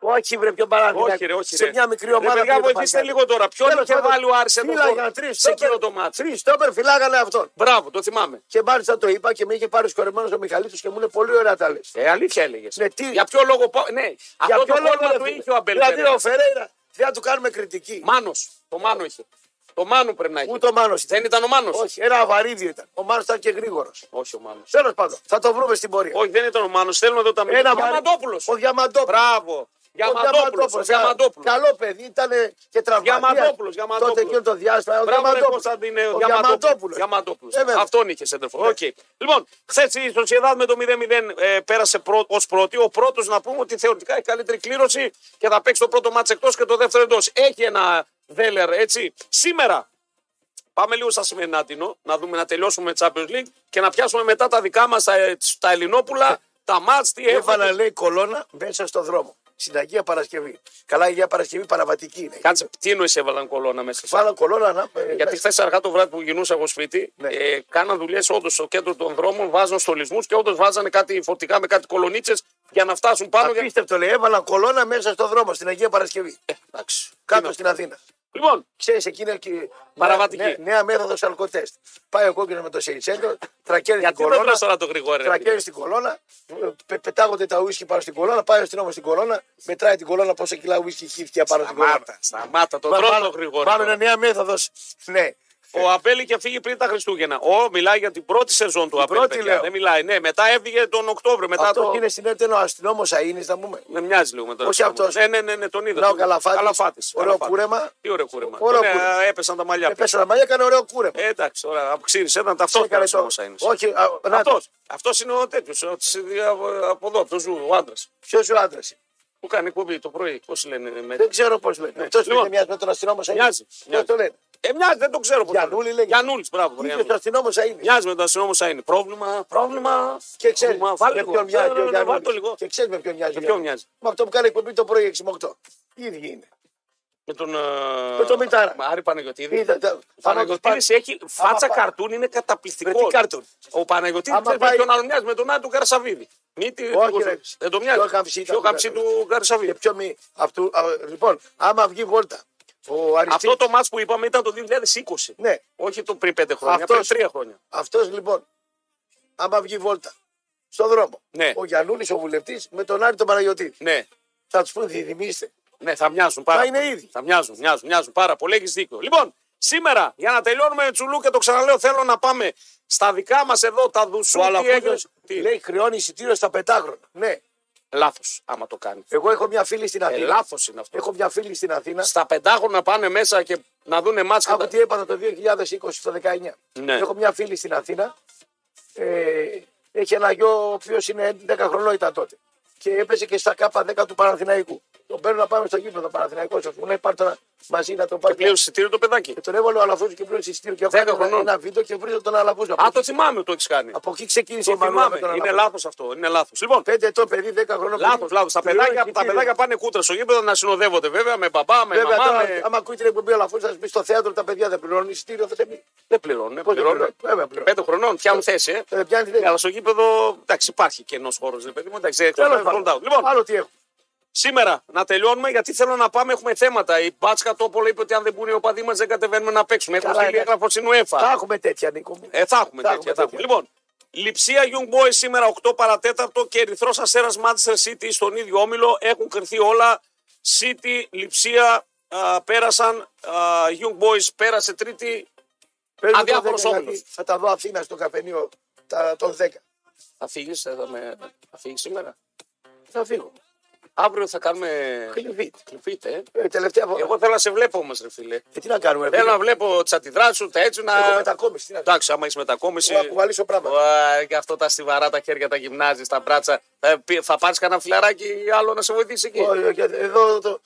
Όχι, βρε, πιο παράδειγμα. Σε μια μικρή ομάδα. Παιδιά, βοηθήστε λίγο τώρα. Ποιον είχε βάλει ο Άρης σέντερφορ σε εκείνο το μάτσο? Τρει στόπερ φυλάγανε αυτόν. Μπράβο, το θυμάμαι. Και μάλιστα το είπα και με είχε πάρει σκορεμένο ο Μιχαλίτο και μου είναι πολύ ωραία τα λε. Ε, αλήθεια έλεγε. Για ποιο λόγο. Ναι, αυτό το κόλμα του είχε ο Αμπελ. Δηλαδή ο Φερέιρα. Δεν του κάνουμε κριτική. Μάνος. Το Μάνο είχε. Το Μάνο πρέπει να έχει. Ούτε ο Μάνος. Δεν ήταν ο Μάνος. Όχι, ένα βαρύδιο ήταν. Ο Μάνος ήταν και γρήγορος. Όχι ο Μάνος. Τέλος πάντων, θα το βρούμε στην πορεία. Όχι, δεν ήταν ο Μάνος. Θέλουμε εδώ τα μέλη. Ένα Διαμαντόπουλος. Ο Διαμαντόπουλος. Μπράβο. Διαμαντόπουλος. Ο Διαμαντόπουλος. Καλό παιδί, ήταν και τραυματίας. Διαμαντόπουλος. Τότε εκείνο το διάστημα. Ο Διαμαντόπουλος. Αυτόν είχε σέντερφορ. Λοιπόν, χθες η Σοσιεδάδ με το μηδέν μηδέν πέρασε ως πρώτη. Ο πρώτος να πούμε ότι θεωρητικά έχει καλύτερη κλήρωση και θα παίξει το πρώτο μάτς εκτός και το δεύτερο εντός. Έχει ένα δέλερ, έτσι. Σήμερα πάμε λίγο στα σημερινάτινο να δούμε, να τελειώσουμε Champions League και να πιάσουμε μετά τα δικά μας τα ελληνόπουλα, τα μάτς. Έβαλα, λέει, κολόνα μέσα στο δρόμο. Συνταγή Παρασκευή. Καλά, για Παρασκευή παραβατική είναι. Κάτσε, τι εννοείς έβαλαν κολόνα μέσα? Βάλαν κολόνα να. Γιατί χθες αργά το βράδυ που γινούσα εγώ σπίτι, ναι. ε, κάναν δουλειές όντως στο κέντρο των δρόμων, βάζαν στολισμούς και όντως βάζανε κάτι φορτικά με κάτι κολονίτσες για να φτάσουν πάνω. Απίστευτο, για... λέει, έβαλαν κολόνα μέσα στο δρόμο, στην Αγία Παρασκευή. Ε, εντάξει. Κάτω είναι στην αυτό. Αθήνα. Λοιπόν, ξέρεις, εκείνη εκεί. Παραβατική. Νέα, νέα μέθοδος αλκοτέστ. Πάει ο κόκκινος με το Σεϊτσέντο, τρακέρει την κολόνα. Τρακέρει την κολόνα, πε, πετάγονται τα ουίσκι πάνω στην κολόνα, πάει ο αστυνόμος στην κολόνα, μετράει την κολόνα πόσα κιλά ουίσκι χύφτια πάνω στην κολόνα. Σταμάτα, σταμάτα, το τρώνε γρήγορα. Πάμε νέα μέθοδος. Ναι. Ο Απέλη είχε φύγει πριν τα Χριστούγεννα. Ο μιλάει για την πρώτη σεζόν του Απέλη. Δεν μιλάει. Ναι, μετά έφυγε τον Οκτώβριο. Μετά αυτό το... είναι συνέβαινε ο αστυνόμο Αίνη, να πούμε. Με μοιάζει λίγο με τον. Όχι αυτό. Ναι, ναι, ναι, ναι, τον είδα. Λάω Καλαφάτη. Ωραίο κούρεμα. Τι ωραίο κούρεμα. Ωραίο κούρεμα. Ωραία, έπεσαν τα μαλλιά. Έπεσαν τα μαλλιά, έκανε ωραίο κούρεμα. Εντάξει, ωραία. Ξύρισε έναν ταυτόχρονα αστυνόμο Αίνη. Όχι, αυτό είναι ο τέτοιο. Από εδώ, από το ζου, ο άντρα. Ποιο ο άντρα? Που κάνει κουμπί το πρωί, πώς λένε. Δεν ξέρω πώς λένε. Αυτό είναι μια με τον αστυνόμο Αίνη. Ε, μοιάζει, δεν το ξέρω πολύ. Γιανούλη λέγεται. Γιανούλη, μπράβο. Μοιάζει με τον αστυνόμο Σαΐνη. Μοιάζει με τον αστυνόμο Σαΐνη. Πρόβλημα, πρόβλημα. Και ξέρει με ποιον μοιάζει. Και ξέρει με ποιον μοιάζει. Με ποιον μοιάζει. Με αυτό που κάνει εκπομπή το πρωί έξι με οκτώ. Ήδη είναι. Με τον, με τον Μητάρα. Άρη Παναγιωτίδη. Ο Παναγιωτίδης έχει φάτσα καρτούν, είναι καταπληκτικό. Ο Παναγιωτίδης δεν πάει τον Αλμιάς με τον Άντου του Καρσαβίδη. Δεν το μοιάζει. Πιο καμψί του Καρσαβίδη. Λοιπόν, άμα βγει βόλτα. Αυτό το μάτς που είπαμε ήταν το δύο χιλιάδες είκοσι. Όχι το πριν πέντε χρόνια, πριν τρία χρόνια. Αυτός λοιπόν, άμα βγει βόλτα στον δρόμο, ο Γιαννούλης ο βουλευτής με τον Άρη τον Παναγιωτίδη. Θα τους πούν θυμίστε. Ναι, θα μοιάζουν πάρα πολύ. Θα μοιάζουν, μοιάζουν, μοιάζουν πάρα πολύ. Έχεις δίκιο. Λοιπόν, σήμερα για να τελειώνουμε με τσουλού και το ξαναλέω, θέλω να πάμε στα δικά μας εδώ τα δουσούλια. Λέει χρεώνει εισιτήριο στα πεντάγρονα. Ναι. Λάθος, άμα το κάνει. Εγώ έχω μια φίλη στην Αθήνα. Ε, λάθος είναι αυτό. Έχω μια φίλη στην Αθήνα. Στα πεντάγρονα πάνε μέσα και να δούνε μάτσα. Από τι έπαθα το δύο χιλιάδες είκοσι στο δεκαεννιά. Ναι. Έχω μια φίλη στην Αθήνα. Ε, έχει ένα γιο ο οποίος είναι δέκα χρονών ήταν τότε. Και έπεσε και στα Κ δέκα του Παναθηναϊκού. Τον παίρνω να πάμε στο γήπεδο Παναθηναϊκός. Μου λέει πάρτε να μαζί να τον πάρει. Και πλήρωσε εισιτήριο το παιδάκι. Και τον έβαλε ο Αλαφούζο και πλήρωσε εισιτήριο. Και έκανε ένα βίντεο και βρίζω τον Αλαφούζο. Α, το θυμάμαι το έχεις κάνει. Από εκεί ξεκίνησε η μανούλα. Είναι λάθος αυτό. Είναι λάθος. Λοιπόν, πέντε ετών παιδί, δέκα χρονών. Λάθος, λάθος. Τα παιδάκια, τα παιδάκια πάνε κούτρα στο γήπεδο να συνοδεύονται βέβαια με μπαμπά, με μαμά. Τώρα, με... Άμα ακούει την εκπομπή ο Αλαφούζο θα πει στο θέατρο τα παιδιά δεν πληρώνουν εισιτήριο. Δεν πληρώνουν. Πέντε χρονών πιάνουν θέση. Αλλά στο γήπεδο υπάρχει κενό χώρο. Άλλο τι έχω. Σήμερα να τελειώνουμε γιατί θέλω να πάμε. Έχουμε θέματα. Η Πάτσκα Τόπολα είπε ότι αν δεν μπουν οι οπαδοί μας δεν κατεβαίνουμε να παίξουμε. Έχουμε στείλει έγγραφο στην UEFA. Θα έχουμε τέτοια, Νίκο. Ε, θα έχουμε θα τέτοια. Θα έχουμε. Λοιπόν, Λειψία Young Boys σήμερα οκτώ παρά τέταρτο και Ερυθρός Αστέρας Manchester City στον ίδιο όμιλο. Έχουν κρυφθεί όλα. City, Λειψία α, πέρασαν. Α, Young Boys πέρασε τρίτη. Αδιάφορος όμιλος. Θα τα δω Αθήνα στο καφενείο των δέκα. Θα φύγεις, θα, με... θα φύγεις σήμερα. Θα φύγω. Αύριο θα κάνουμε. Κλειφείτε. Ε. Ε, τελευταία φορά. Εγώ θέλω να σε βλέπω όμως, ρε φίλε. Ε, τι να κάνουμε, ρε φίλε. Θέλω να βλέπω τις αντιδράσεις σου, τα έτσι να. Έχω μετακόμιση. Εντάξει, άμα έχει μετακόμιση. Να κουβαλήσω πράγματα. Γι' αυτό τα στιβαρά τα χέρια τα γυμνάζει, τα μπράτσα. Θα, θα πάρει κανένα φιλαράκι άλλο να σε βοηθήσει εκεί. Όχι, εδώ το...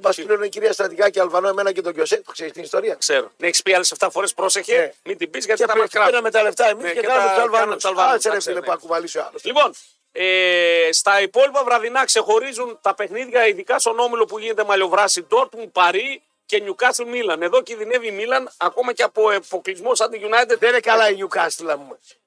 μα πλήρωνε η κυρία Στρατηγάκη Αλβανό, εμένα και τον Κιωσέ. Ξέρει την ιστορία. Ξέρω. Ναι, έχει πει άλλε επτά φορές, πρόσεχε. Ναι. Μην την πει γιατί θα μα κράτησε. Πήραμε τα λεφτά εμεί και κάναμε του Αλβανού. Κάτσε, ρε φίλε, που ακουβαλήσω άλλο. Λοιπόν. Ε, στα υπόλοιπα βραδινά ξεχωρίζουν τα παιχνίδια, ειδικά στον όμιλο που γίνεται μαλλιοβράση. Ντόρτμουντ, Παρί και Νιουκάστλ Μίλαν. Εδώ κινδυνεύει η Μίλαν ακόμα και από αποκλεισμό σαν την United. Δεν είναι καλά η Νιουκάστλ.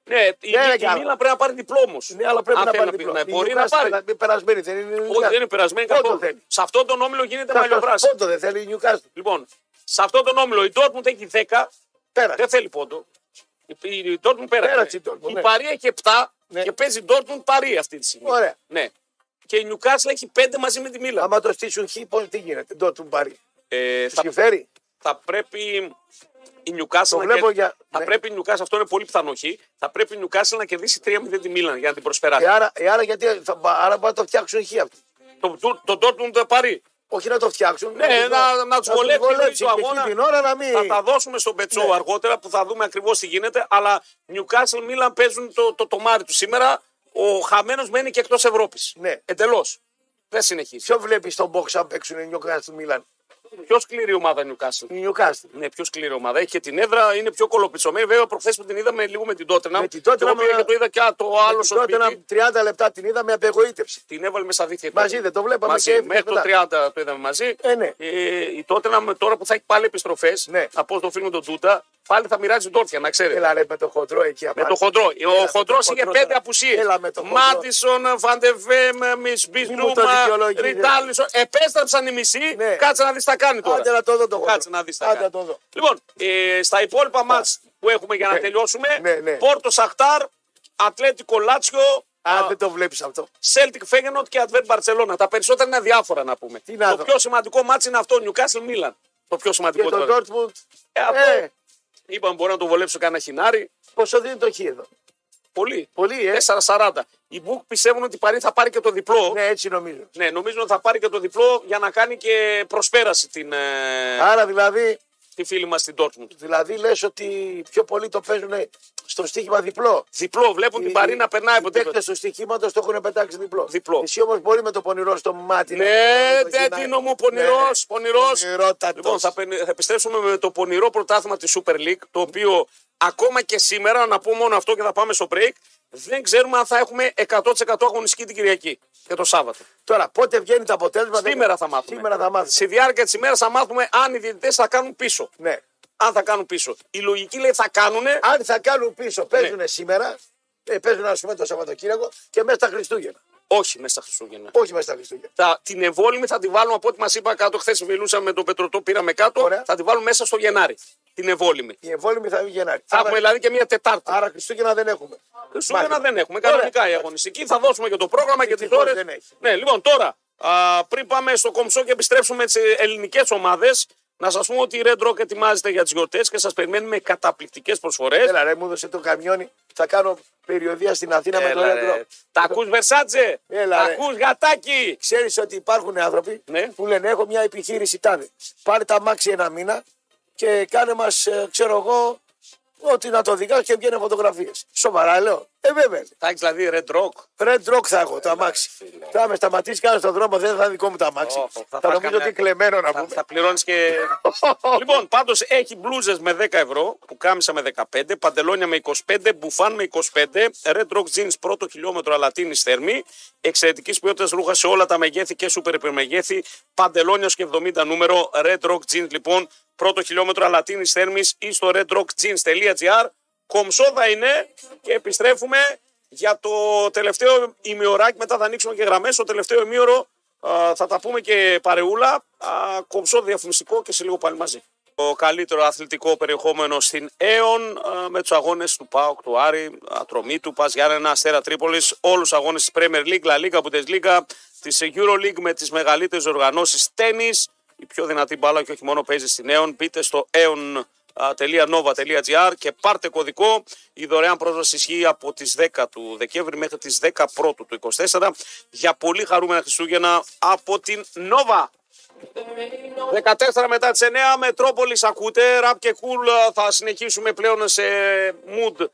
Ναι, η Μίλαν πρέπει να πάρει διπλώμο. Ναι, αλλά πρέπει να, να πάρει διπλώμο. Μπορεί να πάρει. Είναι περασμένη, δεν είναι. Όχι, δεν είναι περασμένη καθόλου. Σε αυτόν τον όμιλο γίνεται μαλλιοβράση. Πόντο δεν θέλει η Νιουκάστλ. Λοιπόν, σε αυτόν τον όμιλο η Ντόρτμουντ έχει δέκα. Πέρα. Δεν θέλει πόντο. Η Ντόρτμουντ πέρασε. Η Παρί έχει επτά. Ναι. Και παίζει Ντόρτμουντ Παρί αυτή τη στιγμή. Ωραία. Ναι. Και η Νιουκάστλ έχει πέντε μαζί με τη Μίλαν. Άμα το στήσουν χι, πώς τι γίνεται, Ντόρτμουντ Παρί. Ε, θα, θα πρέπει η Νιουκάστλ να κερδίσει. Για... Θα ναι. πρέπει η Νιουκάστλ, αυτό είναι πολύ πιθανό χι. Θα πρέπει η Νιουκάστλ να κερδίσει τρία μηδέν τη Μίλαν για να την προσπεράσει. Ε, άρα, ε, άρα γιατί θα, άρα μπορεί να το φτιάξουν χι αυτό. Το Ντόρτμουντ Παρί. Όχι να το φτιάξουν. Ναι, ναι να, να του βολέψει το αγώνα. Την ώρα να μην... Θα τα δώσουμε στον Πετσό ναι. αργότερα που θα δούμε ακριβώς τι γίνεται. Αλλά Νιουκάστλ Μίλαν παίζουν το, το, το μάρι του σήμερα. Ο χαμένος μένει και εκτός Ευρώπης. Ναι. Εντελώς. Δεν συνεχίζει. Ποιο βλέπεις τον box να παίξουν οι Νιουκάστλ Μίλαν. Πιο σκληρή ομάδα Νιουκάστλ. Νιουκάστλ. Ναι, πιο σκληρή ομάδα. Έχει και την έδρα, είναι πιο κολοπιτσωμένη. Βέβαια, προχθές που την είδαμε λίγο με την Τότεναμ. Με την Τότεναμ και το είδα και το άλλο στο σπίτι. τριάντα λεπτά την είδαμε, απεγοήτευση. Την έβαλε μέσα δίχτυα. Μαζί δεν το βλέπαμε μαζί. Και μέχρι το τριάντα το είδαμε μαζί. Ε, ναι. ε, η Τότεναμ τώρα που θα έχει πάλι επιστροφές ναι. από το φίλο τον Τούτα. Πάλι θα μοιράζει ντόρτια, να ξέρετε. Έλα ρε με το χοντρό εκεί. Με το χοντρό. Έλα, ο χοντρό είχε πέντε απουσίες. Μάντισον, Βαντεβέμ, Μισμπίστρουμα, Ριτάλισον. Επέστρεψαν οι μισοί. Ναι. Κάτσε να δεις τα κάνει τώρα. Άντε να το δω το χοντρό. Κάτσε να δεις τα κάνει. Το λοιπόν, ε, στα υπόλοιπα μάτς που έχουμε για να ναι. τελειώσουμε. Ναι, ναι. Πόρτο Σαχτάρ, Ατλέτικο Λάτσιο. Α, δεν το βλέπεις αυτό. Celtic Φέγενοτ και Advert Barcelona. Τα περισσότερα είναι αδιάφορα να πούμε. Το πιο σημαντικό μάτς είναι αυτό. Newcastle Milan. Το πιο σημαντικό. Και το Dortmund. Είπαμε μπορεί να το βολέψω κανένα χινάρι. Πόσο δίνει το χ εδώ. Πολύ. Πολύ ε. τέσσερα σαράντα. Οι Μπουκ πιστεύουν ότι η Παρί θα πάρει και το διπλό. Ναι, έτσι νομίζω. Ναι, νομίζω ότι θα πάρει και το διπλό για να κάνει και προσπέραση την. Άρα δηλαδή. Τη φίλη μας στην Ντόρτμουντ. Δηλαδή λες ότι πιο πολλοί το παίζουν στο στοίχημα διπλό. Διπλό. Βλέπουν η, την Παρί να περνάει ποτέ. Οι παίκτες του στοιχήματος το έχουν πετάξει διπλό. διπλό. Εσύ όμως μπορεί με το πονηρό στο μάτι. Ναι, τέτοι νομού πονηρός. Πονηρός. Λοιπόν, θα επιστρέψουμε με το πονηρό πρωτάθλημα της Super League. Το οποίο ακόμα και σήμερα, να πω μόνο αυτό και θα πάμε στο break, δεν ξέρουμε αν θα έχουμε εκατό τοις εκατό αγωνιστική την Κυριακή και το Σάββατο. Τώρα, πότε βγαίνει το αποτέλεσμα. Σήμερα θα μάθουμε. Σήμερα θα μάθουμε. Στη διάρκεια τη ημέρα θα μάθουμε αν οι διαιτητές θα κάνουν πίσω. Ναι. Αν θα κάνουν πίσω. Η λογική λέει θα κάνουν. Αν θα κάνουν πίσω, παίζουν ναι. σήμερα. Ε, παίζουν, α πούμε, το Σαββατοκύριακο και μέσα στα Χριστούγεννα. Όχι μέσα στα Χριστούγεννα. Όχι μέσα στα Χριστούγεννα. Θα, την ευόλυμη θα τη βάλουμε από ό,τι μας είπα κάτω. Χθες μιλούσαμε με τον Πετροτό, πήραμε κάτω. Ωραία. Θα τη βάλουμε μέσα στο Γενάρη. Την ευόλυμη. Η ευόλυμη θα βγει Γενάρη. Θα άρα, έχουμε δηλαδή και μια Τετάρτη. Άρα Χριστούγεννα δεν έχουμε. Χριστούγεννα Μάχημα. δεν έχουμε. Κανονικά ωραία. Η αγωνιστική. Θα δώσουμε και το πρόγραμμα και τις ώρες. Ναι, λοιπόν, τώρα α, πριν πάμε στο κομψό και επιστρέψουμε τις ελληνικές ομάδες. Να σας πούμε ότι η Red Rock ετοιμάζεται για τις γιορτές και σας περιμένουμε καταπληκτικές προσφορές. Έλα ρε, μου έδωσε το καμιόνι. Θα κάνω περιοδία στην Αθήνα έλα, με το Red Rock. Τα ακούς Βερσάτζε, τα ακούς Γατάκι. Ξέρεις ότι υπάρχουν άνθρωποι ναι. που λένε έχω μια επιχείρηση τάδε. Πάρε τα μάξι ένα μήνα και κάνε μας, ε, ξέρω εγώ, ότι να το δικά και βγαίνουν φωτογραφίες. Σοβαρά λέω. Ε, βέβαια. Θα έχεις δηλαδή Red Rock. Red Rock θα έχω, το αμάξι. Θα με σταματήσει κάτω στον δρόμο, δεν θα δικό μου το αμάξι. Oh, θα θα νομίζω ότι κλεμμένο να πούμε. Θα, θα πληρώνεις και. Λοιπόν, πάντως έχει μπλούζες με δέκα ευρώ, που κάμισα με δεκαπέντε, παντελόνια με είκοσι πέντε, μπουφάν με είκοσι πέντε, Red Rock Jeans πρώτο χιλιόμετρο αλατίνης θερμή, εξαιρετικής ποιότητας ρούχα σε όλα τα μεγέθη και σούπερ υπερμεγέθη, παντελόνια και εβδομήντα νούμερο, Red Rock Jeans λοιπόν, πρώτο χιλιόμετρο αλατίνης θέρμης ή στο red rock jeans τελεία gr. Κομψό θα είναι και επιστρέφουμε για το τελευταίο ημιωράκι. Μετά θα ανοίξουμε και γραμμές. Το τελευταίο ημίωρο α, θα τα πούμε και παρεούλα. Α, κομψό διαφημιστικό και σε λίγο πάλι μαζί. Το καλύτερο αθλητικό περιεχόμενο στην ΕΟΝ α, με τους αγώνες του ΠΑΟΚ, του Άρη, Ατρομήτου, Πας Γιάννενα, Αστέρα Τρίπολης. Όλους τους αγώνες της Premier League, La Liga, Bundesliga, της Euro League με τις μεγαλύτερες οργανώσεις τένις. Η πιο δυνατή μπάλα και όχι μόνο παίζει στην ΕΟΝ. Μπείτε στο ΕΟΝ. Nova.gr και πάρτε κωδικό. Η δωρεάν πρόσβαση ισχύει από τις δέκα του Δεκέμβρη μέχρι τις δέκα πρώτου του εικοσιτέσσερα για πολύ χαρούμενα Χριστούγεννα από την Nova. δεκατέσσερα μετά τις εννιά Μετρόπολης ακούτε. Ραπ και κουλ θα συνεχίσουμε πλέον σε mood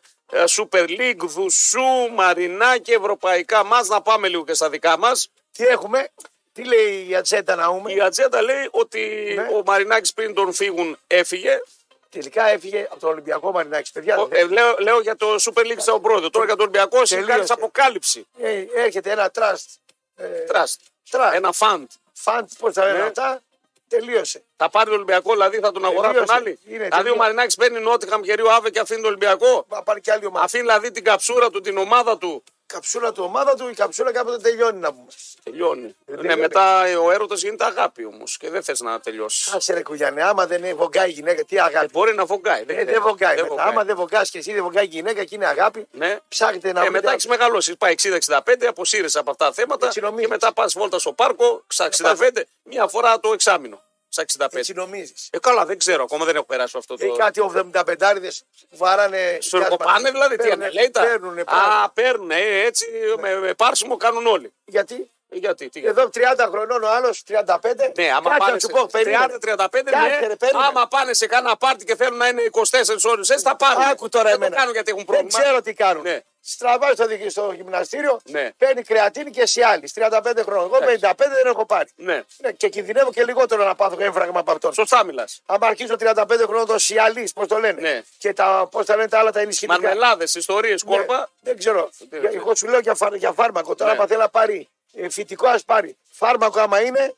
Super League, Δουσού, Μαρινά και ευρωπαϊκά μας. Να πάμε λίγο και στα δικά μας. Τι έχουμε. Τι λέει η ατζέντα να πούμε. Η ατζέντα λέει ότι ναι. ο Μαρινάκης πριν τον φύγουν έφυγε. Τελικά έφυγε από τον Ολυμπιακό Μαρινάκης, παιδιά. Ε, λέω, λέω για το Super League στον πρόεδρο. Τώρα για τον Ολυμπιακό κάνει αποκάλυψη. Ε, έρχεται ένα trust. Ε, trust. trust. Ένα fund. Fund, πώς θα λένε ναι. αυτά. Τελείωσε. Θα πάρει τον Ολυμπιακό, δηλαδή θα τον αγοράσουν άλλοι. Είναι, δηλαδή ο Μαρινάκης παίρνει Νότιχαμ, Γερίο, Άβε και αφήνει τον Ολυμπιακό. Πάρει και άλλη ομάδα. Αφήνει δηλαδή την καψούρα του, την ομάδα του. Καψούρα του, ομάδα του, η καψούρα κάποτε τελειώνει να πούμε. Τελειώνει. τελειώνει. Ναι, μετά ο έρωτας γίνεται αγάπη όμως και δεν θες να τελειώσει. Άσε ρε Κουγιανέ, άμα δεν βογκάει η γυναίκα, τι αγάπη. Ε, μπορεί να βογκάει. Δεν, ε, δεν βογκάει. Δε βογκάει. Άμα δεν βογκάς και εσύ, δεν βογκάει η γυναίκα και είναι αγάπη, ναι. ψάχνετε να ε, μετά έχεις μεγαλώσει. Πάει εξήντα εξήντα πέντε, αποσύρεσαι από αυτά τα θέματα και μετά πας βόλτα στο πάρκο, στα εξήντα πέντε, μία φορά το εξάμηνο. Στα εξήντα πέντε. Έτσι νομίζεις. Ε, καλά, δεν ξέρω, ακόμα δεν έχω περάσει αυτό το. Ε, κάτι ογδόντα πεντάριδες που βάρανε. Σορκοπάνε δηλαδή, τι ανελέητα. Παίρνουνε. Α, παίρνουνε, έτσι ναι. με, με πάρσιμο κάνουν όλοι. Γιατί? Γιατί, τι, γιατί. Εδώ τριάντα χρονών ο άλλος, τριάντα πέντε. Ναι, άμα πάνε σε τριάντα τριάντα πέντε, ναι. άμα πάνε σε κάνα πάρτι και θέλουν να είναι είκοσι τέσσερις ώρες, έτσι θα πάρουν. Άκου τώρα δεν εμένα. Το κάνουν γιατί έχουν πρόβλημα. Δεν ξέρω τι κάνουν. Ναι. Στραβάει στο, στο γυμναστήριο, ναι. παίρνει κρεατίνη και σε άλλη. τριάντα πέντε χρόνια. Εγώ πενήντα πέντε δεν έχω πάρει. Ναι. Ναι, και κινδυνεύω και λιγότερο να πάθω έμφραγμα από αυτόν. Σωστά μιλάς. Αν αρχίσω τριάντα πέντε χρόνια το σιαλί, πώς το λένε. Ναι. Και τα, πώς τα λένε τα άλλα τα ενισχυτικά. Μαρμελάδες, ιστορίες, κόλπα. Ναι. Δεν ξέρω. Εγώ σου λέω για, φάρ, για φάρμακο. Τώρα, άμα θέλει να πάρει φυτικό, α πάρει. Φάρμακο, άμα είναι,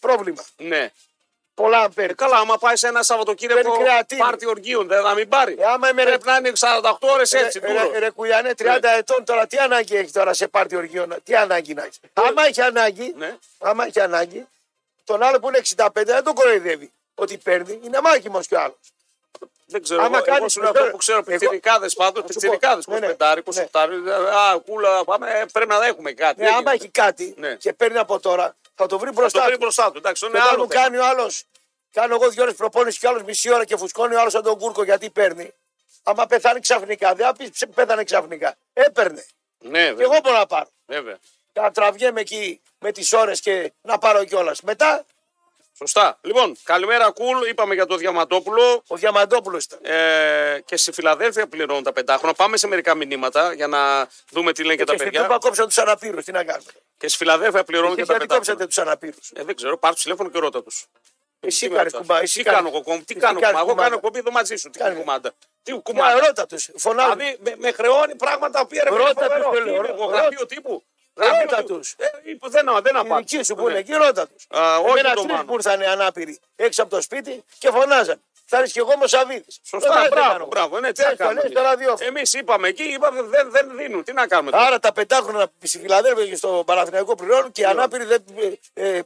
πρόβλημα. Ναι. Πολλά παίρνει. Καλά, άμα πάει σε ένα Σαββατοκύριακο πάρτι οργείων, δεν θα μην πάρει. Ε, άμα είμαι, πρέπει να είναι σαράντα οκτώ ώρες έτσι. Ε, ε, ρε Κουγιανέ, τριάντα ε. ετών τώρα, τι ανάγκη έχει τώρα σε πάρτι οργείων, τι ανάγκη να έχει. Ε. Άμα έχει ανάγκη, ναι. άμα έχει ανάγκη, τον άλλο που είναι εξήντα πέντε δεν τον κοροϊδεύει. Ότι παίρνει, είναι μάκημος κι άλλο. Δεν ξέρω. Άμα εγώ, κάνει, εγώ σου λέω αυτό που ξέρω, πιτσιρικάδες πάντως, πιτσιρικάδες, είκοσι πέντε, είκοσι οκτώ, α, κούλα, πάμε, πρέπει να έχουμε κάτι. Άμα έχει κάτι και παίρνει από τώρα. Θα το βρει μπροστά, το βρει μπροστά του. Εντάξει, είναι άλλο. Μου κάνει ο άλλος, κάνω εγώ δύο ώρες προπόνηση και ο άλλος μισή ώρα και φουσκώνει ο άλλος σαν τον Κούρκο γιατί παίρνει. Άμα πεθάνει ξαφνικά, δεν απίστευε πέθανε ξαφνικά. Έπαιρνε. Ναι, βέβαια. Και εγώ μπορώ να πάρω. Βέβαια. Να τραβιέμαι εκεί με τις ώρες και να πάρω κιόλας. Μετά. Σωστά. Λοιπόν, καλημέρα, κουλ. Cool. Είπαμε για τον Διαμαντόπουλο. Ο Διαμαντόπουλος ήταν. Ε, και στη Φιλαδέλφια πληρώνουν τα πεντάχρονα. Πάμε σε μερικά μηνύματα για να δούμε τι λένε και, και τα παιδιά. Και στην Τούμπα κόψαν τους αναπήρους. Τι να κάνουμε. Και στη Φιλαδέλφια πληρώνουν και, και τα πεντάχρονα. Γιατί κόψατε τους αναπήρους. Ε, δεν ξέρω. Πάρ' τους τηλέφωνο και ρώτα τους. Εσύ, εσύ κάνεις κουμπά. Εσύ κάνω κομμάτι. Τι κάνω κομμάτι. Εγώ κάνω κομμάτι μαζί σου. Τι κάνω κομμάτι. Τι κουμάντα. Ρώτα τους. Φωνάζουν. Δηλαδή με, με χρεώνει πράγματα τα οποία ρεπορτάζουν. Ρώτα τους. Θέλω. Εγώ γραφείο τύπου. Ρώτα τους. Δεν απάντησα. Εκεί σου που είναι εκεί, ρώτα τους. Εμένα τρεις που ήρθαν ανάπηροι έξω από το σπίτι και φωνάζαν. Θα ρίξει και εγώ Μοσαβίδης. Σωστά, μπράβο, μπράβο. Εμείς είπαμε εκεί, είπαμε δεν, δεν δίνουν. Τι να κάνουμε. Άρα τα πεντάχρονα στη Φιλαδέλφια και στο Παναθηναϊκό πληρώνουν και οι ανάπηροι δεν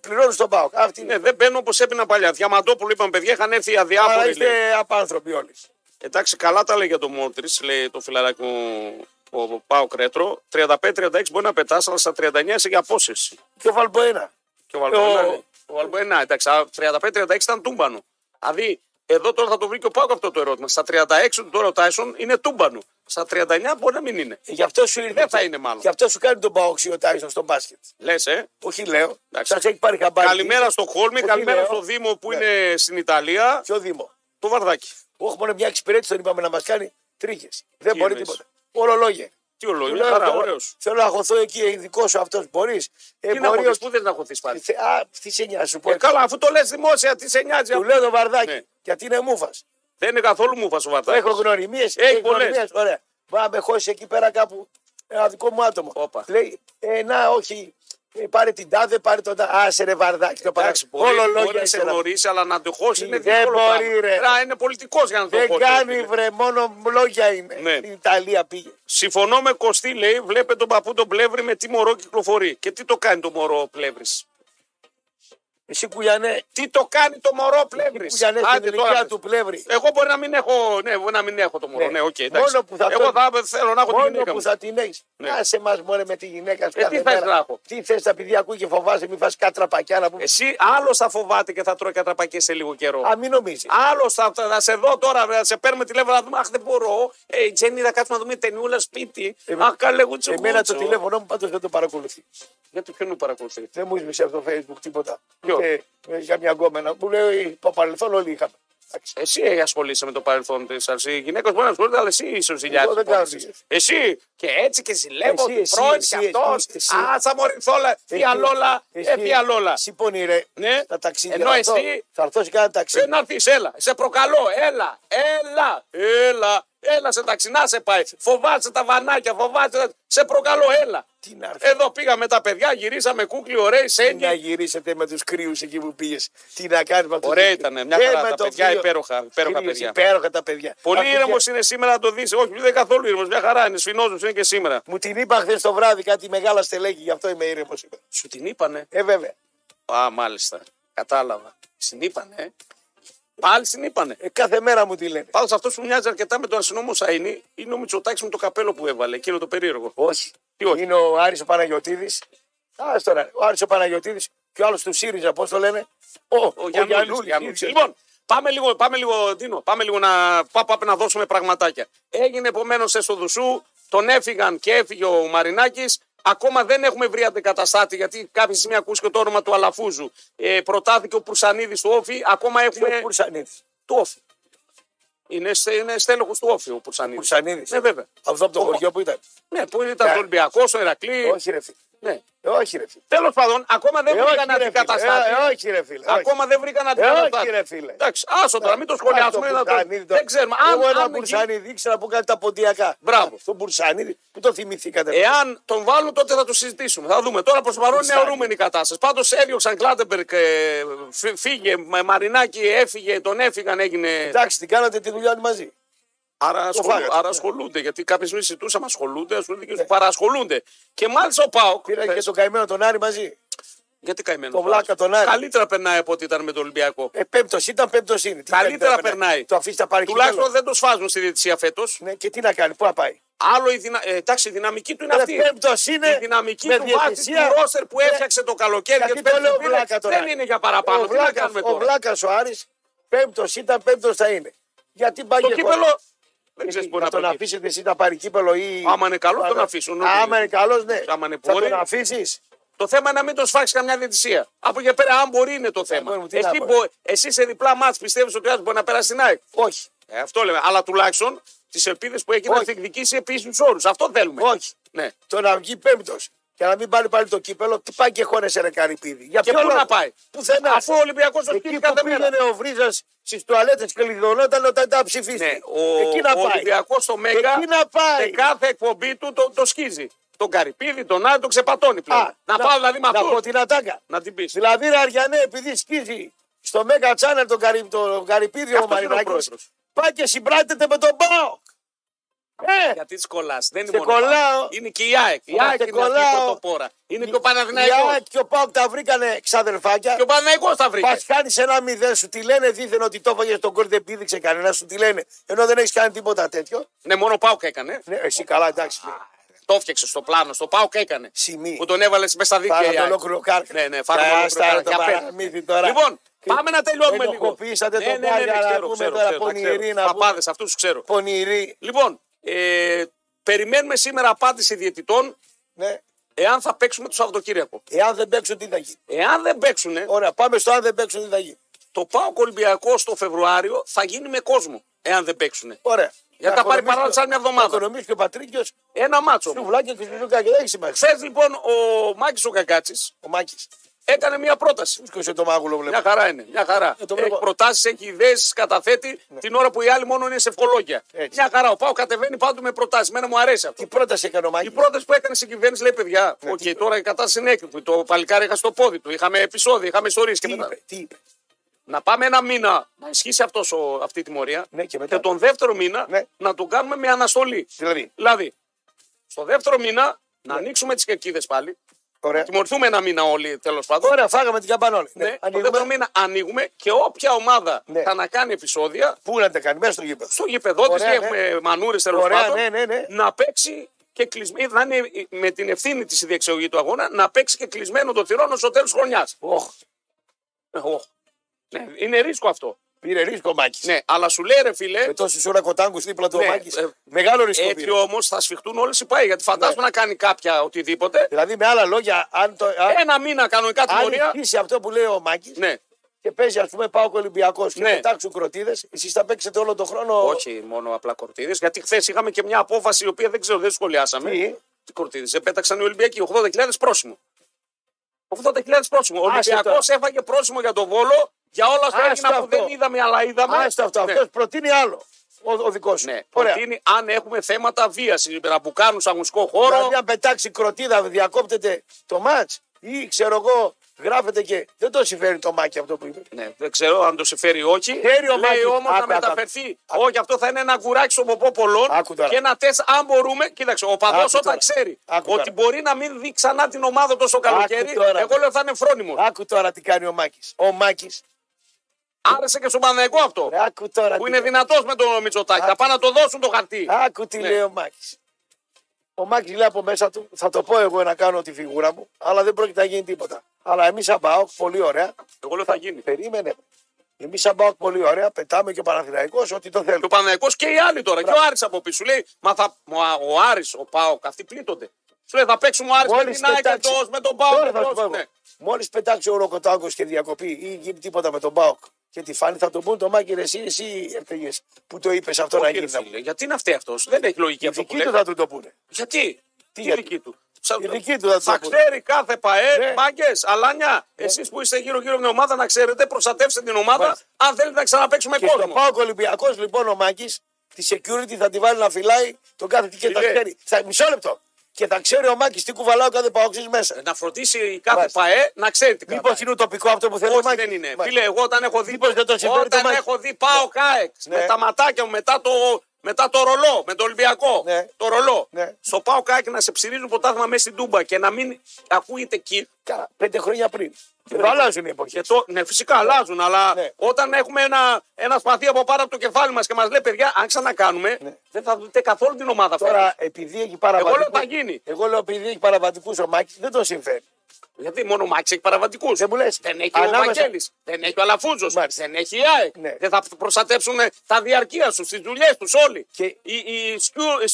πληρώνουν στον ΠΑΟΚ. Ναι, δεν μπαίνουν όπως έπιναν παλιά. Διαμαντόπουλο είπαμε, παιδιά, είχαν έρθει αδιάφοροι. Αλλά είστε απάνθρωποι όλοι. Εντάξει, καλά τα λέει για το Μότρις, λέει το φιλαράκι μου. Ο ΠΑΟΚ Ρέτρο. τριάντα πέντε τριάντα έξι μπορεί να πετάσει, αλλά στα τριάντα εννιά είσαι για απόσυρση. Και ο Βαλμποένα. Και ο Βαλμποένα, εντάξει, τριάντα πέντε τριάντα έξι ήταν τούμπανο. Δηλαδή. Εδώ τώρα θα το βρει και ο ΠΑΟΚ αυτό το ερώτημα. Στα τριάντα έξι του τώρα ο Τάισον είναι τούμπανο. Στα τριάντα εννιά μπορεί να μην είναι. Γι' αυτό σου ήρθε. Δεν θα είναι μάλλον. Γι' αυτό σου κάνει τον Παόξι ο Τάισον στο μπάσκετ. Λες, ε. Όχι, λέω. Σα έχει πάρει χαμπάρι. Καλημέρα στο Χόλμη, καλημέρα λέω. Στο Δήμο που ναι. Είναι στην Ιταλία. Ποιο Δήμο? Το Βαρδάκι. Όχι, μόνο μια εξυπηρέτηση τον είπαμε να μα κάνει τρίχε. Δεν και μπορεί εμείς. Τίποτα. Ορολόγια. Τι ορολόγια, χαρά, ωραίος. Θέλω να χωθώ εκεί, δικό σου αυτό μπορεί. Τι να χωθεί, πού δεν να χωθεί πάλι. Τι σε νοιάζει. Καλά, αφού το λε δημόσια, τι σε νοιάζει. Του λέω το Βαρδάκι. Γιατί είναι μούφας. Δεν είναι καθόλου μούφας ο Βαρδάκης. Έχω γνωριμίες. Έχει πολλές. Ωραία. Μα με χώσει εκεί πέρα κάπου ένα δικό μου άτομο. Όπα. Λέει, ε, να όχι, ε, πάρε την τάδε, πάρε τον τάδε. Άσε ρε Βαρδάκη. Εντάξει, μπορεί, όλο λόγια μπορεί να σε γνωρίσει, αλλά να το χώσει είναι δύσκολο. Δεν μπορεί ρε. Άρα είναι πολιτικός για να το χώσει. Δεν κάνει βρε, μόνο λόγια είναι. Ναι. Η Ιταλία πήγε. Συμφωνώ με Κωστή, λέει, βλέπε τον παππού τον Πλεύρη με τι μωρό κυκλοφορεί. Και τι το κάνει το μωρό Πλεύρης. Εσύ Κουλιανέ. Τι το κάνει το μωρό Πλεύρη. Κουλιανέ, άντε τώρα του Πλεύρη. Εγώ μπορεί να μην έχω, ναι, να μην έχω το μωρό. Ναι. Ναι, okay, μόνο που θα εγώ θα θέλω να έχω μόνο τη γυναίκα. Μόνο που μου. Θα την έχει. Ναι. Άσε μας μόνο με τη γυναίκα σου. Ε, τι θες να έχω. Τι θες τα παιδιά ακούει και φοβάσαι, μην φας κατραπακιά να πούμε. Εσύ άλλο θα φοβάται και θα τρώει κατραπακές σε λίγο καιρό. Α, μην νομίζει. Άλλο θα, θα σε δω τώρα, θα σε παίρνουμε τηλέφωνο να δούμε. Αχ, δεν μπορώ. Ε, Τζένι, θα κάτσουμε να δούμε ταινιούλα σπίτι. Αχ, καλέγου τσου. Εμένα το τηλέφωνο μου πάντως δεν το παρακολουθεί. Γιατί ποιον μου παρακολουθεί. Δεν μου είσαι από το Facebook τίποτα. Για μια γκόμενα που λέει το παρελθόν όλοι είχαμε. Εσύ ασχολείσαι με το παρελθόν τη Αρσή. Η γυναίκα μπορεί να ασχολείται, αλλά εσύ είσαι ο ζηλιάτης. Εσύ και έτσι και ζηλεύω. Πρώην και αυτό. Α, θα μορφωθώ. Φιαλόλα. Ε, φιαλόλα. Συμπονεί, ρε. Τα ταξίδια. Ενώ εσύ. Θα έρθω σε κάνα ταξίδι. Να έρθει, έλα. Σε προκαλώ. Έλα. Έλα. Έλα. Έλα σε ταξινά σε πάει. Φοβάται τα βανάκια, φοβάται. Σε προκαλώ, έλα. Τι να έρθει. Εδώ πήγαμε τα παιδιά, γυρίσαμε κούκλοι, ωραίοι σένοι. Τι να γυρίσετε με του κρύου εκεί που πήγε. Τι να κάνει με αυτό. Ωραία ήταν, μια χαρά. Τα το παιδιά, κρύο. υπέροχα. Υπέροχα, κρύος, παιδιά. υπέροχα τα παιδιά. Πολύ ήρεμο είναι σήμερα να το δει. Όχι, δεν είναι καθόλου ήρεμο. Μια χαρά είναι. Σφινόζο είναι και σήμερα. Μου την είπα χθε το βράδυ κάτι μεγάλα στελέχη, γι' αυτό είμαι ήρεμο. Σου την είπανε. Ε, βέβαια. Α, μάλιστα. Κατάλαβα. Συνήπανε. Πάλι συνήπανε. Ε, κάθε μέρα μου τη λένε. Πάντως αυτό που μοιάζει αρκετά με τον Αρσινό Σαΐνη είναι ο Μητσοτάκης με το καπέλο που έβαλε. Εκείνο το περίεργο. Όχι. Τι όχι. Είναι ο Άρης ο Παναγιωτίδης. Α τώρα. Ο Άρης ο Παναγιωτίδης και ο άλλος του ΣΥΡΙΖΑ, πώς το λένε. Ο, ο, ο Γιαννούλης. Λοιπόν, πάμε λίγο, πάμε λίγο, Ντίνο, πάμε λίγο να, πά, πάμε να δώσουμε πραγματάκια. Έγινε επομένως στο Δουσού, τον έφυγαν και έφυγε ο Μαρινάκης. Ακόμα δεν έχουμε βρει αντικαταστάτη, γιατί κάποια στιγμή ακούστηκε το όνομα του Αλαφούζου. Ε, προτάθηκε ο Πουρσανίδης του Όφη. Ακόμα έχουμε. Είναι ο Πουρσανίδης. Του Όφη. Είναι, είναι στέλεχος του Όφη ο Πουρσανίδης. Πουρσανίδης. Ναι, βέβαια. Αυτό από το χωριό που ήταν. Ναι, που ήταν ο Ολυμπιακός, ο Ηρακλή. Όχι, ρε φίλε. Ναι. Όχι, ρε φίλε. Τέλος πάντων, ακόμα δεν βρήκαν αντικαταστάτη. Όχι, ρε φίλε. Ακόμα δεν βρήκαν αντικαταστάτη. Όχι, ρε φίλε. Εντάξει, άσο τώρα, μην το σχολιάσουμε. Δεν ξέρουμε. Εγώ έναν Πουρσανίδη ήξερα που κάνει τα ποντιακά. Μπράβο. Στον Πουρσανίδη που το θυμηθήκατε. Εάν τον βάλουν, τότε θα το συζητήσουμε. Θα δούμε. Τώρα προ το παρόν είναι αιωρούμενη κατάσταση. Πάντως έδιωξαν Κλάντεμπεργκ, φύγε Μαρινάκη, έφυγε, τον έφυγαν, έγινε. Εντάξει, την κάνατε τη δουλειά μαζί. Άρα, ασχολούν, φάγατε, άρα ασχολούνται, γιατί κάποιες μήνες ζητούσαμε ασχολούνται, ασχολούνται και ναι. παρασχολούνται. Και μάλιστα ο ΠΑΟΚ. Πήρε πες, και τον καημένο τον Άρη μαζί. Γιατί καημένο τον, τον Βλάκα τον Άρη. Καλύτερα περνάει από ό,τι ήταν με τον Ολυμπιακό. Ε, πέμπτος ήταν, πέμπτος είναι. Τι καλύτερα περνάει. Το αφήσει τα παρκή. Τουλάχιστον δεν το σφάζουν στη διαιτησία φέτος. Ναι, και τι να κάνει, πού να πάει. Άλλο η, δυνα... ε, τάξη, η δυναμική του είναι αυτή. Είναι η δυναμική του βάζει του ρόστερ που έφτιαξε το καλοκαίρι και του δεν είναι για παραπάνω. Ο Βλάκα ο Άρης πέμπτος ήταν, πέμπτος θα είναι. Γιατί πάει και δεν ξέρεις μπορεί να τον αφήσετε εσύ να πάρει κύπελο ή. Άμα είναι καλό, τον αφήσουν. Άμα είναι καλό, ναι. Άμα είναι πόρη, θα τον αφήσεις. Το θέμα είναι να μην τον σφάξει καμιά διαιτησία. Από εκεί πέρα, αν μπορεί, είναι το θέμα. Εσύ, μπο... εσύ σε διπλά μάτς πιστεύεις ότι ο Άρης μπορεί να περάσει την ΑΕΚ. Όχι. Ε, αυτό λέμε. Αλλά τουλάχιστον τις ελπίδες που έχει να διεκδικήσει επίσημους όρους. Αυτό θέλουμε. Όχι. Ναι. Το να βγει πέμπτος Για να μην πάρει πάλι το κύπελο, τι πάει και χώνεσαι ρε καρυπίδι. Για και πού να πάει. Πουθενά. Αφού ο Ολυμπιακός το πήγαινε κάθε μέρα. Πήγαινε ο Βρίζας στις τουαλέτες και λιδωνόταν όταν τα ψηφίσει. Ναι, ο, εκεί να ο πάει. Ολυμπιακός ο Μέγα σε κάθε εκπομπή του το, το σκίζει. Τον καρυπίδι, τον Άρη, τον ξεπατώνει πλέον. Α, να πάω δηλαδή με αυτό. Να πω την ατάκα. Να την πεις. Δηλαδή ρε Αριανέ, επειδή σκίζει στο Μέγα Τσάνερ τον, καρυ, τον καρυπίδι ο Μαρινάκης, πάει και συμπράτεται με τον ΠΑΟΚ. Ε, γιατί τις κολλάς. Δεν είναι μόνο κολλάω, είναι και η ΑΕΚ. Η ΑΕΚ είναι κολλάω, αυτή η πρωτοπόρα. Είναι και ο Παναθηναϊκός. Η ΑΕΚ και ο ΠΑΟΚ τα βρήκανε ξαδερφάκια. Και ο Παναθηναϊκός τα βρήκε. Πας κάνεις ένα μηδέν, σου τη λένε δίθεν ότι το έφαγες τον κόλ, δεν πήδηξε κανένα, σου τη λένε. Ενώ δεν έχεις κάνει τίποτα τέτοιο. Ναι, μόνο ο ΠΑΟΚ έκανε. Ναι, εσύ καλά, εντάξει. Ναι. Το έφτιαξε στο πλάνο, στο ΠΑΟΚ έκανε. Σημεί. Που τον έβαλε μέσα στα δίκτυα. Φάγατε ολόκληρο κάρκα. Ναι, ναι, φάγατε τώρα. Λοιπόν, πάμε να τελειώνουμε λίγο. Ναι, ναι, ναι, Ε, περιμένουμε σήμερα απάντηση διαιτητών. Ναι. Εάν θα παίξουμε το Σαββατοκύριακο. Εάν δεν παίξουν, τι θα γίνει. Εάν δεν παίξουν. Ωραία, πάμε στο αν δεν παίξουν, τι θα γίνει. Το ΠΑΟΚ Ολυμπιακός το Φεβρουάριο θα γίνει με κόσμο. Εάν δεν παίξουν. Ωραία. Γιατί θα πάρει παράδοση άλλη μια εβδομάδα. Θα οικονομήσει και ο Πατρίκιος ένα μάτσο. Σουβλάκια και σουβλάκια. Δεν έχει σημασία. Χθες λοιπόν ο Μάκης ο Κακάτσης. Ο Μάκης. Έκανε μια πρόταση. Σκοσε το μάγουλο, βλέπω. Μια χαρά είναι. Μια χαρά. Ε, έχει προτάσεις, έχει ιδέες, καταθέτει ναι. Την ώρα που οι άλλοι μόνο είναι σε ευκολόγια. Έτσι. Μια χαρά. Ο ΠΑΟΚ κατεβαίνει πάντοτε με προτάσεις. Μένα μου αρέσει αυτό. Η πρόταση έκανε ο Μάκης. Η πρόταση που έκανε στην κυβέρνηση λέει: παιδιά, ναι, okay, τώρα η κατάσταση είναι έκρητη. Το παλικάρι είχα στο πόδι του. Είχαμε επεισόδια, είχαμε ιστορίες και μετά. Είπε, τι είπε. Να πάμε ένα μήνα να ισχύσει αυτός ο, αυτή η τιμωρία. Ναι, και, και τον δεύτερο μήνα ναι. Να τον κάνουμε με αναστολή. Δηλαδή, δηλαδή στο δεύτερο μήνα να ανοίξουμε τις κερκίδες πάλι. Τιμωρηθούμε ένα μήνα όλοι τέλος πάντων. Ωραία, φάγαμε την καμπανόλη. Ναι, ναι. Το δεύτερο μήνα ανοίγουμε και όποια ομάδα ναι. Θα να κάνει επεισόδια. Πού να τα κάνει, μέσα στο γήπεδο. Στο γήπεδο της, έχουμε μανούρες τέλος πάντων. Ναι, ναι, ναι. Να παίξει και κλεισμένο. Να είναι με την ευθύνη της η διεξαγωγή του αγώνα, να παίξει και κλεισμένο το θυρών στο τέλος χρονιάς. Οχ. Οχ. Ναι, είναι ρίσκο αυτό. Πήρε ρίσκο ο Μάκης. Ναι, αλλά σου λέει ρε φίλε. Με τόσους ώρα κοτάγκους δίπλα του ναι, ο Μάκης. Ε, Μεγάλο ρίσκο. Έτσι όμως θα σφιχτούν όλες οι πάει. Γιατί φαντάζομαι ναι. Να κάνει κάποια οτιδήποτε. Δηλαδή με άλλα λόγια, αν το. Αν... Ένα μήνα κανονικά τιμωρία. Αν αρχίσει αυτό που λέει ο Μάκης. Ναι. Και παίζει, α πούμε, ΠΑΟΚ Ολυμπιακός. Ναι. Και πετάξουν κροτίδες. Εσείς θα παίξετε όλο τον χρόνο. Όχι μόνο απλά κροτίδες. Γιατί χθες είχαμε και μια απόφαση η οποία δεν ξέρω, δεν σχολιάσαμε. Τι, τι κροτίδες. Επέταξαν οι Ολυμπιακοί ογδόντα χιλιάδες πρόσημο. ογδόντα χιλιάδες πρόσημο. Ο Ολυμπιακός έφαγε πρόσημο για τον Βόλο. Για όλα αυτά έγινα που αυτό. Δεν είδαμε, αλλά είδαμε. Άστα αυτό. Ναι. Αυτός προτείνει άλλο. Ο, ο δικός σου. Ναι. Προτείνει αν έχουμε θέματα βίας, να μπουκάνουν σε αγωνιστικό χώρο. Δηλαδή, αν πετάξει κροτίδα, διακόπτεται το μάτς ή ξέρω εγώ, γράφεται και. Δεν το συμφέρει το Μάκη αυτό που είπε. Ναι, δεν ξέρω αν το συμφέρει όχι. Χαίρει ο Μάκη όμως να μεταφερθεί. Άκου. Όχι, αυτό θα είναι ένα γκουράκι στον ποπό πολλών και ένα τεστ. Αν μπορούμε, κοίταξε, ο παδός όταν ξέρει ότι μπορεί να μην δει ξανά την ομάδα τόσο καλοκαίρι, εγώ λέω θα είναι φρόνιμο. Άκου τώρα τι κάνει ο Μάκης. Ο Μάκης. Άρεσε και στον Παναθηναϊκό αυτό. Άκου τώρα, που είναι δυνατός με τον Μητσοτάκη. Άκου. Θα πάνε να το δώσουν το χαρτί. Άκου τι ναι. Λέει ο Μάκης. Ο Μάκης λέει από μέσα του: θα το πω εγώ να κάνω τη φιγούρα μου, αλλά δεν πρόκειται να γίνει τίποτα. Αλλά εμείς σαν ΠΑΟΚ, πολύ ωραία. Εγώ λέω θα, θα γίνει. Περίμενε. Εμείς σαν ΠΑΟΚ, πολύ ωραία. Πετάμε και ο Παναθηναϊκός ό,τι το θέλει. Και ο Παναθηναϊκός και οι άλλοι τώρα. Μπράβο. Και ο Άρης από πίσω. Λέει: μα θα... ο Άρης, ο ΠΑΟΚ, αυτοί πλήττονται. Σου λέει: θα παίξουμε ο Άρης με την ΑΕΚ με τον ΠΑΟΚ. Μόλις πετάξει ο Ροκοτάκος και διακοπή ή γίνει τίποτα με τον ΠΑΟΚ. Και τη φάνη θα τον πούν το Μάκη, εσύ, εσύ έφταιγες που το είπες αυτό. Όχι, να γίνει. Φίλε, γιατί είναι αυτή αυτός, δεν έχει λογική αυτό που λέει. Οι δικοί του θα του το πούνε. Γιατί, τι γιατί? Δική του. Η δική του θα, θα το ξέρει κάθε ΠΑΕ, ναι. Μάγκες, αλάνια, ναι. Εσείς που είστε γύρω γύρω με ομάδα να ξέρετε, προστατεύστε την ομάδα, ναι. Αν θέλετε να ξαναπαίξουμε κόσμο. Και στο ΠΑΟΚ Ολυμπιακός λοιπόν ο Μάκης, τη security θα τη βάλει να φυλάει τον κάθε τι και τα ξέρει. Μισό λεπτό. Και θα ξέρει ο Μάκης τι κουβαλάω κάθε Παόξης μέσα. Να φροντίσει η κάθε Βάζει. ΠΑΕ να ξέρει τι κάνει. Μήπως είναι τοπικό αυτό που θέλει ο Μάκης. Δεν είναι. Φίλε, εγώ όταν έχω δει, δεν το όταν το έχω δει πάω ναι. ΚΑΕΚ ναι. Με τα ματάκια μου μετά το, μετά το ρολό, με το Ολυμπιακό. Ναι. Το ρολό. Ναι. Στο πάω ΚΑΕΚ να σε ψηρίζουν ποτάθμα μέσα στην Τούμπα και να μην ακούγεται εκεί. Καλά, πέντε χρόνια πριν. Δεν αλλάζουν οι εποχές. Το... Ναι, φυσικά ναι. Αλλάζουν, αλλά ναι. Όταν έχουμε ένα, ένα σπαθί από πάνω από το κεφάλι μας και μας λέει: παιδιά, αν ξανακάνουμε, ναι. Δεν θα δείτε καθόλου την ομάδα αυτή. Τώρα, φέρεις. Επειδή έχει παραβατικούς. Εγώ λέω θα γίνει. Εγώ λέω: επειδή έχει παραβατικούς ο Μάκης, δεν το συμφέρει. Γιατί μόνο ο Μάκης έχει παραβατικούς. Δεν μου λες. Δεν έχει ανάμεσα... ο Βαγγέλης. Δεν έχει ο Αλαφούζος. Μάλιστα. Δεν έχει η ΑΕΚ. Ναι. Δεν θα προστατεύσουν τα διαρκεία σου, τις δουλειές τους όλοι. Και... Οι, οι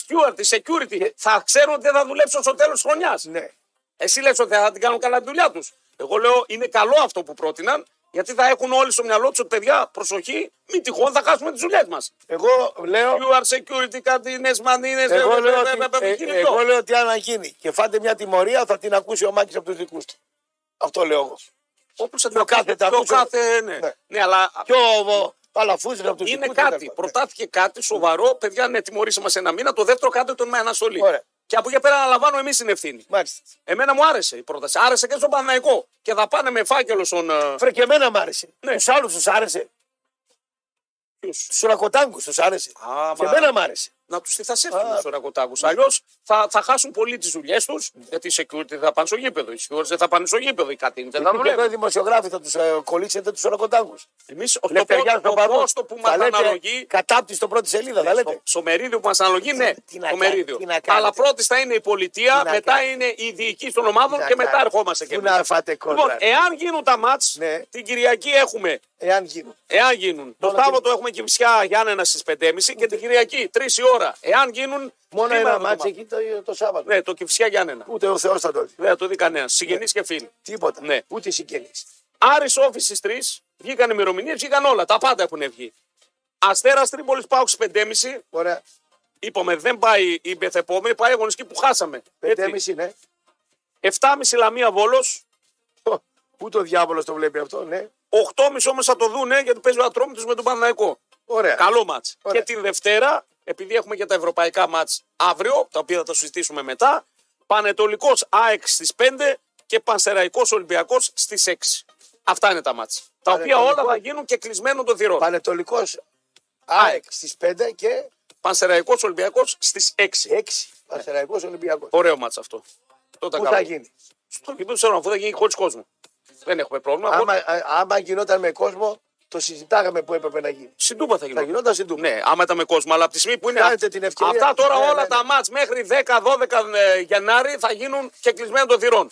steward, οι security και... θα ξέρουν ότι δεν θα δουλέψουν στο τέλος της χρονιάς. Ναι. Εσύ λες ότι θα την κάνουν καλά τη δουλειά τους. Εγώ λέω είναι καλό αυτό που πρότειναν. Γιατί θα έχουν όλοι στο μυαλό τους, παιδιά, προσοχή, μην τυχόν θα χάσουμε τις δουλειές μας. Εγώ λέω. Q R security, καντίνες, μανίνες. Εγώ, ε, ε, ε, εγώ λέω ότι αν γίνει και φάτε μια τιμωρία, θα την ακούσει ο Μάκης από τους δικούς του. Αυτό λέω εγώ. Όπως θα την ακούσει. Το κάθε, ναι. ναι. ναι αλλά... Πιο βο... Παλαφούζε, είναι κάτι. Προτάθηκε κάτι σοβαρό. Παιδιά, ναι, τιμωρήσε μας ένα μήνα. Το δεύτερο, κάντε τον με αναστολή. Ωραία. Και από εκεί πέρα αναλαμβάνω εμείς την ευθύνη. Μάλιστα. Εμένα μου άρεσε η πρόταση. Άρεσε και στον Παναθηναϊκό. Και θα πάνε με φάκελο στον. Φρε, και εμένα μου άρεσε. Ναι. Τους άλλους τους άρεσε. Στους Ρακοτάγκους τους άρεσε. Α, και μα... εμένα μου άρεσε. Να τους τι θα σέφτουν στους Ρακοτάγκους. Αλλιώς θα, θα χάσουν πολύ τις δουλειές τους. Mm. Γιατί οι security θα πάνε στο γήπεδο. Οι security δεν θα πάνε στο γήπεδο. Οι κάτι δεν θα δουλεύουν. Οι δημοσιογράφοι θα τους ε, κολλήσετε τους Ρακοτάγκους. Εμείς ο πόστο που μας αναλογεί. Κατάπτυση στο πρώτη σελίδα. Ναι, στο, στο μερίδιο που μας αναλογεί, ναι. Τι, το μερίδιο. Αλλά πρώτη θα είναι η πολιτεία, μετά είναι οι διοικοί των ομάδων και μετά ερχόμαστε και εμείς. Λοιπόν, εάν γίνουν τα μάτς, την Κυριακή έχουμε. Εάν γίνουν. Εάν γίνουν. Το Σάββατο έχουμε Κυψιά Γιάννενα στις πέντε και τριάντα και την Κυριακή τρεις η ώρα. Εάν γίνουν. Μόνο ένα μάτσο εκεί το, το Σάββατο. Ναι, το Κυψιά Γιάννενα. Ούτε ο Θεός θα το δει. Δεν το δει κανένα. Συγγενείς και φίλοι. Τίποτα. Ναι. Ούτε συγγενείς. Άρης Όφης στις τρεις. Βγήκαν ημερομηνίες, βγήκαν όλα. Τα πάντα έχουν βγει. Αστέρας Τρίπολης ΠΑΟΚ στις πέντε και τριάντα. Ωραία. Είπαμε δεν πάει η μεθεπόμενη, πάει η αγωνιστική που χάσαμε. πέντε και τριάντα ναι. εφτά και τριάντα Λαμία Βόλος. Πού το διάβολο το βλέπει αυτό, ναι. οκτώ και τριάντα όμως θα το δούνε γιατί παίζει ο Ατρόμητος με τον Παναθηναϊκό. Ωραία. Καλό μάτς. Και την Δευτέρα, επειδή έχουμε και τα ευρωπαϊκά μάτς αύριο, τα οποία θα τα συζητήσουμε μετά, Πανετολικός ΑΕΚ στις πέντε και Πανσεραϊκός Ολυμπιακός στις έξι. Αυτά είναι τα μάτς. Τα οποία όλα θα γίνουν και κλεισμένο το θυρό. Πανετολικός ΑΕΚ στις πέντε και Πανσεραϊκός Ολυμπιακός στις έξι. έξι. Πανσεραϊκός Ολυμπιακός. Ωραίο μάτς αυτό. Πού θα γίνει? Στο γήπεδο, αφού θα γίνει χωρίς κόσμο. Δεν έχουμε πρόβλημα. Άμα, α, άμα γινόταν με κόσμο, το συζητάγαμε που έπρεπε να γίνει. Συντούμπα θα γινόταν. Θα γινόταν συντούμπα. Ναι, άμα ήταν με κόσμο. Αλλά από τη στιγμή που είναι. Κάνετε την ευκαιρία. Αυτά τώρα ναι, όλα ναι, ναι. τα μάτς μέχρι δέκα δώδεκα Γενάρη θα γίνουν και κλεισμένο των θυρών.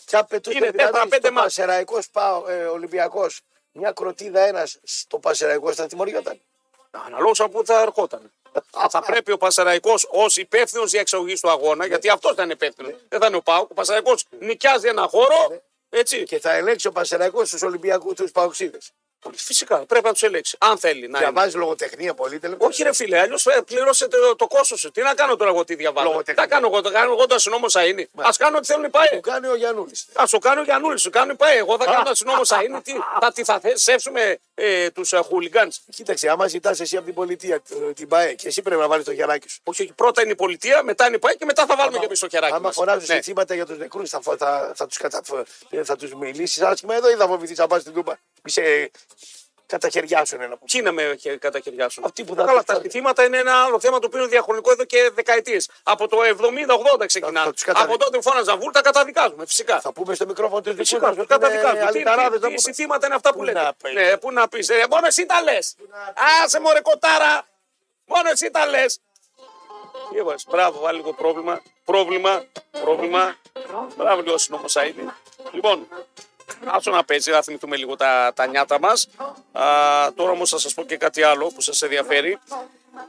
Είναι τέσσερα πέντε μάτς. Πανσεραϊκός ε, Ολυμπιακός, μια κροτίδα ένας στο Πανσεραϊκός θα τιμωριόταν. Αναλόγως από πού θα ερχόταν. Θα πρέπει ο Πανσεραϊκός ως υπεύθυνος διεξαγωγής του αγώνα, ναι. γιατί αυτός θα είναι υπεύθυνος. Ναι. Δεν θα είναι ο ΠΑΟΚ. Ο Πανσεραϊκός νοικιάζει ένα χώρο. Ναι. Έτσι. Και θα ελέγξει ο Πανσεραϊκός στους Ολυμπιακούς, τους Παοξίδες. Φυσικά, πρέπει να τους ελέγξει. Αν θέλει να. Διαβάζει λογοτεχνία πολύ τελικά. Όχι, ρε φίλε, αλλιώς πληρώσετε το, το κόστος σου. Τι να κάνω τώρα εγώ, τι διαβάζω. Τα κάνω εγώ, το κάνω εγώ, το αστυνόμο θα είναι. Ας κάνω ό,τι θέλουν οι ΠΑΕ. Το κάνει ο Γιαννούλης. Ας το κάνει ο Γιαννούλης, το κάνει οι ΠΑΕ. Εγώ θα κάνω το αστυνόμο θα είναι. Τι θα, τι θα θέσουμε ε, τους uh, χούλιγκανς. Κοίταξε, άμα ζητάς εσύ από την πολιτεία την ΠΑΕ και εσύ πρέπει να βάλεις το χεράκι σου. Όχι, πρώτα είναι η πολιτεία, μετά είναι η ΠΑΕ και μετά θα βάλουμε κι εμείς το χεράκι. Άμα φωνάζεις θύματα για τους νεκρούς, θα τους μιλήσεις άσχημα εδώ ή θα φοβηθείς να πας στην Τούπα. Καταχαιριάσουν ένα Τι να με καταχαιριάσουν. Αυτή που Καλά, τα θύματα είναι ένα άλλο θέμα το οποίο είναι διαχρονικό εδώ και δεκαετίες. Από το εβδομήντα ογδόντα ξεκινάνε. Από τότε που φώναζαν βούλτα, καταδικάζουμε. Φυσικά. Θα πούμε στο μικρόφωνο του δικού μα. Καταδικάζουμε. Τι συστήματα είναι αυτά που λέτε. Ναι, πού να πει. Μόνο εσύ τα λες. Άσε μωρέ κοτάρα. Μόνο εσύ τα λες. Μπράβο, βάλει λίγο πρόβλημα. Πρόβλημα. Πρόβλημα. Μπράβο, λίγο συνομοσαίδη. Λοιπόν. Άσο να παίζει, να θυμηθούμε λίγο τα, τα νιάτα μας. Α, τώρα όμως θα σας πω και κάτι άλλο που σας ενδιαφέρει.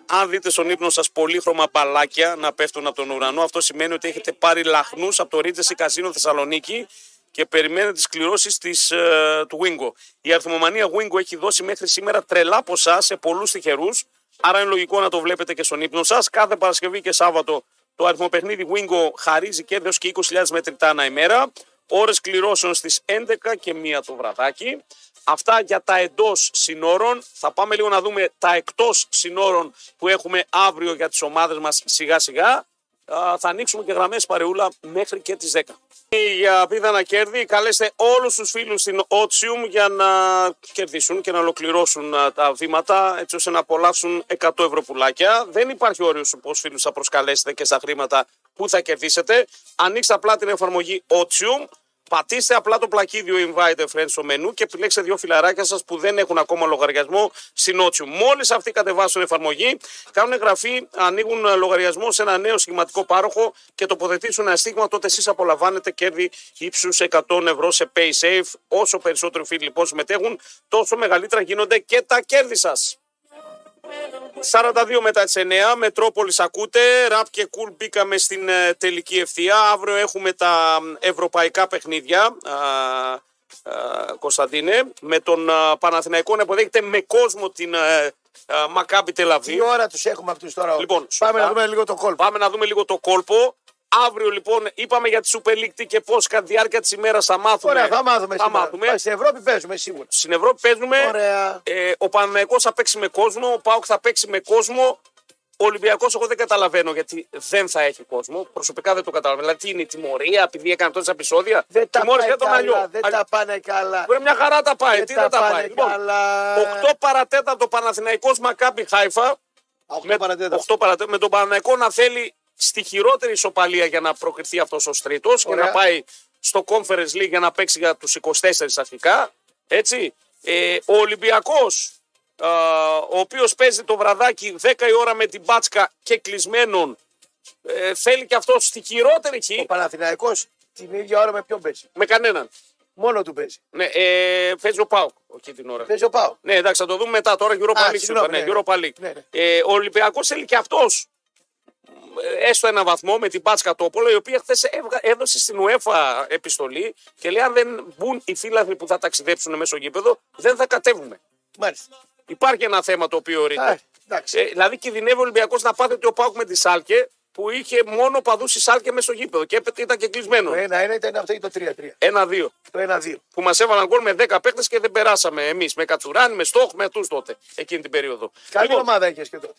Αν δείτε στον ύπνο σας πολύχρωμα μπαλάκια να πέφτουν από τον ουρανό, αυτό σημαίνει ότι έχετε πάρει λαχνούς από το Ρίτζες ή Καζίνο Θεσσαλονίκη και περιμένετε τις κληρώσεις της, ε, του Wingo. Η αριθμομανία Wingo έχει δώσει μέχρι σήμερα τρελά ποσά σε πολλούς τυχερούς, άρα είναι λογικό να το βλέπετε και στον ύπνο σας. Κάθε Παρασκευή και Σάββατο το αριθμοπαιχνίδι Wingo χαρίζει κέρδος και είκοσι χιλιάδες μετρητά ανά ημέρα. Ώρες κληρώσεων στις έντεκα και μία το βραδάκι. Αυτά για τα εντός συνόρων. Θα πάμε λίγο να δούμε τα εκτός συνόρων που έχουμε αύριο για τις ομάδες μας σιγά σιγά. Α, θα ανοίξουμε και γραμμές παρεούλα μέχρι και τις δέκα. Για πίδανα κέρδη καλέστε όλους τους φίλους στην Otium για να κερδίσουν και να ολοκληρώσουν τα βήματα έτσι ώστε να απολαύσουν εκατό ευρώ πουλάκια. Δεν υπάρχει όριο στους πόσους φίλους θα προσκαλέσετε και στα χρήματα που θα κερδίσετε. Ανοίξτε απλά την εφαρμογή Otium. Πατήστε απλά το πλακίδιο Invite a Friend στο μενού και επιλέξτε δύο φιλαράκια σας που δεν έχουν ακόμα λογαριασμό στην Otium. Μόλις αυτοί κατεβάσουν εφαρμογή, κάνουν εγγραφή, ανοίγουν λογαριασμό σε ένα νέο σχηματικό πάροχο και τοποθετήσουν ένα στίγμα, τότε εσείς απολαμβάνετε κέρδη ύψους εκατό ευρώ σε PaySafe. Όσο περισσότεροι φίλοι λοιπόν συμμετέχουν, τόσο μεγαλύτερα γίνονται και τα κέρδη σας. σαράντα δύο μετά τις εννιά, Μετρόπολης ακούτε, Ραπ και Κουλ μπήκαμε στην τελική ευθεία. Αύριο έχουμε τα ευρωπαϊκά παιχνίδια, Κωνσταντίνε, με τον Παναθηναϊκό να υποδέχεται με κόσμο την Μακάμπι Τελ Αβίβ. Τι ώρα τους έχουμε αυτούς τώρα. Λοιπόν, πάμε, να δούμε λίγο το κόλπο. πάμε να δούμε λίγο το κόλπο. Αύριο λοιπόν είπαμε για τη Super League και πώς κατά τη διάρκεια της ημέρας θα μάθουμε. Ωραία, θα μάθουμε. Θα μάθουμε. Στην Ευρώπη παίζουμε σίγουρα. Στην Ευρώπη παίζουμε. Ωραία. Ε, ο Παναθηναϊκός θα παίξει με κόσμο, ο ΠΑΟΚ θα παίξει με κόσμο. Ο Ολυμπιακός, εγώ δεν καταλαβαίνω γιατί δεν θα έχει κόσμο. Προσωπικά δεν το καταλαβαίνω. Δηλαδή, τι είναι η τιμωρία, επειδή έκανε τόσα επεισόδια. Δεν τα πάει καλά. Δεν τα πάνε καλά. Μπορεί μια χαρά τα πάει. Τι δεν τα πάει. οκτώ παρατέταρτο Παναθηναϊκός Μακάμπι Χάιφα. οκτώ παρατέταρτο Με τον Παναθηναϊκό να θέλει στη χειρότερη ισοπαλία για να προκριθεί αυτός ως τρίτος και να πάει στο Conference League για να παίξει για τους είκοσι τέσσερις αρχικά. Έτσι. Ε, ο Ολυμπιακός, Uh, ο οποίος παίζει το βραδάκι δέκα η ώρα με την Πάτσκα και κλεισμένον, ε, θέλει και αυτό στη χειρότερη χή. Ο Παναθηναϊκός την ίδια ώρα με ποιον παίζει? Με κανέναν. Μόνο του παίζει. Ναι, ε, παίζει ο ΠΑΟΚ εκεί την ώρα. Παίζει ο ΠΑΟΚ. Ναι, εντάξει, θα το δούμε μετά. Τώρα Europa League. Ναι, Europa League. Ναι, ναι. Ε, ο Ολυμπιακός θέλει και αυτός έστω ένα βαθμό με την Πάτσκα Τόπολα, η οποία χθες έδωσε στην UEFA επιστολή και λέει: αν δεν μπουν οι φίλαθλοι που θα ταξιδέψουν μέσω γήπεδο, δεν θα κατέβουμε. Μάλιστα. Υπάρχει ένα θέμα το οποίο ρίχνει. Ε, δηλαδή, κινδυνεύει ο Ολυμπιακός να πάθει ότι ο ΠΑΟΚ με τη Σάλκε, που είχε μόνο παδούς στη Σάλκε μέσα στο γήπεδο και ήταν και κλεισμένο. Το ένα ένα ήταν αυτό ή το τρία τρία. ένα δύο. Το ένα δύο. Που μας έβαλαν γκολ με δέκα παίκτες και δεν περάσαμε εμείς. Με Κατσουράνη, με Στοχ, με αυτούς τότε. Εκείνη την περίοδο. Καλή λοιπόν, ομάδα είχε και τότε.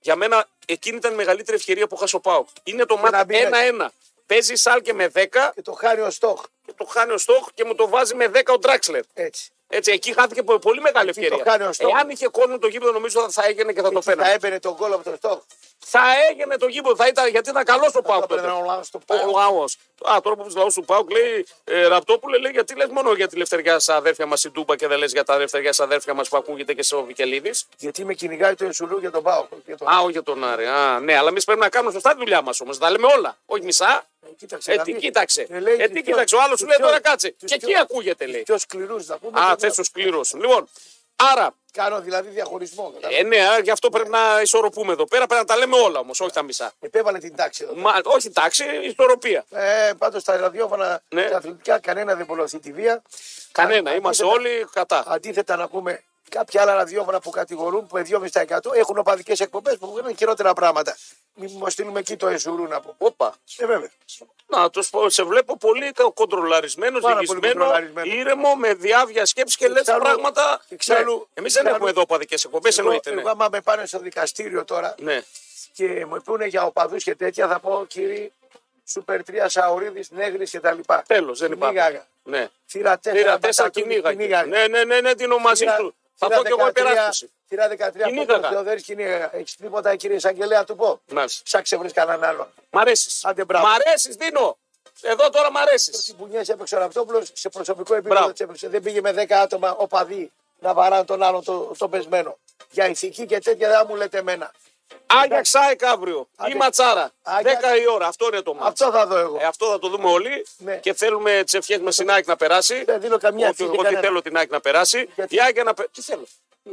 Για μένα, εκείνη ήταν η μεγαλύτερη ευκαιρία που χάσε ο ΠΑΟΚ. Είναι το μάτι ένα ένα. Παίζει η Σάλκε με δέκα. Και το χάνει ο Στοχ. Και το χάνει ο Στοχ και μου το βάζει με δέκα ο Ντράξλερ. Έτσι. Έτσι, εκεί χάθηκε πολύ μεγάλη εκεί ευκαιρία. Εάν είχε κόσμο το γήπεδο, νομίζω θα έγινε και θα εκεί το φέρνει. Θα έπαιρνε τον γκολ από τον Στοχ. Θα έγινε το γήπεδο, θα ήταν, γιατί ήταν καλό ο Πάουκ. Ο λαό. Α, τώρα που του λαού του Πάουκ λέει, ε, Ραπτόπουλε, λέει, γιατί λε μόνο για τη λευτεριά σα αδέρφια μα η Ντούμπα και δεν λε για τα αδέρφια σα αδέρφια μα που ακούγεται και σε ο Βικελίδη. Γιατί με κυνηγάει το Ισουλού για τον Πάουκ. Α, όχι για τον Άρη. Α, ναι, αλλά εμεί πρέπει να κάνουμε σωστά τη δουλειά μα όμω. Τα λέμε όλα. Όχι μισά. Κοίταξε. Ε, κοίταξε. Ε, κοίταξε. Ο άλλο σου λέει τώρα κάτσε. Και εκεί ακούγεται, λέει. Πιο σκληρού να πούμε. Α, θε του σκληρού. Λοιπόν, άρα. Κάνω δηλαδή διαχωρισμό. Ε, ναι, γι' αυτό πρέπει να ισορροπούμε εδώ πέρα. Πρέπει να τα λέμε όλα όμως, όχι τα μισά. Επέβαλε την τάξη εδώ. Μα, όχι τάξη, ισορροπία. Ε, πάντως τα ραδιόφωνα, ναι, τα αθλητικά, κανένα δεν πολλωθεί τη βία. Κανένα, Α, είμαστε αντίθετα, όλοι κατά. Αντίθετα, να πούμε, κάποια άλλα ραδιόφωνα που κατηγορούν με δύο κόμμα πέντε τοις εκατό έχουν οπαδικές εκπομπές που κάνουν χειρότερα πράγματα. Μην μας στείλουμε εκεί το Εσουρού να πω. Όπα. Ε, βέβαια. Να, το σπο, σε βλέπω πολύ κοντρολαρισμένο, ζυγισμένο, ήρεμο, με διάβια σκέψη και λες πράγματα. Εξάλλου, ναι. Εμείς δεν έχουμε εδώ παδικές εκπομπές, εννοείται. Εγώ, ναι. άμα με πάνε στο δικαστήριο τώρα, ναι, και μου πούνε για οπαδούς και τέτοια, θα πω κύριοι Σούπερ τρία, Σαωρίδης, Νέγρης και τα λοιπά. Τέλος, δεν υπάρχει. Ναι. Θύρα τέσσερα, κυνήγα. Ναι, ναι, ναι, ναι, την ομαζή του. Θα πω και εγώ υπεράσπιση. Θύρα δεκατρία, δεν έχει τίποτα, κύριε εισαγγελέα, του πω. Ψάξε, βρει κανέναν άλλον. Μ' αρέσει. Μ' αρέσει, Δίνο. Εδώ τώρα μ' αρέσει. Στην πουνιέ έπαιξε ο Ραπτόπουλος σε προσωπικό επίπεδο. Δεν πήγε με δέκα άτομα οπαδοί να βαράνε τον άλλον το, το πεσμένο. Για ηθική και τέτοια δεν μου λέτε εμένα. Άγιαξ ΑΕΚ αύριο ή ματσάρα. δέκα η ώρα. Αυτό είναι το μάτι. Αυτό θα δω εγώ. Ε, αυτό θα το δούμε όλοι. Ναι. Και θέλουμε τις ευχές μας στην ΑΕΚ να περάσει. Δεν δίνω καμία ευχή. Ότι θέλω την ΑΕΚ να περάσει. Γιατί... Η ΑΕΚ να... Τι θέλω.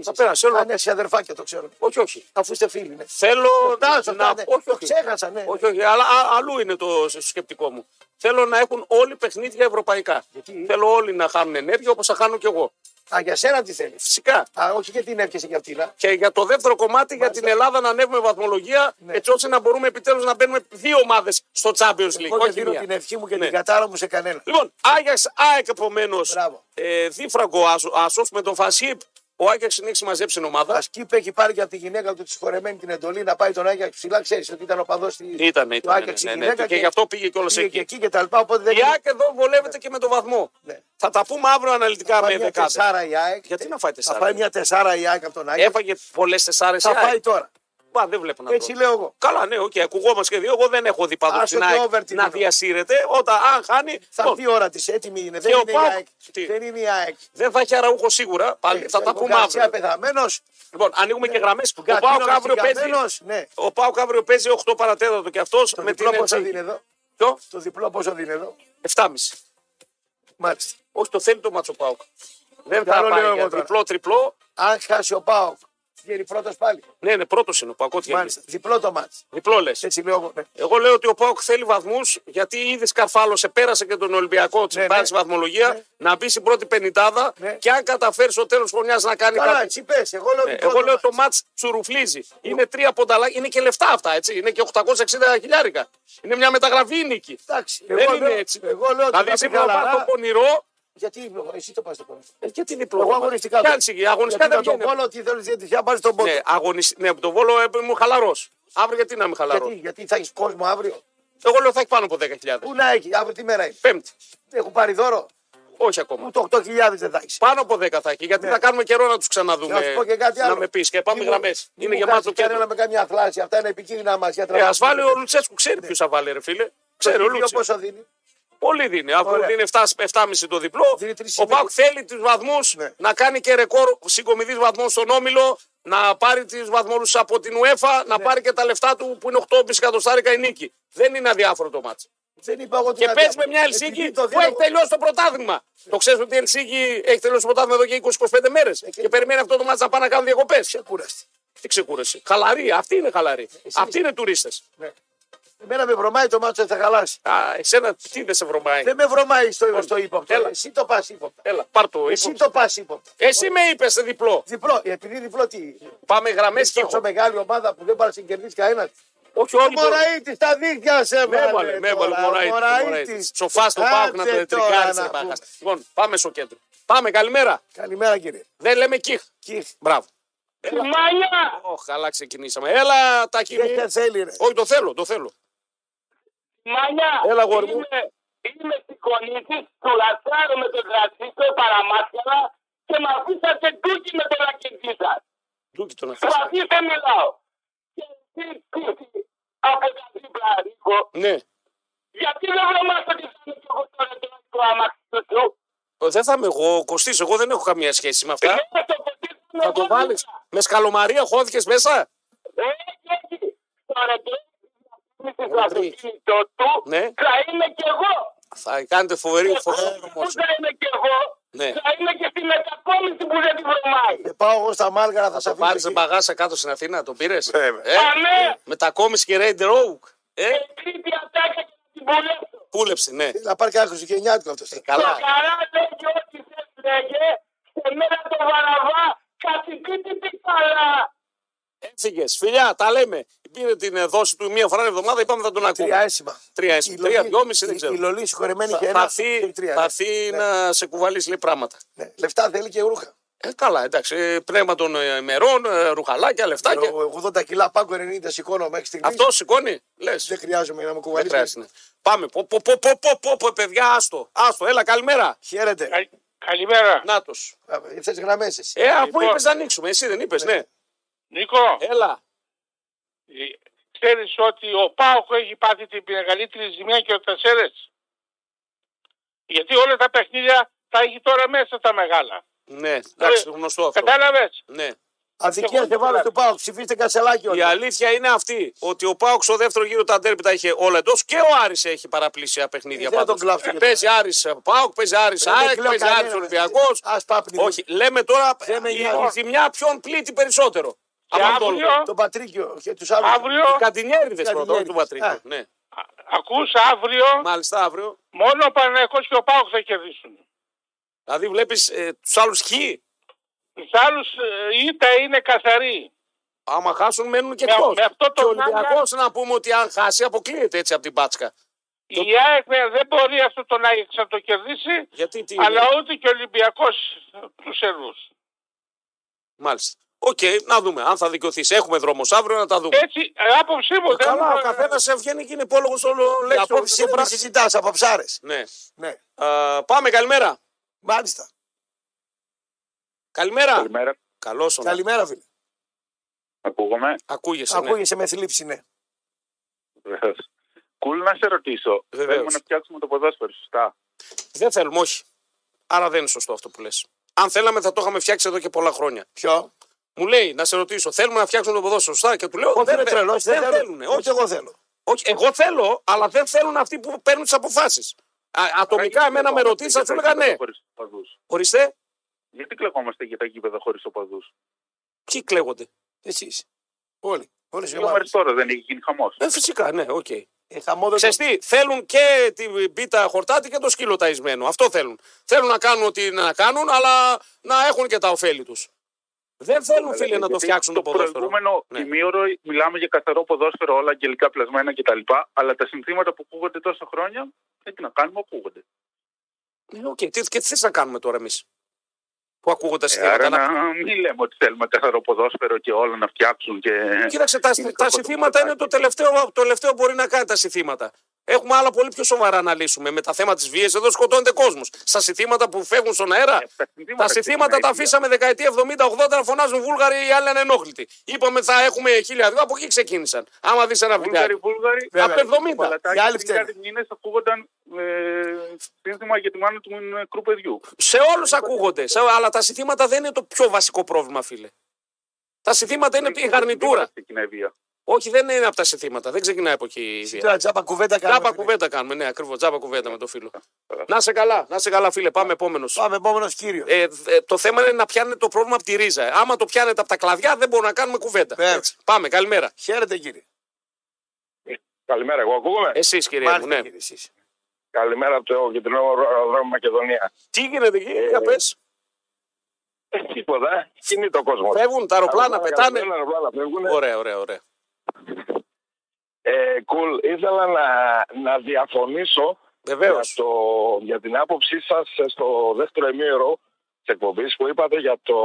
Θα πέρασε. Αν είσαι αδερφάκια, το ξέρω. Όχι, όχι. Αφού είστε φίλοι. Ναι. Θέλω Φτάζω, να. Ναι. Όχι, όχι. Ξέχασα, ναι. Όχι, όχι. Αλλά α, αλλού είναι το σκεπτικό μου. Θέλω να έχουν όλοι παιχνίδια ευρωπαϊκά. Γιατί... Θέλω όλοι να χάνουν ενέργεια όπως θα χάνω κι εγώ. Α, για σένα τι θέλει. Φυσικά. Α, όχι γιατί την έρχεσαι για αυτή. Να. Και για το δεύτερο κομμάτι, Μάλιστα. για την Ελλάδα να ανέβουμε βαθμολογία, ναι, έτσι ώστε να μπορούμε επιτέλους να μπαίνουμε δύο ομάδες στο Champions League. Εγώ δίνω την ευχή μου και ναι. την κατάρα μου σε κανένα. Λοιπόν, Άγιαξ ΑΕΚ επομένως, ε, δίφραγκο Άσος με τον Φασίπ. Ο Άγιαξ συνέχισε να μαζέψει την ομάδα. Φασκίπ έχει πάρει και από τη γυναίκα του τη χορεμένη την εντολή να πάει τον Άγιαξ ψηλά. Ξέρει ότι ήταν ο παδός του Άγιαξ. Ναι, ναι, ναι, και, και γι' αυτό πήγε κιόλας εκεί. Και εκεί και τα λοιπά, οπότε δεν... Η ΑΕΚ εδώ βολεύεται, ναι, και με τον βαθμό. Ναι. Θα τα πούμε αύριο αναλυτικά με δεκάδες. Γιατί να φάει τεσσάρα. Θα φάει μια τεσσάρα η ΑΕΚ από τον Άγιαξ. Έφαγε πολλές τεσσάρες. Θα φάει τώρα. Μα, δεν βλέπω να Έτσι λέω εγώ. Καλά, ναι, οκ, okay, ακουγόμαστε και δύο. Εγώ δεν έχω δει παντού στην ΑΕΚ να διασύρεται. Όταν, αν χάνει. Θα έρθει η ώρα τη, έτοιμη είναι. Δεν είναι, Πακ... δεν είναι η ΑΕΚ. Δεν θα έχει αραούχο σίγουρα. Πάλι, ε, θα τα πούμε αύριο. Πεθαμένος. Λοιπόν, ανοίγουμε, ναι, και γραμμές. Ο Πάοκ αύριο παίζει. Ναι. Ο Πάοκ αύριο παίζει οκτώ παρατέταρτο και αυτό με την Ελσίγκη. Το διπλό πόσο δίνει εδώ. επτά και μισό. Μάλιστα. Όχι, το θέλει το μάτσο Πάοκ. Δεν θα πάρει διπλό-τριπλό. Αν χάσει ο Πάοκ Χέρι πρώτος πάλι. Ναι, ναι, πρώτος είναι ο Πακότ. Διπλό το μάτς. Διπλό λες. Έτσι λέω, ναι. Εγώ λέω ότι ο Πακότ θέλει βαθμούς, γιατί ήδη σκαρφάλωσε, πέρασε και τον Ολυμπιακό τη ναι, ναι. βαθμολογία, ναι. να μπει στην πρώτη πενηντάδα ναι. και αν καταφέρει στο τέλος χρονιάς να κάνει καλά, κάτι. Έτσι πες. Εγώ λέω, ναι. Εγώ το, λέω το μάτς τσουρουφλίζει. Είναι τρία πονταλάκια, είναι και λεφτά αυτά, έτσι. Είναι και οκτακόσια εξήντα χιλιάρικα. Είναι μια μεταγραφή νίκη. Εντάξει, δεν εγώ, είναι έτσι. Να δεις είναι το πονηρό. Γιατί εσύ το πας το πονηρό. Ε, γιατί διπλό. Εγώ αγωνιστικά. Κι αγωνιστικά δεν βγαίνει. Τον Βόλο τι θέλεις διατηριά, πάρεις τον Βόλο. Ναι, αγωνισ... ναι, τον Βόλο ήμουν χαλαρός. Αύριο γιατί να είμαι χαλαρός. Γιατί, γιατί θα έχεις κόσμο αύριο. Εγώ λέω θα έχει πάνω από δέκα χιλιάδες. Πού να έχει, αύριο τι μέρα είναι. Πέμπτη. Έχω πάρει δώρο. Όχι ακόμα. Ούτε οκτώ χιλιάδες δεν θα έχει. Πάνω από δέκα θα έχει. Γιατί ναι. θα κάνουμε καιρό να του ξαναδούμε. Να σου πω και κάτι άλλο. Να με πει και πάμε γραμμέ. Είναι γεμάτο κέντρο. Κανένα με καμιά θλάση. Αυτά είναι επικίνδυνα μα για τραγουδά. Α βάλει ο Λουτσέσκου, ξέρει ποιο θα βάλει, ρε φίλε. Ξέρει ο Λουτσέσκου. Πόσο δίνει. Πολύ δίνει. Αφού δίνει επτά κόμμα πέντε το διπλό. Ο ΠΑΟΚ θέλει του βαθμού ναι. να κάνει και ρεκόρ συγκομιδή βαθμών στον Όμιλο. Να πάρει του βαθμού από την UEFA. Να πάρει και τα λεφτά του που είναι οκτώ κόμμα πέντε εκατοστάρικα η νίκη. Δεν είναι αδιάφορο το μάτσο. Δεν είπα εγώ και πες αδιάφορο. Με μια Ελσίγκη που δίνω... έχει τελειώσει το πρωτάθλημα. Το ξέρεις ότι η Ελσίγκη έχει τελειώσει το πρωτάθλημα εδώ και είκοσι είκοσι πέντε μέρες. Ε, και... και περιμένει αυτό το μάτς να πάνε να κάνουν διακοπές. Ξεκούραστη. Τι ξεκούραση. Χαλαρή. Αυτή είναι χαλαρή. Εσύ... Αυτοί είναι τουρίστες. Ναι. Εμένα με βρωμάει το μάτσο, θα χαλάσει. Α, εσένα τι δεν σε βρωμάει. Δεν με βρωμάει στο ύποπτο. ύποπτο. Έλα. Εσύ το πας ύποπτο. Έλα, πάρ' το εσύ το πας ύποπτο. Εσύ με είπες διπλό. Διπλό. Επειδή διπλό τι. Πάμε γραμμές και τόσο μεγάλη ομάδα που δεν μπορεί να συγκερδίσει κανένα. Όχι, όχι. Μωραΐτης, τα δίκια σε έβαλε. Με έβαλε, Μωραΐτης. Σοφά στο ΠΑΟΚ να το ετρικάρεις. Λοιπόν, πάμε στο κέντρο. Πάμε, καλημέρα. Καλημέρα, κύριε. Δεν λέμε κιχ. Κιχ. Μπράβο. Μάλια! Ωχ, καλά ξεκινήσαμε. Έλα, τα κιχ. Όχι, το θέλω, το θέλω. Μάλια! Έλα, γόρι μου. Είμαι σηκωνίτης, τουλασάρω με το κρασί, το παραμάσκαλα και μ' αφήσατε ντούκι με τον ακινητή σας. Ντούκι τον αφήσατε. Από τα δίπλα Ρίκο. Ναι. Γιατί δεν βρωμάστε ότι θα είμαι και εγώ τώρα το αμάξι του σου. Δεν θα είμαι εγώ, Κωστής, εγώ δεν έχω καμία σχέση με αυτά. Θα το βάλεις. Με σκαλομαρία χώθηκες μέσα. Όχι, όχι. Τώρα και έτσι θα το κινητό του, θα είμαι και εγώ. Θα κάνετε φοβερή φοβερή όμως. Θα είμαι και εγώ. Ναι. Θα είμαι και στη μετακόμιση που δεν τη βρωμάει. Δεν πάω εγώ στα Μάργαρα, θα σε αφήσω. Πάρεις μπαγάσα κάτω στην Αθήνα, τον πήρες. Ε, ε, ε, ε, μετακόμιση και Raider Oak. Ε, ε, τρίτη ατάκα και την πουλέψω. Πούλεψε, ναι. Να πάρει κάποιο γενιάτικο αυτό. Ε, καλά. Καλά, λέγε ό,τι θες, λέγε. Σε μένα το βαραβά, καθηγητή τι καλά. Έφυγες, φιλιά, τα λέμε. Πήρε την δόση του μία φορά την εβδομάδα, είπαμε θα τον ακούμε. Τρία έσημα. Τρία έσημα. Τρία, δυόμιση, δεν ξέρω. Η Λολή συγχωρεμένη και ένα. Θα έρθει να σε κουβαλήσει, λέει πράγματα. Ναι. Λεφτά θέλει και ρούχα. Ε, καλά, εντάξει. Πνεύμα των ημερών, ρουχαλάκια, λεφτά. Και... ογδόντα κιλά πάγκο ενενήντα σηκώνω μέχρι στιγμή. Αυτό σηκώνει, λες. Δεν χρειάζομαι να με κουβαλήσει. Πάμε. Πω, πω, πω, πω, πω, παιδιά, άστο. Άστο, έλα, καλημέρα. Χαίρετε. Καλημέρα. Νάτο. Ήρθε γραμμέ. Ε, αφού είπε να ανοίξουμε, εσύ δεν είπε, ναι. Νίκο, έλα. Ξέρεις ότι ο ΠΑΟΚ έχει πάθει την μεγαλύτερη ζημιά και ο Τεσσέρες. Γιατί όλα τα παιχνίδια τα έχει τώρα μέσα τα μεγάλα. Ναι, εντάξει, το γνωστό αυτό. Κατάλαβες. Ναι. Αδικία και βάλε του ΠΑΟΚ, ψηφίστε Κασσελάκη. Η αλήθεια είναι αυτή, ότι ο ΠΑΟΚ στο δεύτερο γύρο τα ντέρμπι τα είχε όλα εντός και ο Άρης έχει παραπλήσια παιχνίδια. Παίζει Άρης ΠΑΟΚ, παίζει Άρης ΑΕΚ, παίζει Άρης Ολυμπιακός. Όχι, λέμε τώρα η ζημιά ποιον πλήττει περισσότερο. Αύριο, τον Πατρίκιο και τους άλλους. Αύριο. Οι κατηνιέριδες πρώτα, του Πατρίκιο. Ναι. Ακούς αύριο. Μάλιστα αύριο. Μόνο ο Παναθηναϊκός και ο ΠΑΟΚ θα κερδίσουν. Δηλαδή βλέπεις ε, τους άλλους χι. Τους άλλους ήττα ε, είναι καθαροί. Άμα χάσουν μένουν και εκτός. Και ο Ολυμπιακός να πούμε ότι αν χάσει αποκλείεται έτσι από την Πάτσκα. Η το... ΑΕΚ δεν μπορεί αυτό τον Άγιαξ να το κερδίσει. Γιατί, τι... Αλλά ούτε και ο Ολυμπιακός του Σερβούς. Μάλιστα. Οκ, okay, να δούμε. Αν θα δικαιωθείς. Έχουμε δρόμος αύριο να τα δούμε. Έτσι, άποψή μου. Καλά, ο καθένας ευγενή και είναι υπόλογος όλο λέξη. Απόψη πρέπει να συζητάς, απόψάρες. Ναι. ναι. Α, πάμε, καλημέρα. Μάλιστα. Καλημέρα. Καλημέρα. Καλώς ήρθατε. Καλημέρα, φίλε. Ακούγομαι. Ακούγεσαι. Ακούγεσαι ναι. με θλίψη, ναι. Βεβαίως. Κουλ, να σε ρωτήσω. Βεβαίως. Θέλουμε να φτιάξουμε το ποδόσφαιρο, σωστά. Δεν θέλουμε, όχι. Άρα δεν είναι σωστό αυτό που λες. Αν θέλαμε θα το είχαμε φτιάξει εδώ και πολλά χρόνια. Ποιο? Μου λέει να σε ρωτήσω, θέλουμε να φτιάξουν το ποδόσφαιρο σωστά και του λέω δεν, δεν, θέλω, δεν θέλουν. θέλουν. Όχι, όχι, εγώ θέλω. Όχι, εγώ θέλω, αλλά δεν θέλουν αυτοί που παίρνουν τις αποφάσεις. Ατομικά, εμένα με ρωτήσατε, του έλεγα ναι. Ορίστε. Γιατί κλεγόμαστε για τα γήπεδα χωρίς οπαδούς. Ποιοι κλαίγονται. Εσείς. Όλοι. Όλες οι ομάδες. Τώρα δεν έχει γίνει χαμός. Ε, φυσικά, ναι, οκ. Okay. Ε, Ξέρεις τι, θέλουν και την πίτα χορτάτη και το σκύλο ταϊσμένο. Αυτό θέλουν. Θέλουν να κάνουν ό,τι να κάνουν, αλλά να έχουν και τα ωφέλη τους. Δεν θέλουν, φίλε, να το φτιάξουν το ποδόσφαιρο. Το προηγούμενο ημίωρο ναι. μιλάμε για καθαρό ποδόσφαιρο, όλα αγγελικά πλασμένα κτλ. Αλλά τα συνθήματα που ακούγονται τόσα χρόνια, τι να κάνουμε, ακούγονται. Ε, okay. Τι, και τι θες να κάνουμε τώρα εμείς που ακούγονται τα συνθήματα. Ε, να... να... Μην λέμε ότι θέλουμε καθαρό ποδόσφαιρο και όλα να φτιάξουν. Και... Κοίταξε, τα, τα συνθήματα είναι το τελευταίο, το τελευταίο μπορεί να κάνει τα συνθήματα. Έχουμε άλλα πολύ πιο σοβαρά να λύσουμε. Με τα θέματα της βίας, εδώ σκοτώνεται κόσμος. Στα συστήματα που φεύγουν στον αέρα, ε, τα συστήματα τα αφήσαμε δεκαετία εβδομήντα ογδόντα να φωνάζουν Βούλγαροι, οι άλλοι ανενόχλητοι. Είπαμε θα έχουμε χίλια δυο, από εκεί ξεκίνησαν. Άμα δεις ένα βιντεάκι. Βούλγαροι, από εβδομήντα. Οι άλλοι μήνες ακούγονταν σύνθημα για τη μάνα του μικρού παιδιού. Σε όλους ακούγονται. Αλλά τα συστήματα δεν είναι το πιο βασικό πρόβλημα, φίλε. Τα συστήματα είναι η γαρνιτούρα. Όχι, δεν είναι από τα συνθήματα. Δεν ξεκινάει από εκεί η βία. Τζάμπα κουβέντα κάνουμε. Τζάμπα κουβέντα κάνουμε, ναι, ακριβώς. Τζάμπα κουβέντα με το φίλο. Να σε καλά, να σε καλά, φίλε. Πάμε επόμενος. Πάμε επόμενος, κύριο. Ε, το θέμα είναι να πιάνετε το πρόβλημα από τη ρίζα. Άμα το πιάνετε από τα κλαδιά, δεν μπορούμε να κάνουμε κουβέντα. Έτσι. Πάμε, καλημέρα. Χαίρετε, κύριε. Καλημέρα, εγώ ακούγομαι. Εσείς, κύριε. Μάλιστα, μου, ναι. Κύριε, εσείς. Καλημέρα από το κεντρικό αεροδρόμιο Μακεδονία. Τι γίνεται, κύριε, για πες. Τίποτα. Κινεί το κόσμο. Φεύγουν τα αεροπλάνα, πετάνε. Ωραία, ωραία, ωραία. Ε, cool. Ήθελα να, να διαφωνήσω για, το, για την άποψή σας στο δεύτερο ημίωρο της εκπομπής που είπατε για, το,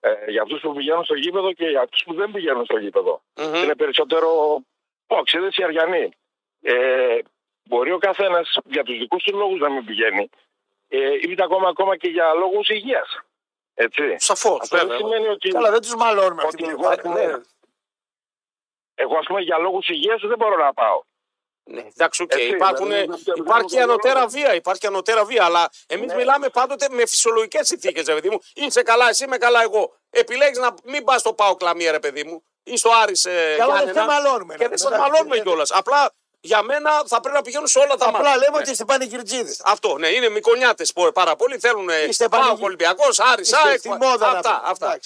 ε, για αυτούς που πηγαίνουν στο γήπεδο και για αυτούς που δεν πηγαίνουν στο γήπεδο. Mm-hmm. Είναι περισσότερο οξύδες οι αριανοί. Ε, μπορεί ο καθένας για τους δικούς του λόγους να μην πηγαίνει ε, είτε ακόμα, ακόμα και για λόγους υγείας. Έτσι. Σαφώς. Αυτό βέβαια. Σημαίνει ότι... Καλά, δεν τους μαλώνουμε. Εγώ, ας πούμε, για λόγους υγείας δεν μπορώ να πάω. Ναι, εντάξει, okay. Εσύ, υπάρχουν, δηλαδή, υπάρχει, υπάρχει ανωτέρα βία, υπάρχει ανωτέρα βία, αλλά εμείς ναι. μιλάμε πάντοτε με φυσιολογικές συνθήκες, ρε παιδί μου. Είσαι καλά, εσύ είμαι καλά εγώ. Επιλέγεις να μην πας στο ΠΑΟΚ Λαμία, ρε παιδί μου, ή στο Άρης Γιάννενα. Και δεν μαλώνουμε. Και δεν σας μαλώνουμε κιόλας. Απλά για μένα θα πρέπει να πηγαίνουν σε όλα τα μάτια. Απλά λέμε ότι είστε πανηγυρτζίδες. Αυτό, ναι, είναι μικονιάτες πάρα πολύ. Θέλουν ΠΑΟΚ Ολυμπιακός, Άρης, ΑΕΚ. Αυτά.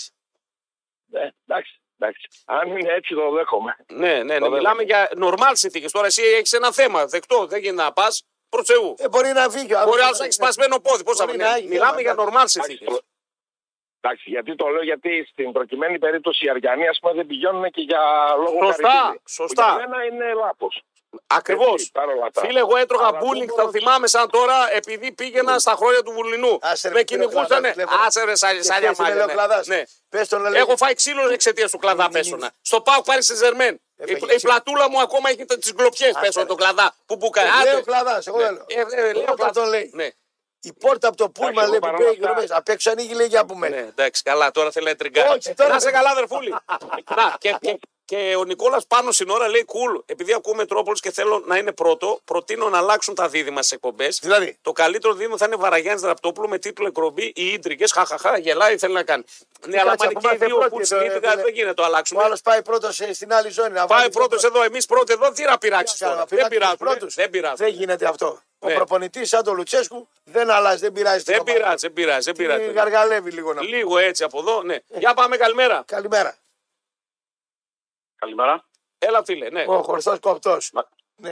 Εντάξει. Εντάξει. Αν είναι έτσι, το δέχομαι. Ναι, ναι, ναι. Μιλάμε για νορμάλ συνθήκες. Τώρα εσύ έχεις ένα θέμα. Δεκτό, δεν γίνεται να πας προς Θεού. Ε, μπορεί να βγει. Μπορεί άλλο να έχει σπασμένο πόδι. Πώς θα βγει. Μιλάμε για νορμάλ συνθήκες. Εντάξει, γιατί το λέω, γιατί στην προκειμένη περίπτωση οι Αριανοί, ας πούμε, δεν πηγαίνουν και για λόγο καρκίνου. Σωστά. Για μένα είναι λάθος. Ακριβώς. Φίλε, εγώ έτρωγα μπούλινγκ, θα θυμάμαι σαν τώρα, επειδή πήγαινα στα χρόνια του Βουλινού. Με κυνηγούσανε. Άσερε, σάλια μάλια. Ναι. Έχω φάει ξύλο εξαιτίας του κλαδά πέσωνα. Στο ΠΑΟΚ Πάρη Σεν Ζερμέν. Η πλατούλα μου ακόμα έχει τις γκλοπιές πέσω τον κλαδά. Που μπουκάει. Λέω κλαδά, εγώ λέω. Η πόρτα από το πούλμα λέει που πήγε γνωμές. Απ' έξω ανοίγει λέει για από μένα. Ναι, εντάξει, καλά, τώρα θέλει να τριγκάρει. Να είσαι καλά, αδερφούλη. Να, και, και, και ο Νικόλας πάνω στην ώρα λέει κουλ. Cool. Επειδή ακούω Μετρόπολης και θέλω να είναι πρώτο, προτείνω να αλλάξουν τα δίδυμα στις εκπομπές. Δηλαδή, το καλύτερο δίδυμο θα είναι Βαραγιάννης Δραπτόπουλο με τίτλο εκπομπή Οι Ίντρικες. Χαχαχά, γελάει, θέλει να κάνει. Ναι, αλλά μάλλον και οι δύο πουλτσίδια δεν γίνεται να το αλλάξουμε. Ο άλλος πάει πρώτος στην άλλη ζώνη. Πάει πρώτος εδώ, εμείς πρώτοι εδώ, τι να πειράξεις. Δεν πειράζει. Δεν γίνεται αυτό. Ο ναι. προπονητής σαν τον Λουτσέσκου δεν αλλάζει, δεν πειράζει. Δεν πειράζει, δεν πειράζει, δεν πειράζει. Την γαργαλεύει λίγο να πει. Λίγο έτσι από εδώ, ναι. Για πάμε, καλημέρα. Καλημέρα. Καλημέρα. Έλα, φίλε, ναι. Ο Χορθός Κοπτός. Μα... Ναι.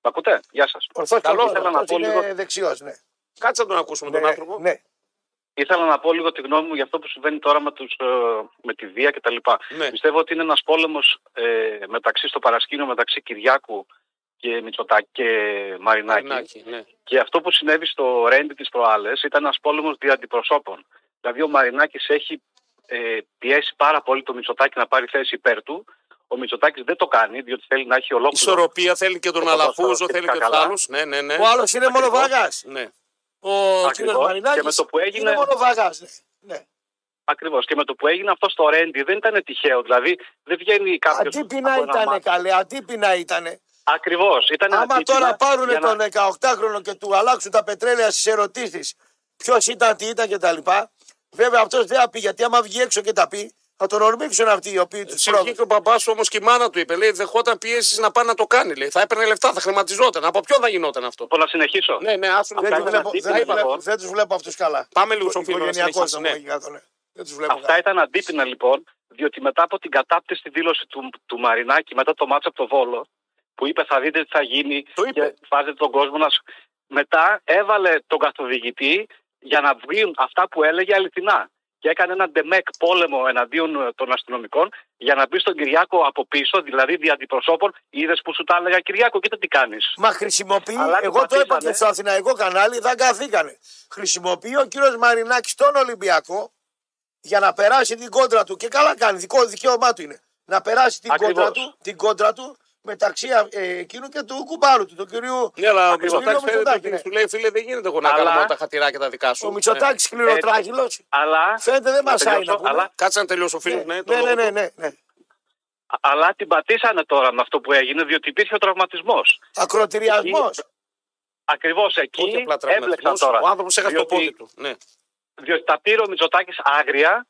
Μ' ακούτε, γεια σας. Χορθός Κοπτός είναι λίγο... δεξιός, ναι. Κάτσε να τον ακούσουμε ναι, τον άνθρωπο. Ναι. Ήθελα να πω λίγο τη γνώμη μου για αυτό που συμβαίνει τώρα με, τους, με τη βία κτλ. Ναι. Πιστεύω ότι είναι ένας πόλεμος ε, μεταξύ στο παρασκήνιο, μεταξύ Κυριάκου και Μητσοτάκη και Μαρινάκη. Μαρινάκη ναι. Και αυτό που συνέβη στο Ρέντι τις προάλλες ήταν ένας πόλεμος δια αντιπροσώπων. Δηλαδή ο Μαρινάκης έχει ε, πιέσει πάρα πολύ το Μητσοτάκη να πάρει θέση υπέρ του. Ο Μητσοτάκης δεν το κάνει, διότι θέλει να έχει ολόκληρο. Ισορροπία, θέλει και τον Αλαφούζο, θέλει και τους άλλους. Ναι, ναι, ναι. Ο άλλος είναι μόνο βαγάς. Ναι. Ο κύριος Μαρινάκης και με το που έγινε... είναι μόνο βαγάς. Ναι. Ναι. Ακριβώς. Και με το που έγινε αυτό στο Ρέντι δεν ήταν τυχαίο. Δηλαδή δεν βγαίνει κάποιος. Αντίπεινα ήταν, καλέ, αντίπεινα ήταν. Ακριβώς. Άμα τώρα πάρουν τον να... δεκαοκτάχρονο και του αλλάξουν τα πετρέλαια στις ερωτήσεις, ποιος ήταν, τι ήταν κτλ. Βέβαια αυτός δεν θα πει, γιατί άμα βγει έξω και τα πει, θα τον ορμήξουν αυτοί οι οποίοι του πρόβλημα. Βγήκε ο μπαμπάς όμως και η μάνα του είπε, λέει, δεχόταν πιέσεις να πάει να το κάνει. Λέει. Θα έπαιρνε λεφτά, θα χρηματιζόταν. Από ποιο θα γινόταν αυτό. Μπορώ να συνεχίσω. Ναι, ναι, άσου, δεν του βλέπω αυτούς καλά. Πάμε λίγο στο φίλο. Αυτά ήταν αντίπεινα λοιπόν, διότι μετά από την κατάπτυστη δήλωση του, του Μαρινάκη μετά το μάτσο από το Βόλο, που είπε θα δείτε τι θα γίνει το και βάζετε τον κόσμο να σου... Μετά έβαλε τον καθοδηγητή για να βγουν αυτά που έλεγε αληθινά. Και έκανε έναν ντεμεκ πόλεμο εναντίον των αστυνομικών για να μπει στον Κυριάκο από πίσω, δηλαδή δι' αντιπροσώπων. Είδες που σου τα έλεγα, Κυριάκο, κοίτα τι κάνεις. Μα χρησιμοποιεί, αλλά εγώ το είπα και στο Αθηναϊκό κανάλι, δεν καθήκανε. Χρησιμοποιεί ο κύριος Μαρινάκης τον Ολυμπιακό για να περάσει την κόντρα του. Και καλά κάνει, δικό δικαίωμά του είναι. Να περάσει την, κόντρα του, την κόντρα του μεταξύ ε, εκείνου και του κουμπάρου του, του κυρίου. Ναι, αλλά ο Μητσοτάκης φαίνεται του λέει: Φίλε, δεν γίνεται εγώ να αλλά... κάνω τα χατηράκια τα δικά σου. Ο Μητσοτάκης κληροτράχυλος. Αλλά. Φαίνεται δεν μασάει να πούμε. Κάτσε να τελειώσει ο φίλος. Ναι, ναι, ναι, ναι, ναι, ναι. Αλλά την πατήσανε τώρα με αυτό που έγινε, διότι υπήρχε ο τραυματισμός. Ακροτηριασμός. Ακριβώς εκεί έμπλεξαν τώρα. Ο άνθρωπος έχασε το πόδι του. Διότι τα πήρε ο Μητσοτάκης άγρια.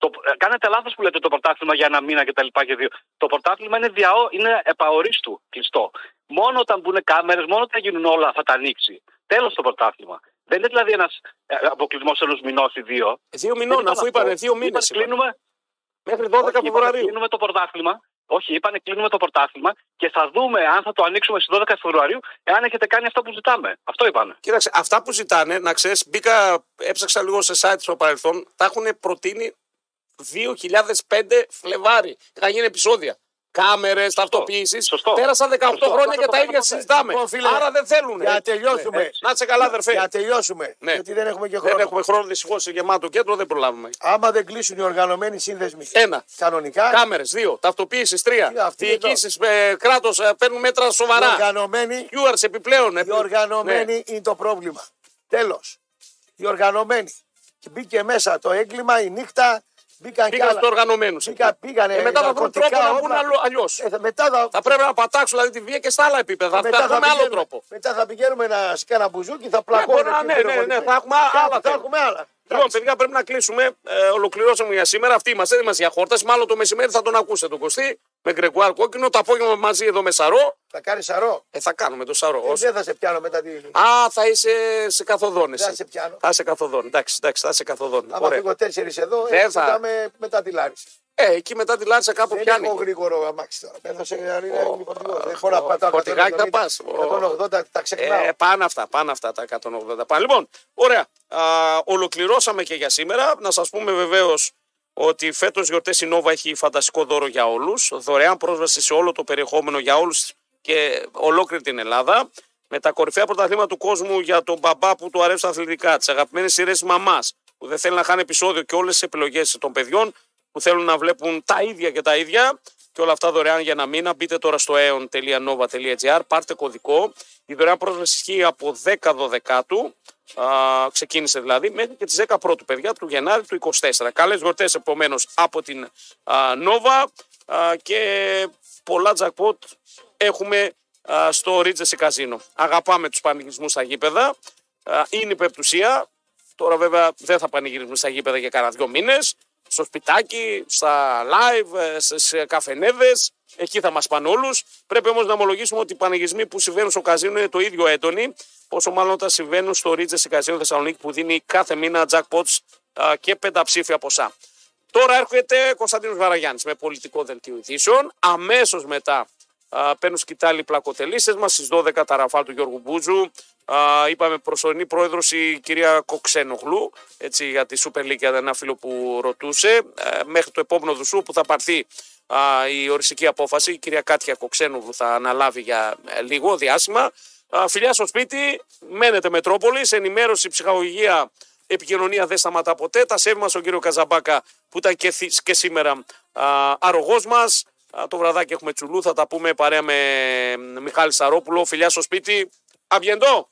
Το, κάνετε λάθος που λέτε το πρωτάθλημα για ένα μήνα και τα λοιπά και δύο. Το πρωτάθλημα είναι, δια, είναι επαορίστου κλειστό. Μόνο όταν μπουν κάμερες, μόνο όταν γίνουν όλα θα τα ανοίξει. Τέλος το πρωτάθλημα. Δεν είναι δηλαδή ένας αποκλεισμός ενός μηνός ή δύο. Δύο μηνών, αφού είπανε δύο μήνες. Κλείνουμε μέχρι δώδεκα Φεβρουαρίου. Κλείνουμε το πρωτάθλημα. Όχι, είπανε κλείνουμε το πρωτάθλημα και θα δούμε αν θα το ανοίξουμε στις δώδεκα Φεβρουαρίου, εάν έχετε κάνει αυτά που ζητάμε. Αυτό είπανε. Κοίταξε, αυτά που ζητάνε, να ξέρεις, μπήκα, έψαξα λίγο σε site στο παρελθόν, τα έχουν προτείνει. δύο χιλιάδες πέντε Φλεβάρι. Είχαν γίνει επεισόδια. Κάμερες, ταυτοποίησεις. Πέρασαν δεκαοκτώ χρόνια και τα ίδια συζητάμε. Άρα δεν θέλουν. Για τελειώσουμε. Να σε καλά, αδερφέ. Για τελειώσουμε. Γιατί δεν έχουμε και χρόνο. Δεν έχουμε χρόνο, δυστυχώς, σε γεμάτο κέντρο δεν προλάβουμε. Άμα δεν κλείσουν οι οργανωμένοι σύνδεσμοι. Ένα. Κανονικά. Κάμερες. Δύο. Ταυτοποίησεις. Τρία. Διοικήσεις. Κράτος. Παίρνουν μέτρα σοβαρά. Κιούαρ επιπλέον. Οι οργανωμένοι είναι το πρόβλημα. Τέλος. Οι οργανωμένοι. Μπήκε μέσα το έγκλημα, η νύχτα. Μπήκαν πήγαν στους οργανωμένους. Πήγαν, πήγαν, και μετά θα βρουν τρόπο να βγουν αλλιώς. Ε, θα, θα πρέπει να πατάξουν δηλαδή, τη βία και στα άλλα επίπεδα. Θα, θα, θα, θα με άλλο τρόπο. Μετά θα πηγαίνουμε να σκάνα μπουζούκι, θα πλακώνουμε. Ναι, ναι, ναι, ναι, ναι, θα έχουμε άλλα. Θα έχουμε άλλα. Λοιπόν, παιδιά, πρέπει να κλείσουμε. Ε, ολοκληρώσαμε για σήμερα. Αυτοί είμαστε, δεν είμαστε για χόρτες. Μάλλον το μεσημέρι θα τον ακούσετε τον Κωστή με γκρεκουάρ κόκκινο. Το απόγευμα μαζί εδώ με σαρό. Θα κάνει σαρό. Ε, θα κάνουμε το σαρό. Ε, δεν θα σε πιάνω μετά τη. Α, θα είσαι σε καθοδόνηση. Θα σε πιάνω. Θα σε καθοδόνηση. Εντάξει, εντάξει, θα σε καθοδόνηση. Άμα φύγω τέσσερις εδώ, ε, θα πάμε μετά τη Λάρισα. Ε, εκεί μετά τη Λάρισα κάπου πιάνει. Δεν έχω γρήγορο αμάξι τώρα. Πέθασε γρήγορα. Δεν χωρά να πατάω. Φορτηγάκι θα πα. εκατόν ογδόντα τα ξεχνάω. Πάνε αυτά, πάνε αυτά τα εκατόν ογδόντα. Λοιπόν, ωραία. Α, ολοκληρώσαμε και για σήμερα. Να σας πούμε βεβαίως ότι φέτος γιορτές η Νόβα έχει φανταστικό δώρο για όλους. Δωρεάν πρόσβαση σε όλο το περιεχόμενο για όλους και ολόκληρη την Ελλάδα. Με τα κορυφαία πρωταθλήματα του κόσμου για τον μπαμπά που του αρέσουν αθλητικά. Τις αγαπημένες σειρές μαμάς που δεν θέλουν να χάνει επεισόδιο και όλες τις επιλογές των παιδιών που θέλουν να βλέπουν τα ίδια και τα ίδια. Και όλα αυτά δωρεάν για ένα μήνα. Μπείτε τώρα στο aeon.nova.gr, πάρτε κωδικό. Η δωρεάν πρόσβαση ισχύει από δέκα δώδεκα του. Uh, ξεκίνησε δηλαδή μέχρι και τις δέκα πρώτου, παιδιά, του Γενάρη του είκοσι τέσσερα. Καλές γιορτές επομένως από την Νόβα uh, uh, και πολλά jackpot έχουμε uh, στο Ρίτζεση Καζίνο. Αγαπάμε τους πανηγυρισμούς στα γήπεδα, uh, είναι υπεπτουσία. Τώρα βέβαια δεν θα πανηγυρίζουμε στα γήπεδα για κανένα δυο μήνες. Στο σπιτάκι, στα live, στις καφενέδες, εκεί θα μας πάνε όλους. Πρέπει όμως να ομολογήσουμε ότι οι πανηγυρισμοί που συμβαίνουν στο καζίνο είναι το ίδιο έντονοι, όσο μάλλον όταν συμβαίνουν στο Ρίτζεση Καζίνο Θεσσαλονίκη που δίνει κάθε μήνα jackpots και πενταψήφια ποσά. Τώρα έρχεται Κωνσταντίνος Βαραγιάννης με πολιτικό δελτίο ειδήσεων. Αμέσως μετά παίρνουν σκητάλη πλακοτελίστες μας στις δώδεκα τα ραφάλ του Γιώργου Μπούτζου. Uh, είπαμε προσωρινή πρόεδρος η κυρία Κοξένογλου, έτσι, για τη Super League, για ένα φίλο που ρωτούσε, uh, μέχρι το επόμενο Δουσού που θα πάρθει uh, η οριστική απόφαση. Η κυρία Κάτια Κοξένογλου θα αναλάβει για uh, λίγο διάστημα. Uh, φιλιά στο σπίτι, μένετε Μετρόπολης, ενημέρωση, ψυχαγωγία, επικοινωνία δεν σταματά ποτέ. Τα σέβημα στον κύριο Καζαμπάκα που ήταν και, θυ- και σήμερα uh, αρρωγός μας. Uh, το βραδάκι έχουμε τσουλού, θα τα πούμε παρέα με Μιχάλη Σαρόπουλο. Φιλιά στο σπίτι, αβγεντώ!